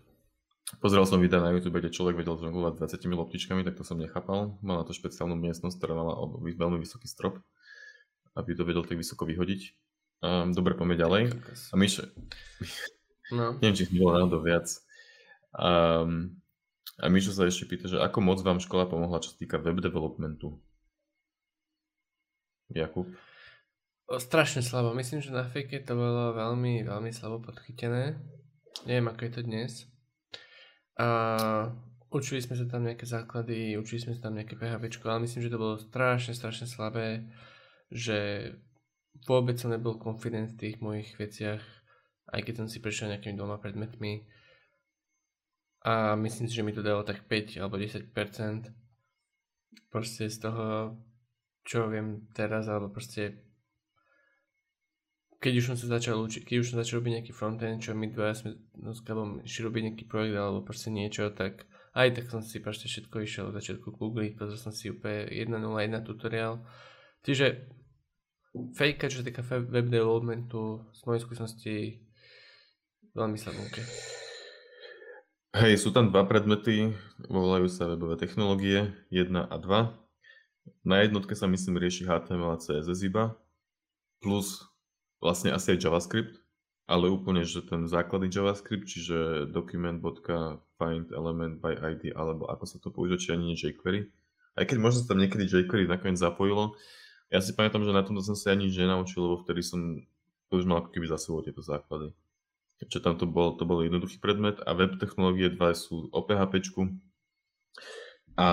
Pozeral som videa na YouTube, kde človek vedel žonglovať 20 loptičkami, tak to som nechápal. Mal na to špeciálnu miestnosť, ktorá mala veľmi vysoký strop, aby to vedel tak vysoko vyhodiť. Dobre, poďme ďalej. A Míša... No. Neviem, či ich bolo náhodou viac. A Míšo sa ešte pýta, že ako moc vám škola pomohla, čo sa týka web developmentu? Jakub? Strašne slabo. Myslím, že na fejke to bolo veľmi, veľmi slabo podchytené. Neviem, ako je to dnes. Učili sme sa tam nejaké základy, učili sme sa tam nejaké PHP, ale myslím, že to bolo strašne, strašne slabé, že vôbec som nebol confident v tých mojich veciach, aj keď som si prešiel nejakými dvoma predmetmi. A myslím si, že mi to dalo tak 5 alebo 10% proste z toho, čo viem teraz, alebo proste keď už som sa začal učiť, keď už som začal robiť nejaký frontend, čo my dvaja sme s Gabom išli robiť nejaký projekt alebo proste niečo, tak aj tak som si proste všetko išiel od začiatku googliť, pozrel som si úplne 1.0.1 tutoriál. Čiže fejka, čo sa týka web developmentu, z mojej skúsenosti veľmi slabúnke. Hej, sú tam dva predmety, volajú sa webové technológie, 1 a 2. Na jednotke sa myslím rieši HTML a CSS iba, plus vlastne asi aj JavaScript, ale úplne, že ten základný JavaScript, čiže document.find element by ID, alebo ako sa to používa, či ani nie jQuery. Aj keď možno sa tam niekedy jQuery nakoniec zapojilo, ja si pamätám, že na tomto som sa ani nič nenaučil, lebo vtedy som to už mal ako keby za sebou tieto základy. Čo tam to bol jednoduchý predmet a web technológie 2 sú o PHPčku a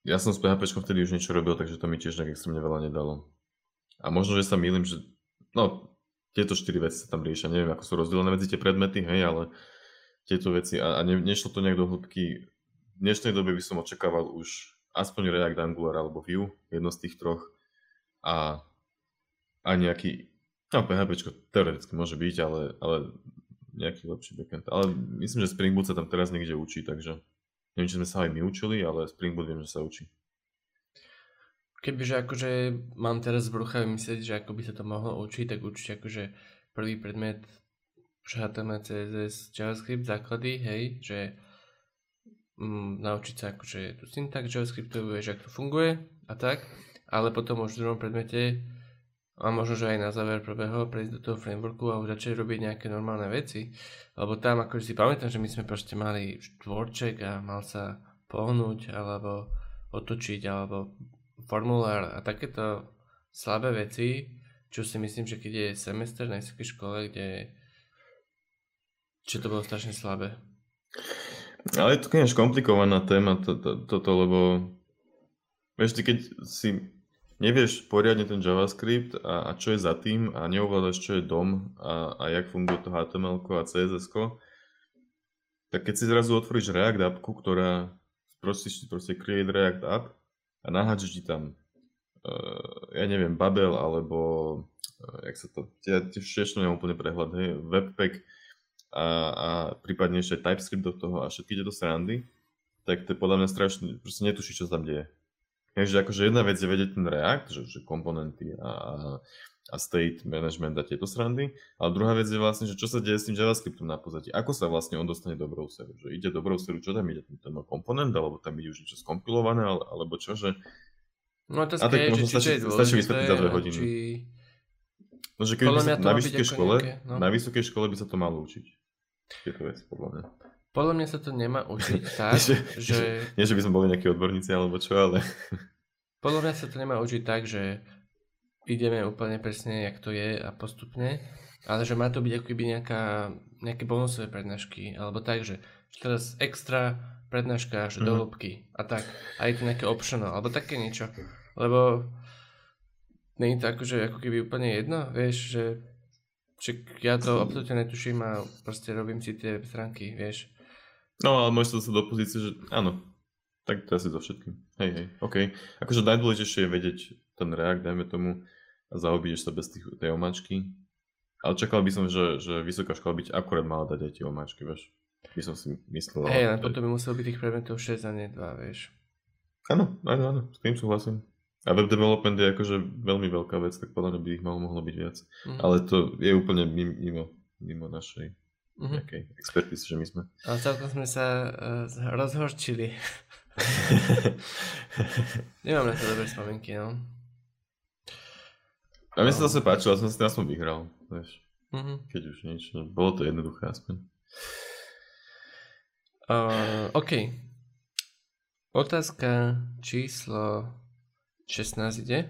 ja som s PHPčkom vtedy už niečo robil, takže to mi tiež nejak extrémne veľa nedalo. A možno, že sa mýlim, že no, tieto 4 veci sa tam riešia, neviem ako sú rozdelené medzi tie predmety, hej, ale tieto veci a nešlo to nejak do hĺbky. V dnešnej dobe by som očakával už aspoň React, Angular alebo Vue, jedno z tých troch a nejaký no, PHPčko teoreticky môže byť, ale nejaký lepší backend. Ale myslím, že Spring Boot sa tam teraz niekde učí, takže neviem, či sme sa aj my učili, ale Spring Boot viem, že sa učí. Kebyže akože mám teraz v ruchách myslieť, že ako by sa to mohlo učiť, tak určite akože prvý predmet HTML, CSS, JavaScript, základy, hej, že naučiť sa akože tú syntax JavaScriptu, vieš, ako to funguje a tak, ale potom už v druhom predmete a možno, že aj na záver prvého prejsť do toho frameworku a už začať robiť nejaké normálne veci. Lebo tam akože si pamätám, že my sme proste mali štvorček a mal sa pohnúť alebo otočiť alebo formulár a takéto slabé veci, čo si myslím, že keď je semester na vysokej škole, kde čo to bolo strašne slabé. Ale je to koniec komplikovaná téma toto, lebo vieš ty, keď si nevieš poriadne ten JavaScript a čo je za tým a neovládaš, čo je DOM a jak funguje to HTML-ko a CSS-ko, tak keď si zrazu otvoríš React appku, ktorá sprostíš proste create React app a naháčeš ti tam, ja neviem, Babel alebo, jak sa to, ja tiež nemám úplne prehľad, hej, Webpack a prípadne ešte TypeScript do toho a všetky tieto srandy, tak to je podľa mňa strašne, proste netušíš, čo sa tam deje. Takže akože jedna vec je vedieť ten React, že komponenty a state management a tieto srandy, ale druhá vec je vlastne, že čo sa deje s tým JavaScriptom na pozadí, ako sa vlastne on dostane do browseru, že ide do browseru, čo tam ide, ten komponent, alebo tam ide už niečo skompilované, alebo čo, že... No to skej, že či stačí vysvetliť za 2 hodiny. Či... No, že keby sa na vysokej škole, na vysokej škole by sa to malo učiť, tieto veci, podľa mňa. Podľa mňa sa to nemá učiť tak, že... Nie, že by sme boli nejakí odborníci alebo čo, ale... Podľa mňa sa to nemá učiť tak, že ideme úplne presne, jak to je a postupne, ale že má to byť ako keby nejaké bonusové prednášky, alebo tak, že teraz extra prednáška až do hĺbky a tak, aj to nejaké optional, alebo také niečo, lebo nie je to akože ako keby úplne jedno, vieš, že... Čiže ja to absolútne netuším a proste robím si tie stránky, vieš. No, ale môžeš sa do pozície, že áno, tak to asi so všetkým. Hej, hej, okej. Okay. Akože najdôležitejšie je vedieť ten React, dajme tomu, a zahobídeš sa bez tej omáčky. Ale čakal by som, že vysoká škola byť akurát mala dať aj tie omáčky, vieš. By som si myslel... Hej, na toto by muselo byť tých predmetov 6 a nie 2, vieš. Áno, áno, áno, s tým súhlasím. A web development je akože veľmi veľká vec, tak podľa mňa by ich malo mohlo byť viac. Mm-hmm. Ale to je úplne mimo našej nejakej expertízy, že my sme. Ale celkom sme sa rozhorčili. Nemám na to dobré spomienky, no. A mne sa zase páčilo, som si teraz vyhral, vieš. Mm-hmm. Keď už niečo, bolo to jednoduché aspoň. OK. Otázka číslo 16 ide.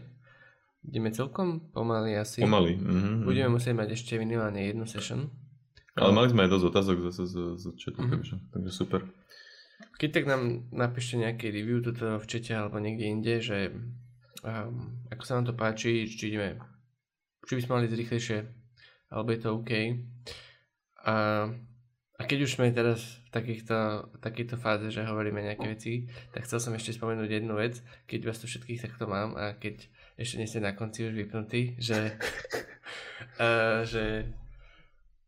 Ideme celkom pomaly asi. Pomaly. Mm-hmm. Budeme musieť mať ešte minimálne jednu session. Ale mali sme aj dosť otázok zase z chatu, takže super. Keď tak nám napíšte nejaké review tuto v chate alebo niekde inde, že ako sa nám to páči, či by sme mali rýchlejšie, alebo je to OK. A keď už sme teraz v takejto fáze, že hovoríme nejaké veci, tak chcel som ešte spomenúť jednu vec, keď vás tu všetkých takto mám a keď ešte nie ste na konci už vypnutí, že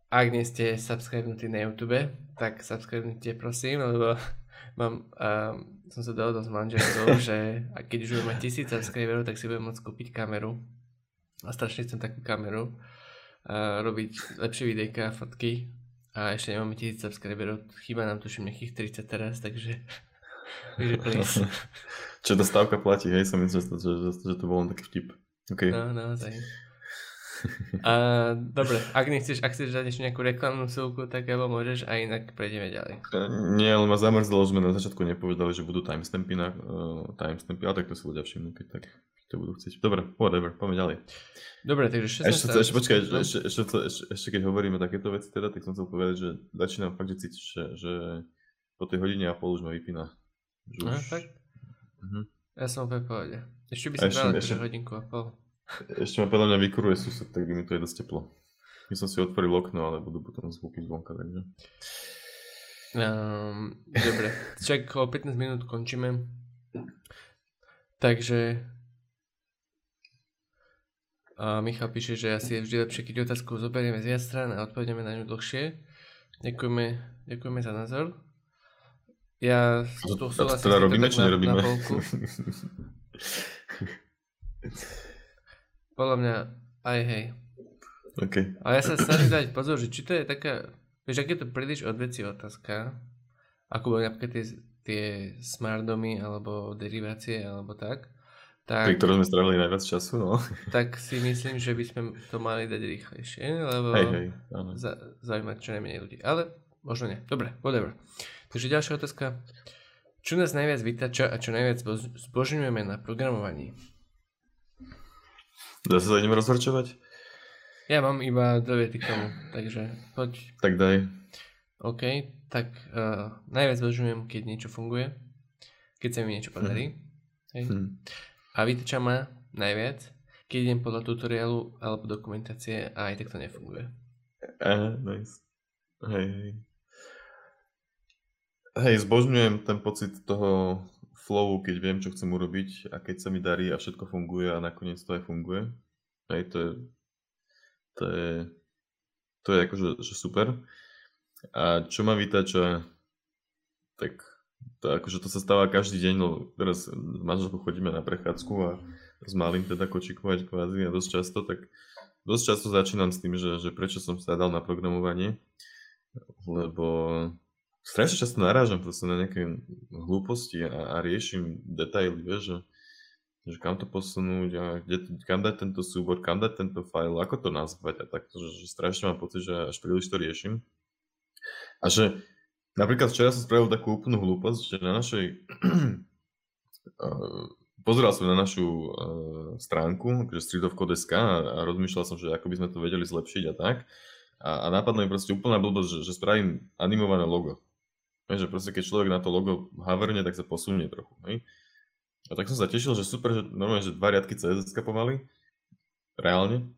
ak nie ste subscribnutí na YouTube, tak subscribnite prosím, lebo som sa dohodol s manželkou, že a keď už budem mať 1000 subscriberov, tak si budem môcť kúpiť kameru. A strašne chcem takú kameru. Robiť lepšie videjka a fotky. A ešte nemáme 1000 subscriberov, chýba nám tuším nejakých 30 teraz, takže please. Čo to stávka platí, hej, som myslel, že to bol len taký vtip. Okay. No, naozaj. Dobre, ak chceš dať ešte nejakú reklamnú súlku, tak alebo môžeš a inak prejdeme ďalej. Nie, ale ma zamrzlo, že sme na začiatku nepovedali, že budú timestampy, ale tak to si ľudia všimnú, keď tak to budú chcieť. Dobre, whatever, poďme ďalej. Dobre, takže 16. Ešte keď hovoríme takéto veci teda, tak som chcel povedať, že začínam fakt, že cítiš, že po tej hodine a pol už ma vypína. Aha, tak? Uh-huh. Ja som úplne povedal. Ešte by som dal hodinku a pol. Ešte ma podľa mňa vykuruje sused, tak by mi to je dosť teplo. My som si otvoril okno, ale budú potom zvuky zvonka, takže... Dobre, však o 15 minút končíme. Takže... Michal píše, že asi je vždy lepšie, keď otázku zoberieme z viac strán a odpovedeme na ňu dlhšie. Ďakujeme za názor. Ja... A to teda robíme, či nerobíme? Podľa mňa aj hej. Okay. Ale ja sa snažím dať pozor, že či to je taká... Vieš, ak je to príliš odveci otázka, ako boli napríklad tie smartdomy, alebo derivácie, alebo tak... Pri ktorom sme strávili najviac času, no. Tak si myslím, že by sme to mali dať rýchlejšie, lebo zaujímať čo najmenej ľudí. Ale možno nie. Dobre, whatever. Takže ďalšia otázka. Čo nás najviac vytáča a čo najviac zbožňujeme na programovaní? Dá sa idem rozhorčovať? Ja mám iba dve k tomu, takže poď. Tak daj. OK, tak najviac zbožňujem, keď niečo funguje, keď sa mi niečo podarí. A vyteča ma najviac, keď idem podľa tutoriálu alebo dokumentácie a aj tak to nefunguje. Aha, nice. Hej. Hej, zbožňujem ten pocit toho... flowu, keď viem, čo chcem urobiť a keď sa mi darí a všetko funguje a nakoniec to aj funguje. Hej, to je akože že super. A čo ma vytáča, tak to, akože to sa stáva každý deň, lebo teraz v manželku chodíme na prechádzku a s malým teda kočikovať kvázi a dosť často začínam s tým, že prečo som sa dal na programovanie, lebo strašne často narážam proste na nejaké hlúposti a riešim detaily, vieš, že kam to posunúť a kam dať tento súbor, kam dať tento file, ako to nazvať a tak, že strašne mám pocit, že až príliš to riešim. A že napríklad včera som spravil takú úplnú hlúposť, že na našej... Pozeral som na našu stránku, že Street of Code a rozmýšľal som, že ako by sme to vedeli zlepšiť a tak. A nápadlo mi proste úplná blbosť, že spravím animované logo. Že proste keď človek na to logo havrne, tak sa posunie trochu. Hej? A tak som sa tešil, že super, že normálne, že 2 riadky CSS-ka pomaly. Reálne.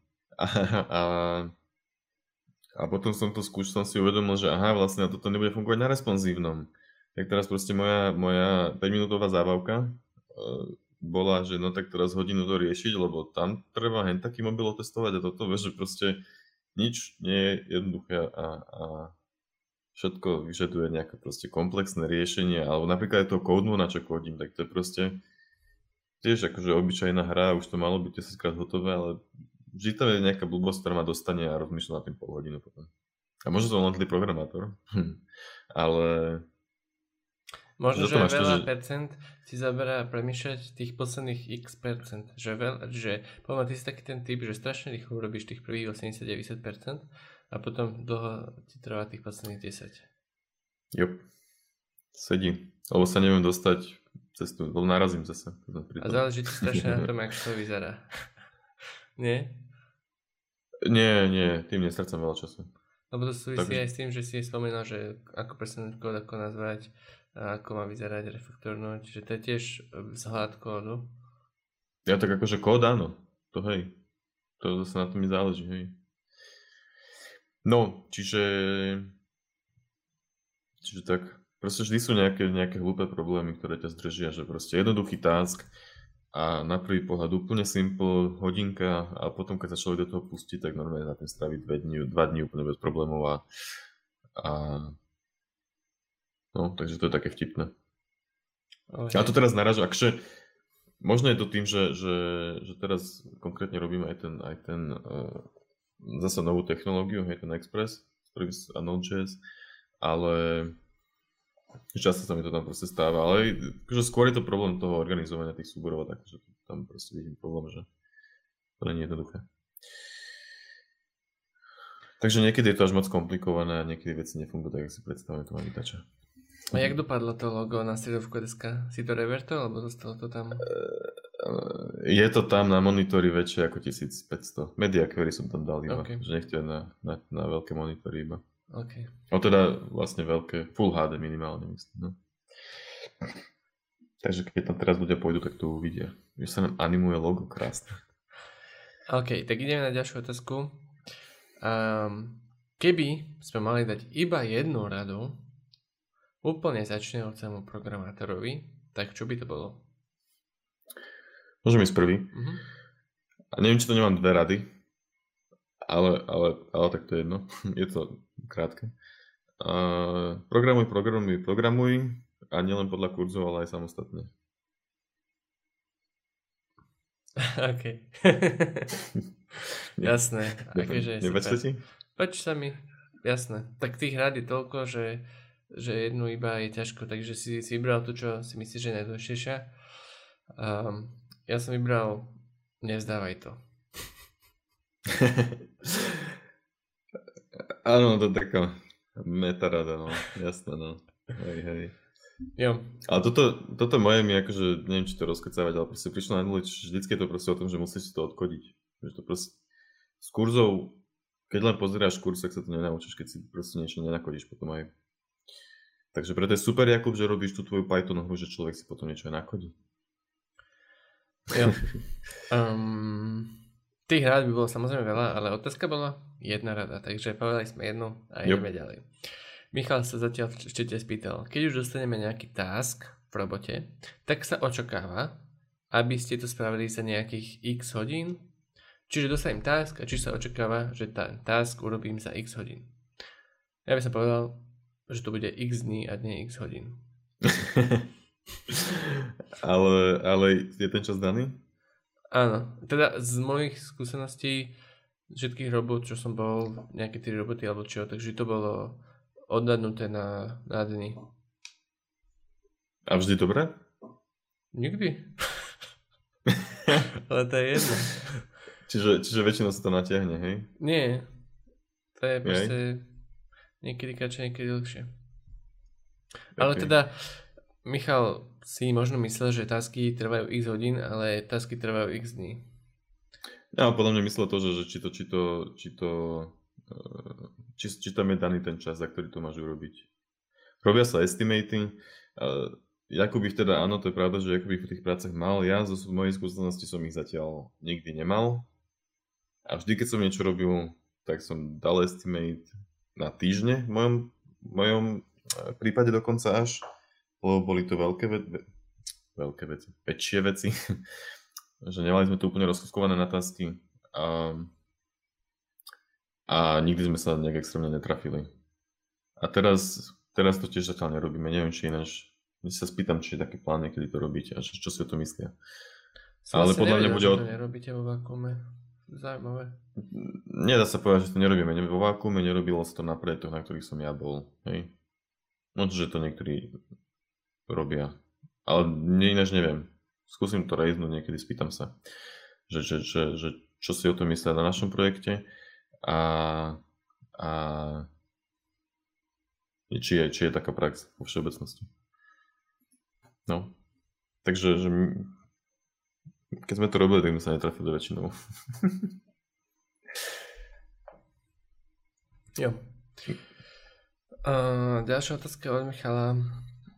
A potom som si uvedomil, že aha, vlastne toto nebude fungovať na responsívnom. Tak teraz proste moja 5-minútová zábavka bola, že no tak teraz hodinu to riešiť, lebo tam treba hen taký mobilo testovať a toto, vieš, že proste nič nie je jednoduché a všetko vyžaduje nejaké proste komplexné riešenie, alebo napríklad aj toho kódu, na čo kódim, tak to je proste tiež akože obyčajná hra, už to malo byť 10-krát hotové, ale vždy tam je nejaká blbosť, ktorá ma dostane a rozmýšľa na tým pol hodinu potom. A možno to len tlý programátor, ale... Možno, že veľa percent si zaberá premýšľať tých posledných x percent. Že poviem, ty si taký ten typ, že strašne rýchlo robíš tých prvých 80-90% a potom dlho ti trvá tých posledných 10. Jo. Sedí. Alebo sa neviem dostať cestu, lebo narazím zase. A záleží ti strašne na tom, ako to vyzerá. Nie? Nie, tým nestracam veľa času. Lebo to súvisí aj s tým, že si spomínal, že ako percent kód, ako nazvať, a ako má vyzerať refaktorno, čiže to je tiež vzhľad kódu. Ja tak akože kód áno, to hej, to zase na to mi záleží, hej. No, čiže tak, proste vždy sú nejaké hlúpe problémy, ktoré ťa zdržia, že proste jednoduchý task a na prvý pohľad úplne simple, hodinka a potom keď sa človek do toho pustí, tak normálne na tým strávi 2 dní úplne bez problémov a no, takže to je také vtipné. Okay. A to teraz narážu, akže možno je to tým, že teraz konkrétne robíme aj ten zase novú technológiu, aj ten Express a Node.js, ale často sa mi to tam proste stáva, ale akože skôr je to problém toho organizovania tých súborov, takže tam proste vidím problém, že to nie je jednoduché. Takže niekedy je to až moc komplikované a niekedy veci nefungujú tak, ako si predstavujem, to ma vytača. A jak dopadlo to logo na streedofcode.sk? Si to revertol, alebo zostalo to tam? Je to tam na monitori väčšie ako 1500. Media query som tam dal iba, okay. Že nechťujem na veľké monitory iba. Okay. O teda vlastne veľké, full HD minimálne myslím. No. Takže keď tam teraz ľudia pôjdu, tak to uvidia. Že sa nám animuje logo, krásne. OK, tak ideme na ďalšiu otázku. Keby sme mali dať iba jednu radu úplne začínajúcemu programátorovi, tak čo by to bolo? Môžem ísť prvý. Uh-huh. A neviem, či to nemám dve rady, ale tak to je jedno. Je to krátke. Programuj a nielen podľa kurzov, ale aj samostatne. OK. Jasné. Nebačte ti? Páči sa mi. Jasné. Tak tých rád je toľko, že jednu iba je ťažko, takže si vybral to, čo si myslíš, že je najdôležitejšia. Ja som vybral nevzdávaj to. Áno, to je taká metarada, no. Jasné, no. Hej. Jo. Ale toto moje mi akože, neviem, či to rozkecávať, ale proste prišlo na dôle, vždycky je to proste o tom, že musíš si to odkodiť. Že to proste z kurzov, keď len pozeráš kurz, tak sa to nenaučíš, keď si proste niečo nenakodíš potom aj. Takže preto je super, Jakub, že robíš tú tvoju Python hru, že človek si potom niečo aj nakodí. Jo. Tých rád by bolo samozrejme veľa, ale otázka bola jedna rada, takže povedali sme jednu a ideme ďalej. Michal sa zatiaľ ešte spýtal, keď už dostaneme nejaký task v robote, tak sa očakáva, aby ste to spravili za nejakých x hodín, čiže dostanem task a či sa očakáva, že ten task urobím za x hodín. Ja by som povedal, že to bude x dní a nie x hodín. ale je ten čas daný? Áno, teda z mojich skúseností všetkých robot, čo som bol, nejaké 3 roboty alebo čo, takže to bolo odhadnuté na dny. A vždy dobre? Nikdy. Ale to je jedno. Čiže väčšinou sa to natiahne, hej? Nie, to je proste... Niekedy kratšie, niekedy dlhšie. Okay. Ale teda, Michal si možno myslel, že tasky trvajú x hodín, ale tasky trvajú x dní. Ja podľa mňa myslel to, že či tam je daný ten čas, za ktorý to máš urobiť. Robia sa estimating. Jakub ich teda, áno, to je pravda, že Jakub ich v tých prácach mal. Ja zo mojej skúsenosti som ich zatiaľ nikdy nemal. A vždy, keď som niečo robil, tak som dal estimate na týždne, v mojom prípade dokonca až, lebo boli to veľké veľké veci, väčšie veci, že nemali sme to úplne rozkuskované na tasky a nikdy sme sa nejak extrémne netrafili. A teraz to tiež zatiaľ nerobíme, neviem či ináč, keď sa spýtam, či je taký plán niekedy to robíte a čo si o to myslia. Som ale podľa mňa bude o... to nerobíte vo vakuume. Zaujímavé. Nedá sa povedať, že to nerobíme vo vakuume, nerobilo sa to na projektoch, na ktorých som ja bol. Hej. Možno, že to niektorí robia. Ale ináč neviem. Skúsim to rejznúť, niekedy spýtam sa, že čo si o to myslia na našom projekte a či je taká prax vo všeobecnosti. No. Takže že keď sme to robili, tak sme sa netrafili väčšinou. Jo. Ďalšia otázka od Michala.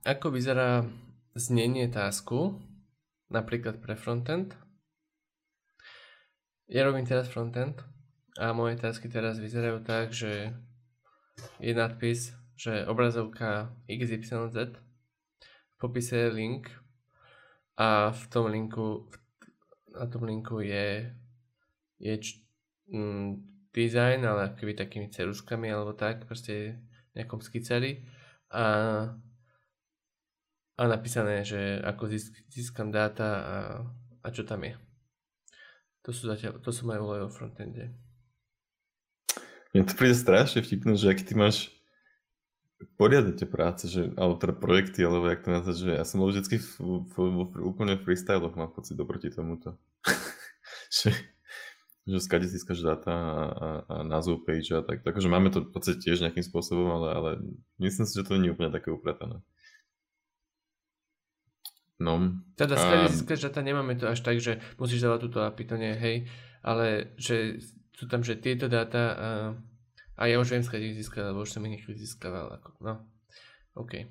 Ako vyzerá znenie tasku, napríklad pre frontend? Ja robím teraz frontend a moje tasky teraz vyzerajú tak, že je nadpis, že obrazovka XYZ, v popise je link a v tom linku je design, ale akoby takými ceruškami alebo tak, proste nejakom skicari a napísané, že ako získam dáta a čo tam je. To sú moje úlohy vo frontende. Mne to príde strašne vtipné, že ak ty máš poriadne tie práce, alebo teda projekty, alebo jak to nazvať, že ja som bol vždycky úplne v freestyloch, mám pocit oproti tomuto. že skade získaš dáta a názov page a tak. Takže máme to v podstate tiež nejakým spôsobom, ale myslím si, že to nie je úplne také upratané. No. Teda skade získaš dáta, nemáme to až tak, že musíš dávať túto API, to nie, hej, ale že sú tam, že tieto dáta a ja už viem, skade ich získať, lebo už som ich niekedy získaval. No, OK.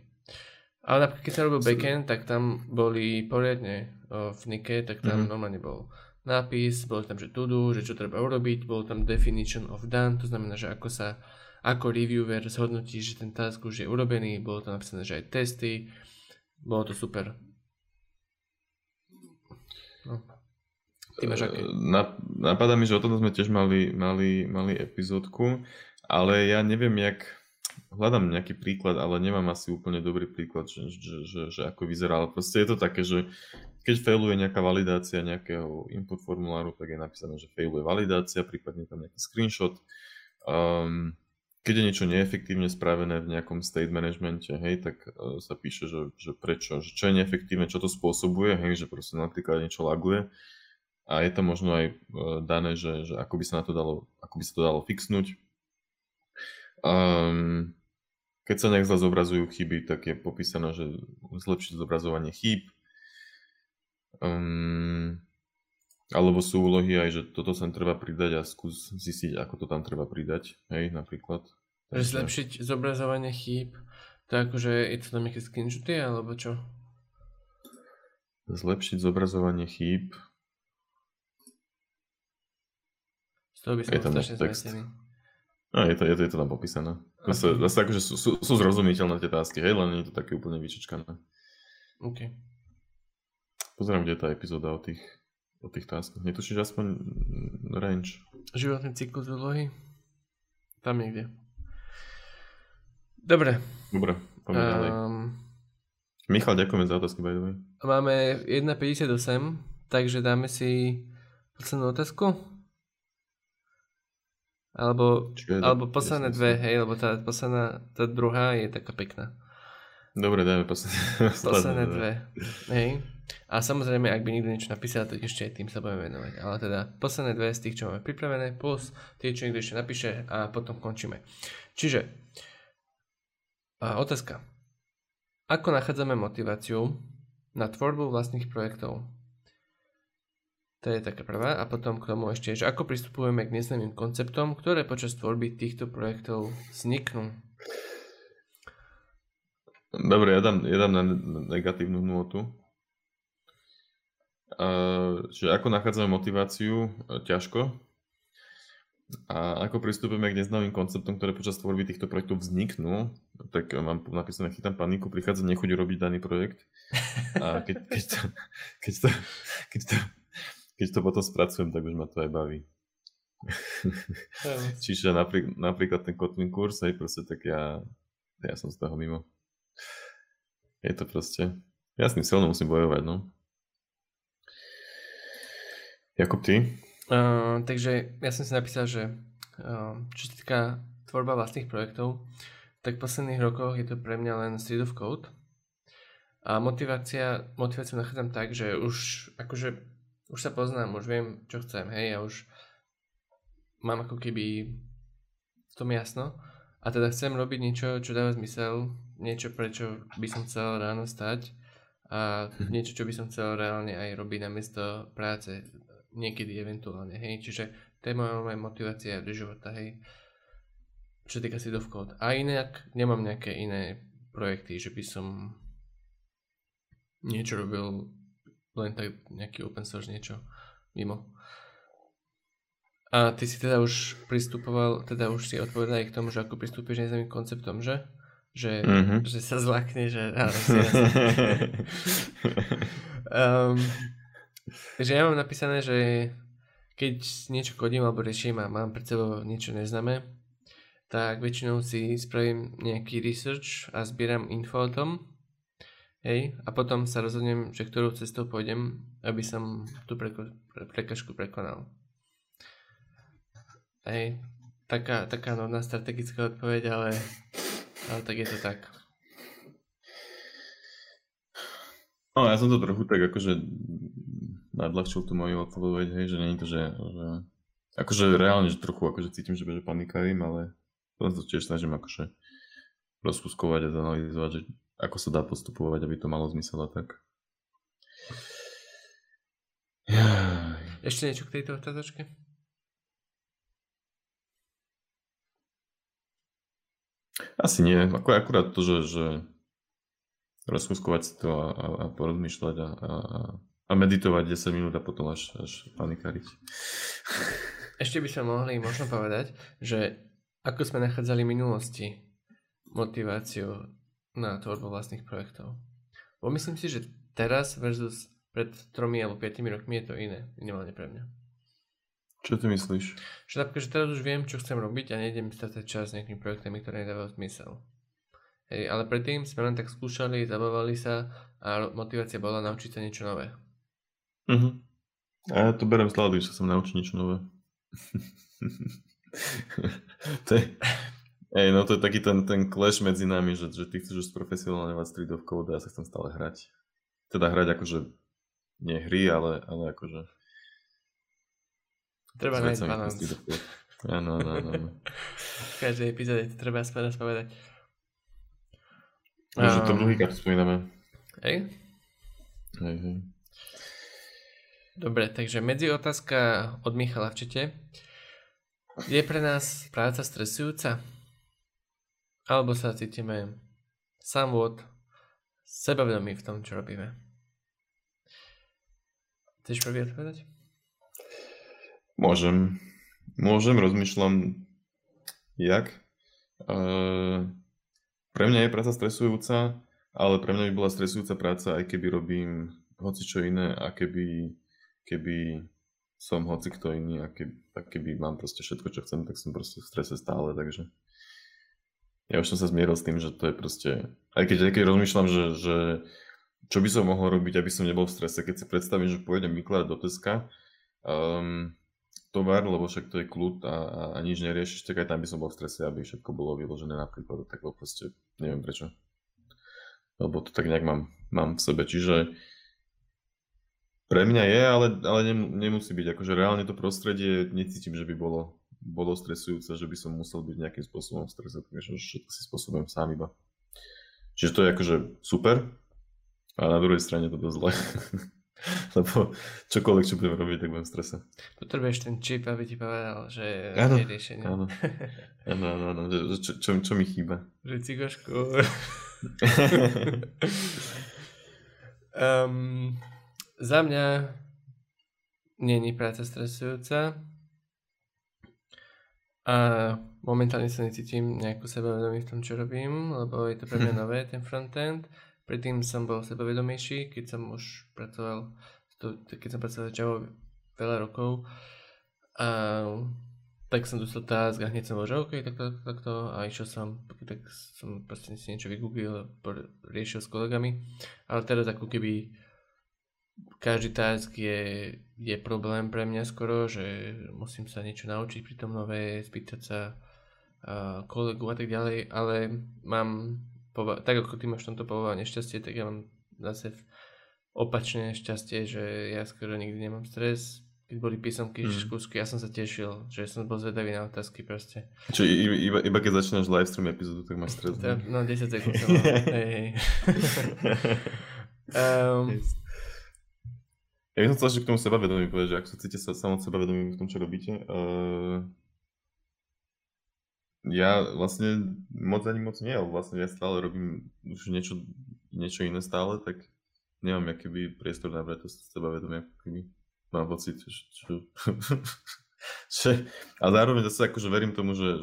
Ale napríklad, keď som robil backend, tak tam boli poriadne v Nike, tak tam normálne bol nápis, bolo tam, že to do, že čo treba urobiť, bolo tam definition of done, to znamená, že ako reviewer zhodnotí, že ten task už je urobený, bolo tam napísané, že aj testy, bolo to super. No. Napadá mi, že o tom sme tiež mali epizódku, ale ja neviem, jak hľadám nejaký príklad, ale nemám asi úplne dobrý príklad, že ako vyzerá, ale proste je to také, že keď failuje nejaká validácia nejakého input formuláru, tak je napísané, že failuje validácia, prípadne tam nejaký screenshot. Keď je niečo neefektívne spravené v nejakom state managemente, hej, tak sa píše, že prečo, že čo je neefektívne, čo to spôsobuje, hej, že proste napríklad niečo laguje. A je to možno aj dané, že ako by sa to dalo fixnúť. Keď sa nejak zle zobrazujú chyby, tak je popísané, že zlepšiť zobrazovanie chýb. Alebo sú úlohy aj, že toto sa treba pridať a skús zistiť, ako to tam treba pridať, hej, napríklad. Takže zlepšiť zobrazovanie chýb, to akože je to tam nejaké screenshoty, alebo čo? Zlepšiť zobrazovanie chýb. To by som strašne zmetený. Je to tam popísané. Zase akože sú zrozumiteľné tie tásky, hej, len nie je to také úplne vyčičkané. OK. Pozerám, kde je tá epizóda o tých táskoch. Netušíš aspoň range? Životný cyklus úlohy? Tam niekde. Dobre, poďme ďalej. Michal, ďakujeme za otázky, by the way. Máme 1.58, takže dáme si poslednú otázku. Alebo posledné dve, hej, lebo tá posledná, tá druhá je taká pekná. Dobre, dajme posledné dve, hej. A samozrejme, ak by nikto niečo napísal, tak ešte aj tým sa budeme venovať. Ale teda posledné dve z tých, čo máme pripravené, plus tie, čo niekto ešte napíše a potom končíme. Čiže, otázka. Ako nachádzame motiváciu na tvorbu vlastných projektov? To je taká prvá a potom k tomu ešte, že ako pristupujeme k neznámym konceptom, ktoré počas tvorby týchto projektov vzniknú. Dobre, ja dám na negatívnu nôtu. Čiže ako nachádzame motiváciu? Ťažko. A ako pristúpime k neznámym konceptom, ktoré počas tvorby týchto projektov vzniknú, tak mám napísané, chytám paniku, prichádza nechuť robiť daný projekt. A keď to potom spracujem, tak už ma to aj baví. Čiže napríklad ten Kotlin kurz, hej, proste tak ja som z toho mimo. Je to proste, ja s tým silno musím bojovať, no. Jakub, ty? Takže ja som si napísal, že čo sa týka tvorba vlastných projektov, tak v posledných rokoch je to pre mňa len Street of Code. A motiváciu nachádzam tak, že už sa poznám, už viem, čo chcem, hej, ja už mám ako keby v tom jasno. A teda chcem robiť niečo, čo dáva zmysel, niečo, prečo by som chcel ráno stať a niečo, čo by som chcel reálne aj robiť namiesto práce. Niekedy eventuálne, hej, čiže to je moja motivácia do života, hej, čo týka si do vkód. A inak nemám nejaké iné projekty, že by som niečo robil, len tak nejaký open source, niečo mimo. A ty si teda už pristupoval, teda už si odpovedal aj k tomu, že ako pristúpiš neznámym konceptom, že? Že, že sa zlakne, že... Takže ja mám napísané, že keď niečo kodím alebo riešim a mám pred sebou niečo neznáme, tak väčšinou si spravím nejaký research a zbieram info o tom, hej, a potom sa rozhodnem, že ktorou cestou pôjdem, aby som tú prekažku prekonal. Hej, taká novná strategická odpoveď, ale tak je to tak. No, ja som to trochu tak akože nadľahčil tú moju odpoveď, hej, že nie je to, že akože reálne, že trochu akože cítim, že panikarím, ale potom to tiež snažím akože rozkuskovať a zanalizovať, že ako sa dá postupovať, aby to malo zmysel a tak. Ešte niečo k tejto otázočke? Asi nie, akurát to, že rozkuskovať si to a porozmýšľať a meditovať 10 minút a potom až panikáriť. Ešte by sme mohli možno povedať, že ako sme nachádzali v minulosti motiváciu na tvorbu vlastných projektov. Bo myslím si, že teraz versus pred 3 alebo 5 rokmi je to iné, minimálne pre mňa. Čo ty myslíš? Že napríklad, že teraz už viem, čo chcem robiť a nejdem stratať čas nejakými projektami, ktoré nedávajú zmysel. Hej, ale predtým sme len tak skúšali, zabávali sa a motivácia bola naučiť sa niečo nové. Uh-huh. A ja to berem sládu, že som naučil niečo nové. To je taký ten clash medzi nami, že ty chceš už profesionálne Street of Code a ja sa chcem stále hrať. Teda hrať akože nie hry, ale akože... Treba nájsť balans. Áno. V každej epizóde to treba aspoň povedať. Takže to druhýkrát spomíname. Hej. Dobre, takže medzi otázka od Michala v čete. Je pre nás práca stresujúca? Alebo sa cítime sebavedomí v tom, čo robíme? Chceš prvý odpovedať? Môžem, rozmýšľam jak. Pre mňa je práca stresujúca, ale pre mňa by bola stresujúca práca, aj keby robím hocičo iné a keby som hocikto iný a keby mám proste všetko, čo chcem, tak som proste v strese stále, takže ja už som sa zmieril s tým, že to je proste, aj keď rozmýšľam, že čo by som mohol robiť, aby som nebol v strese, keď si predstavím, že pôjdem vykladať do Teska tovar, lebo však to je kľud a nič neriešiš, tak aj tam by som bol v strese, aby všetko bolo vyložené napríklad, tak bol proste, neviem prečo. Lebo to tak nejak mám v sebe, čiže pre mňa je, ale nemusí byť, akože reálne to prostredie necítim, že by bolo stresujúce, že by som musel byť nejakým spôsobom v strese, pretože všetko si spôsobujem sám iba. Čiže to je akože super, a na druhej strane to dosť zle. Lebo čokoľvek, čo budem robiť, tak budem v strese. Potrebuješ ten čip, aby ti povedal, že je riešenie. Áno, čo mi chýba? Že cigošku. Za mňa nie je práca stresujúca. A momentálne sa necítim nejako sebavedomý v tom, čo robím, lebo je to pre mňa nové, ten frontend. Predtým som bol sebavedomejší, keď som už pracoval, s Java veľa rokov. A tak som dostal task a hneď som bol, že OK, takto a išiel som, tak som proste si niečo vygooglil, riešil s kolegami, ale teraz ako keby každý task je problém pre mňa skoro, že musím sa niečo naučiť pri tom nové, spýtať sa kolegu a tak ďalej, ale mám, tak ako ty máš v tomto povolanie šťastie, tak ja mám zase opačné šťastie, že ja skoro nikdy nemám stres. Keď boli písomky, skúšky, ja som sa tešil, že som bol zvedavý na otázky proste. Čo, iba keď začínaš livestream epizódu, tak máš stres. No, 10 sekúnd som mal. Hej. Ja by som chcel ešte k tomu sebavedomí povedať, že ak chcete sa samot sebavedomí v tom, čo robíte, ja vlastne moc nie, ale vlastne ja stále robím už niečo iné stále, tak nemám akýby priestor nabrať to sebavedomie, akýby. Mám pocit, a zároveň zase akože verím tomu, že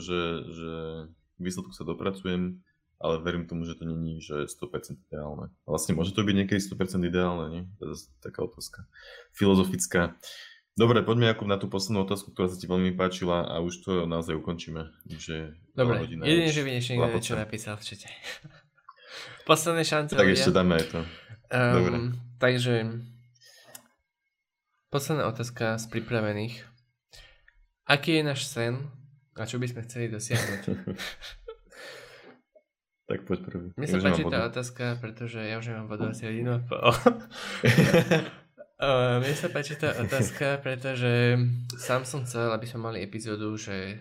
výsledku sa dopracujem, ale verím tomu, že to není, že je 100% ideálne. A vlastne môže to byť niekedy 100% ideálne, nie? To je taká otázka filozofická. Dobre, poďme Jakub na tú poslednú otázku, ktorá sa ti veľmi páčila a už to naozaj ukončíme. Dobre, jedine, že by niekto niečo napísal včete. Posledné šance. Tak ešte dáme aj to. Dobre. Takže... Posledná otázka z pripravených. Aký je náš sen a čo by sme chceli dosiahnuť? Tak poď prvý. Mne sa páči tá otázka, pretože ja už mám vodu asi hodinu a pol. Mne sa páči tá otázka, pretože sám som chcel, aby sme mali epizódu, že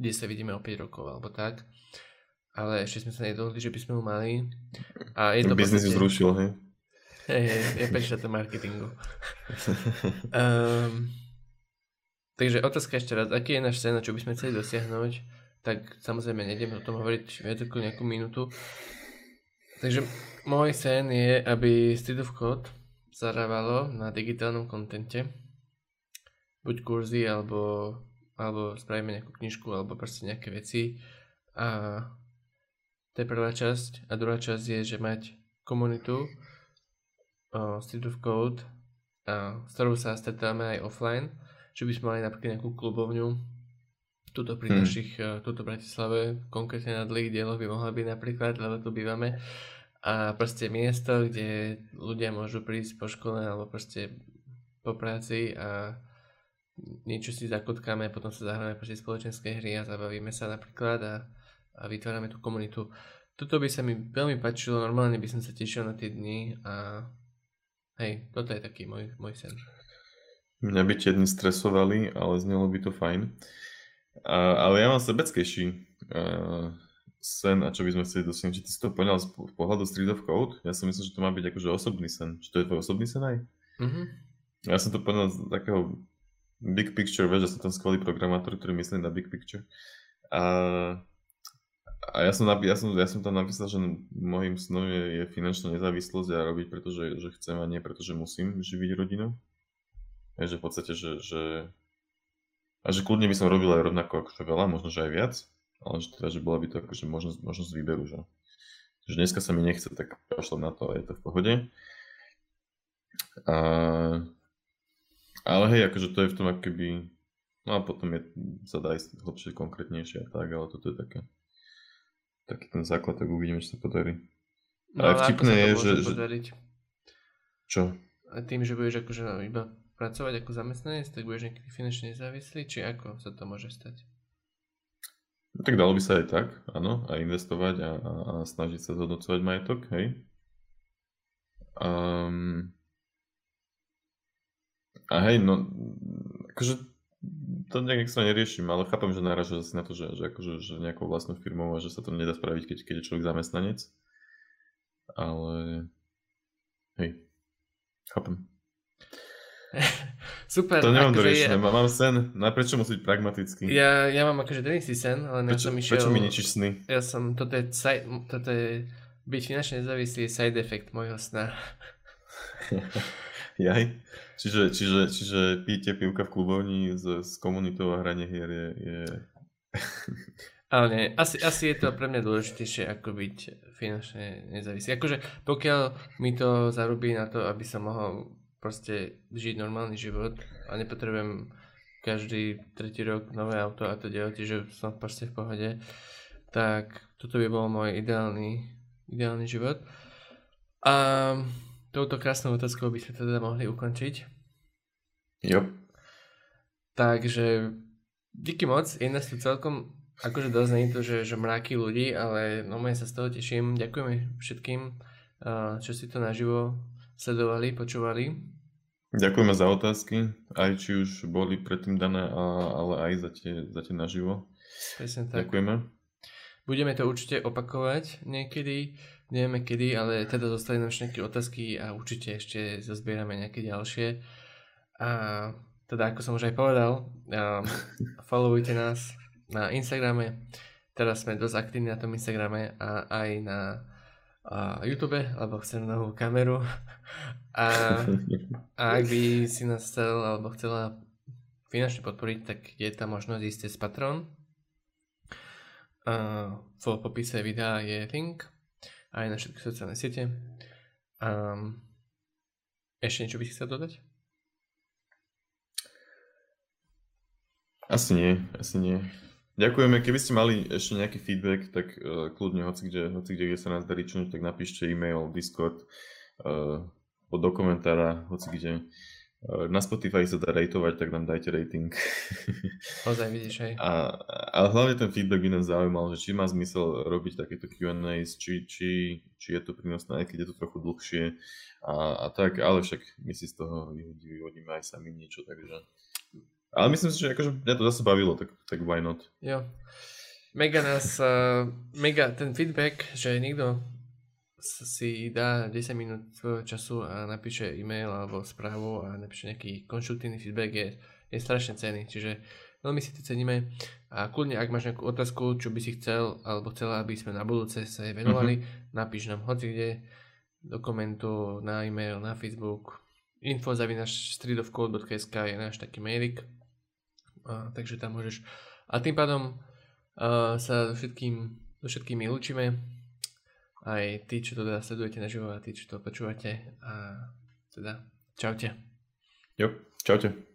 kde sa vidíme o 5 rokov alebo tak. Ale ešte sme sa nedohodli, že by sme ju mali. A je to biznis ju zrušil, hej? Je pečná to marketingu. Takže otázka ešte raz, aký je náš sen, čo by sme chceli dosiahnuť, tak samozrejme nejdem o tom hovoriť viac ako nejakú minútu. Takže môj sen je, aby Street of Code zarábalo na digitálnom kontente. Buď kurzy, alebo spravíme nejakú knižku, alebo proste nejaké veci. A to je prvá časť. A druhá časť je, že mať komunitu, Street of Code, s ktorou sa stretáme aj offline, že by sme mali napríklad nejakú klubovňu tuto pri našich, tuto v Bratislave, konkrétne na dlhých dieloch by mohla byť napríklad, lebo tu bývame, a proste miesto, kde ľudia môžu prísť po škole alebo proste po práci a niečo si zakotkáme, potom sa zahráme proste spoločenské hry a zabavíme sa napríklad a vytvárame tú komunitu. Toto by sa mi veľmi páčilo, normálne by som sa tešil na tie dni a hej, toto je taký môj sen. Mňa by tie dny stresovali, ale znelo by to fajn. Ale ja mám sebeckejší sen, a čo by sme chceli dosiahnuť. Či ty si to poňal z pohľadu Street of Code? Ja si myslím, že to má byť akože osobný sen. Či to je tvoj osobný sen aj? Mm-hmm. Ja som to poňal z takého big picture, vieš, že som tam skvelý programátor, ktorý myslí na big picture. A ja som tam napísal, že môjim snom je finančná nezávislosť a robiť, pretože že chcem a nie, pretože musím živiť rodinu. Takže v podstate, že kľudne by som robil aj rovnako akože veľa, možno že aj viac, ale že teda, že bola by to akože možnosť výberu, že. Takže dneska sa mi nechce, tak pošlem na to a je to v pohode. Ale hej, akože to je v tom akoby, no a potom sa dá ísť hlbšie, konkrétnejšie a tak, ale toto je také. Taký ten základ, tak uvidíme, čo sa podarí. No, ale vtipné je, že... Čo? A tým, že budeš akože iba pracovať ako zamestnanec, tak budeš niekedy finančne nezávislý, či ako sa to môže stať? No tak dalo by sa aj tak, áno, a investovať a snažiť sa zhodnocovať majetok, hej. A hej, no, akože... To nejak sa neriešim, ale chápam, že náražujem asi na to, že nejakou vlastnou firmou a že sa to nedá spraviť, keď je človek zamestnanec. Ale... Hej. Chápem. Super. To nemám doriešené. Mám sen. Prečo musí byť pragmatický? Ja mám akože ten istý sen, ale ja som išiel... Prečo mi ničíš sny? Ja som... Toto je byť finančne nezávislý side effect mojho sna. Jaj. Čiže píte pivka v klubovni s komunitou a hranie hier je Ale nie, asi je to pre mňa dôležitejšie, ako byť finančne nezávislý. Akože pokiaľ mi to zarobí na to, aby som mohol proste žiť normálny život a nepotrebujem každý tretí rok nové auto a to ďalej, že som proste v pohode, tak toto by bol môj ideálny život. A touto krásnou otázkou by sme to teda mohli ukončiť. Jo. Takže díky moc, je nás tu celkom akože dosť, nie to, že mráky ľudí, ale no ja sa z toho teším. Ďakujeme všetkým, čo si to naživo sledovali, počúvali. Ďakujeme za otázky, aj či už boli predtým dané, ale aj za tie naživo. Presne tak. Ďakujeme. Budeme to určite opakovať niekedy, nevieme kedy, ale teda zostali nám ešte nejaké otázky a určite ešte zozbierame nejaké ďalšie. A teda ako som už aj povedal, followujte nás na Instagrame, teraz sme dosť aktívni na tom Instagrame a aj na YouTube, lebo chcem novú kameru a ak by si nás chcel alebo chcela finančne podporiť, tak je tam možnosť ísť cez Patreon. V popise videa je link aj na všetky sociálne siete. Ešte niečo by si chcel dodať? Asi nie. Ďakujeme, keby ste mali ešte nejaký feedback, tak kľudne hoci kde sa nás darí činiť, tak napíšte e-mail, Discord, do komentára, hoci kde. Na Spotify sa dá rejtovať, tak nám dajte rating. Ozaj, vidíš aj. A hlavne ten feedback by nás zaujímal, že či má zmysel robiť takéto Q&A, či je to prínosné, aj keď je to trochu dlhšie a tak, ale však my si z toho vyhodíme aj sami niečo, takže... Ale myslím si, že akože mňa to zase bavilo, tak why not? Jo. Mega ten feedback, že niekto si dá 10 minút svojho času a napíše e-mail alebo správu a napíše nejaký konštruktívny feedback je strašne cenný. Čiže veľmi si to ceníme a kľudne, ak máš nejakú otázku, čo by si chcel alebo chcela, aby sme na budúce sa jej venovali, napíš nám hocikde do komentu, na e-mail, na Facebook. info@streetofcode.sk je náš taký mailik. Takže tam môžeš. A tým pádom sa so všetkými ľúčime. Aj tí, čo to teda sledujete naživo a tí, čo to počúvate. A teda čaute. Jo, čaute.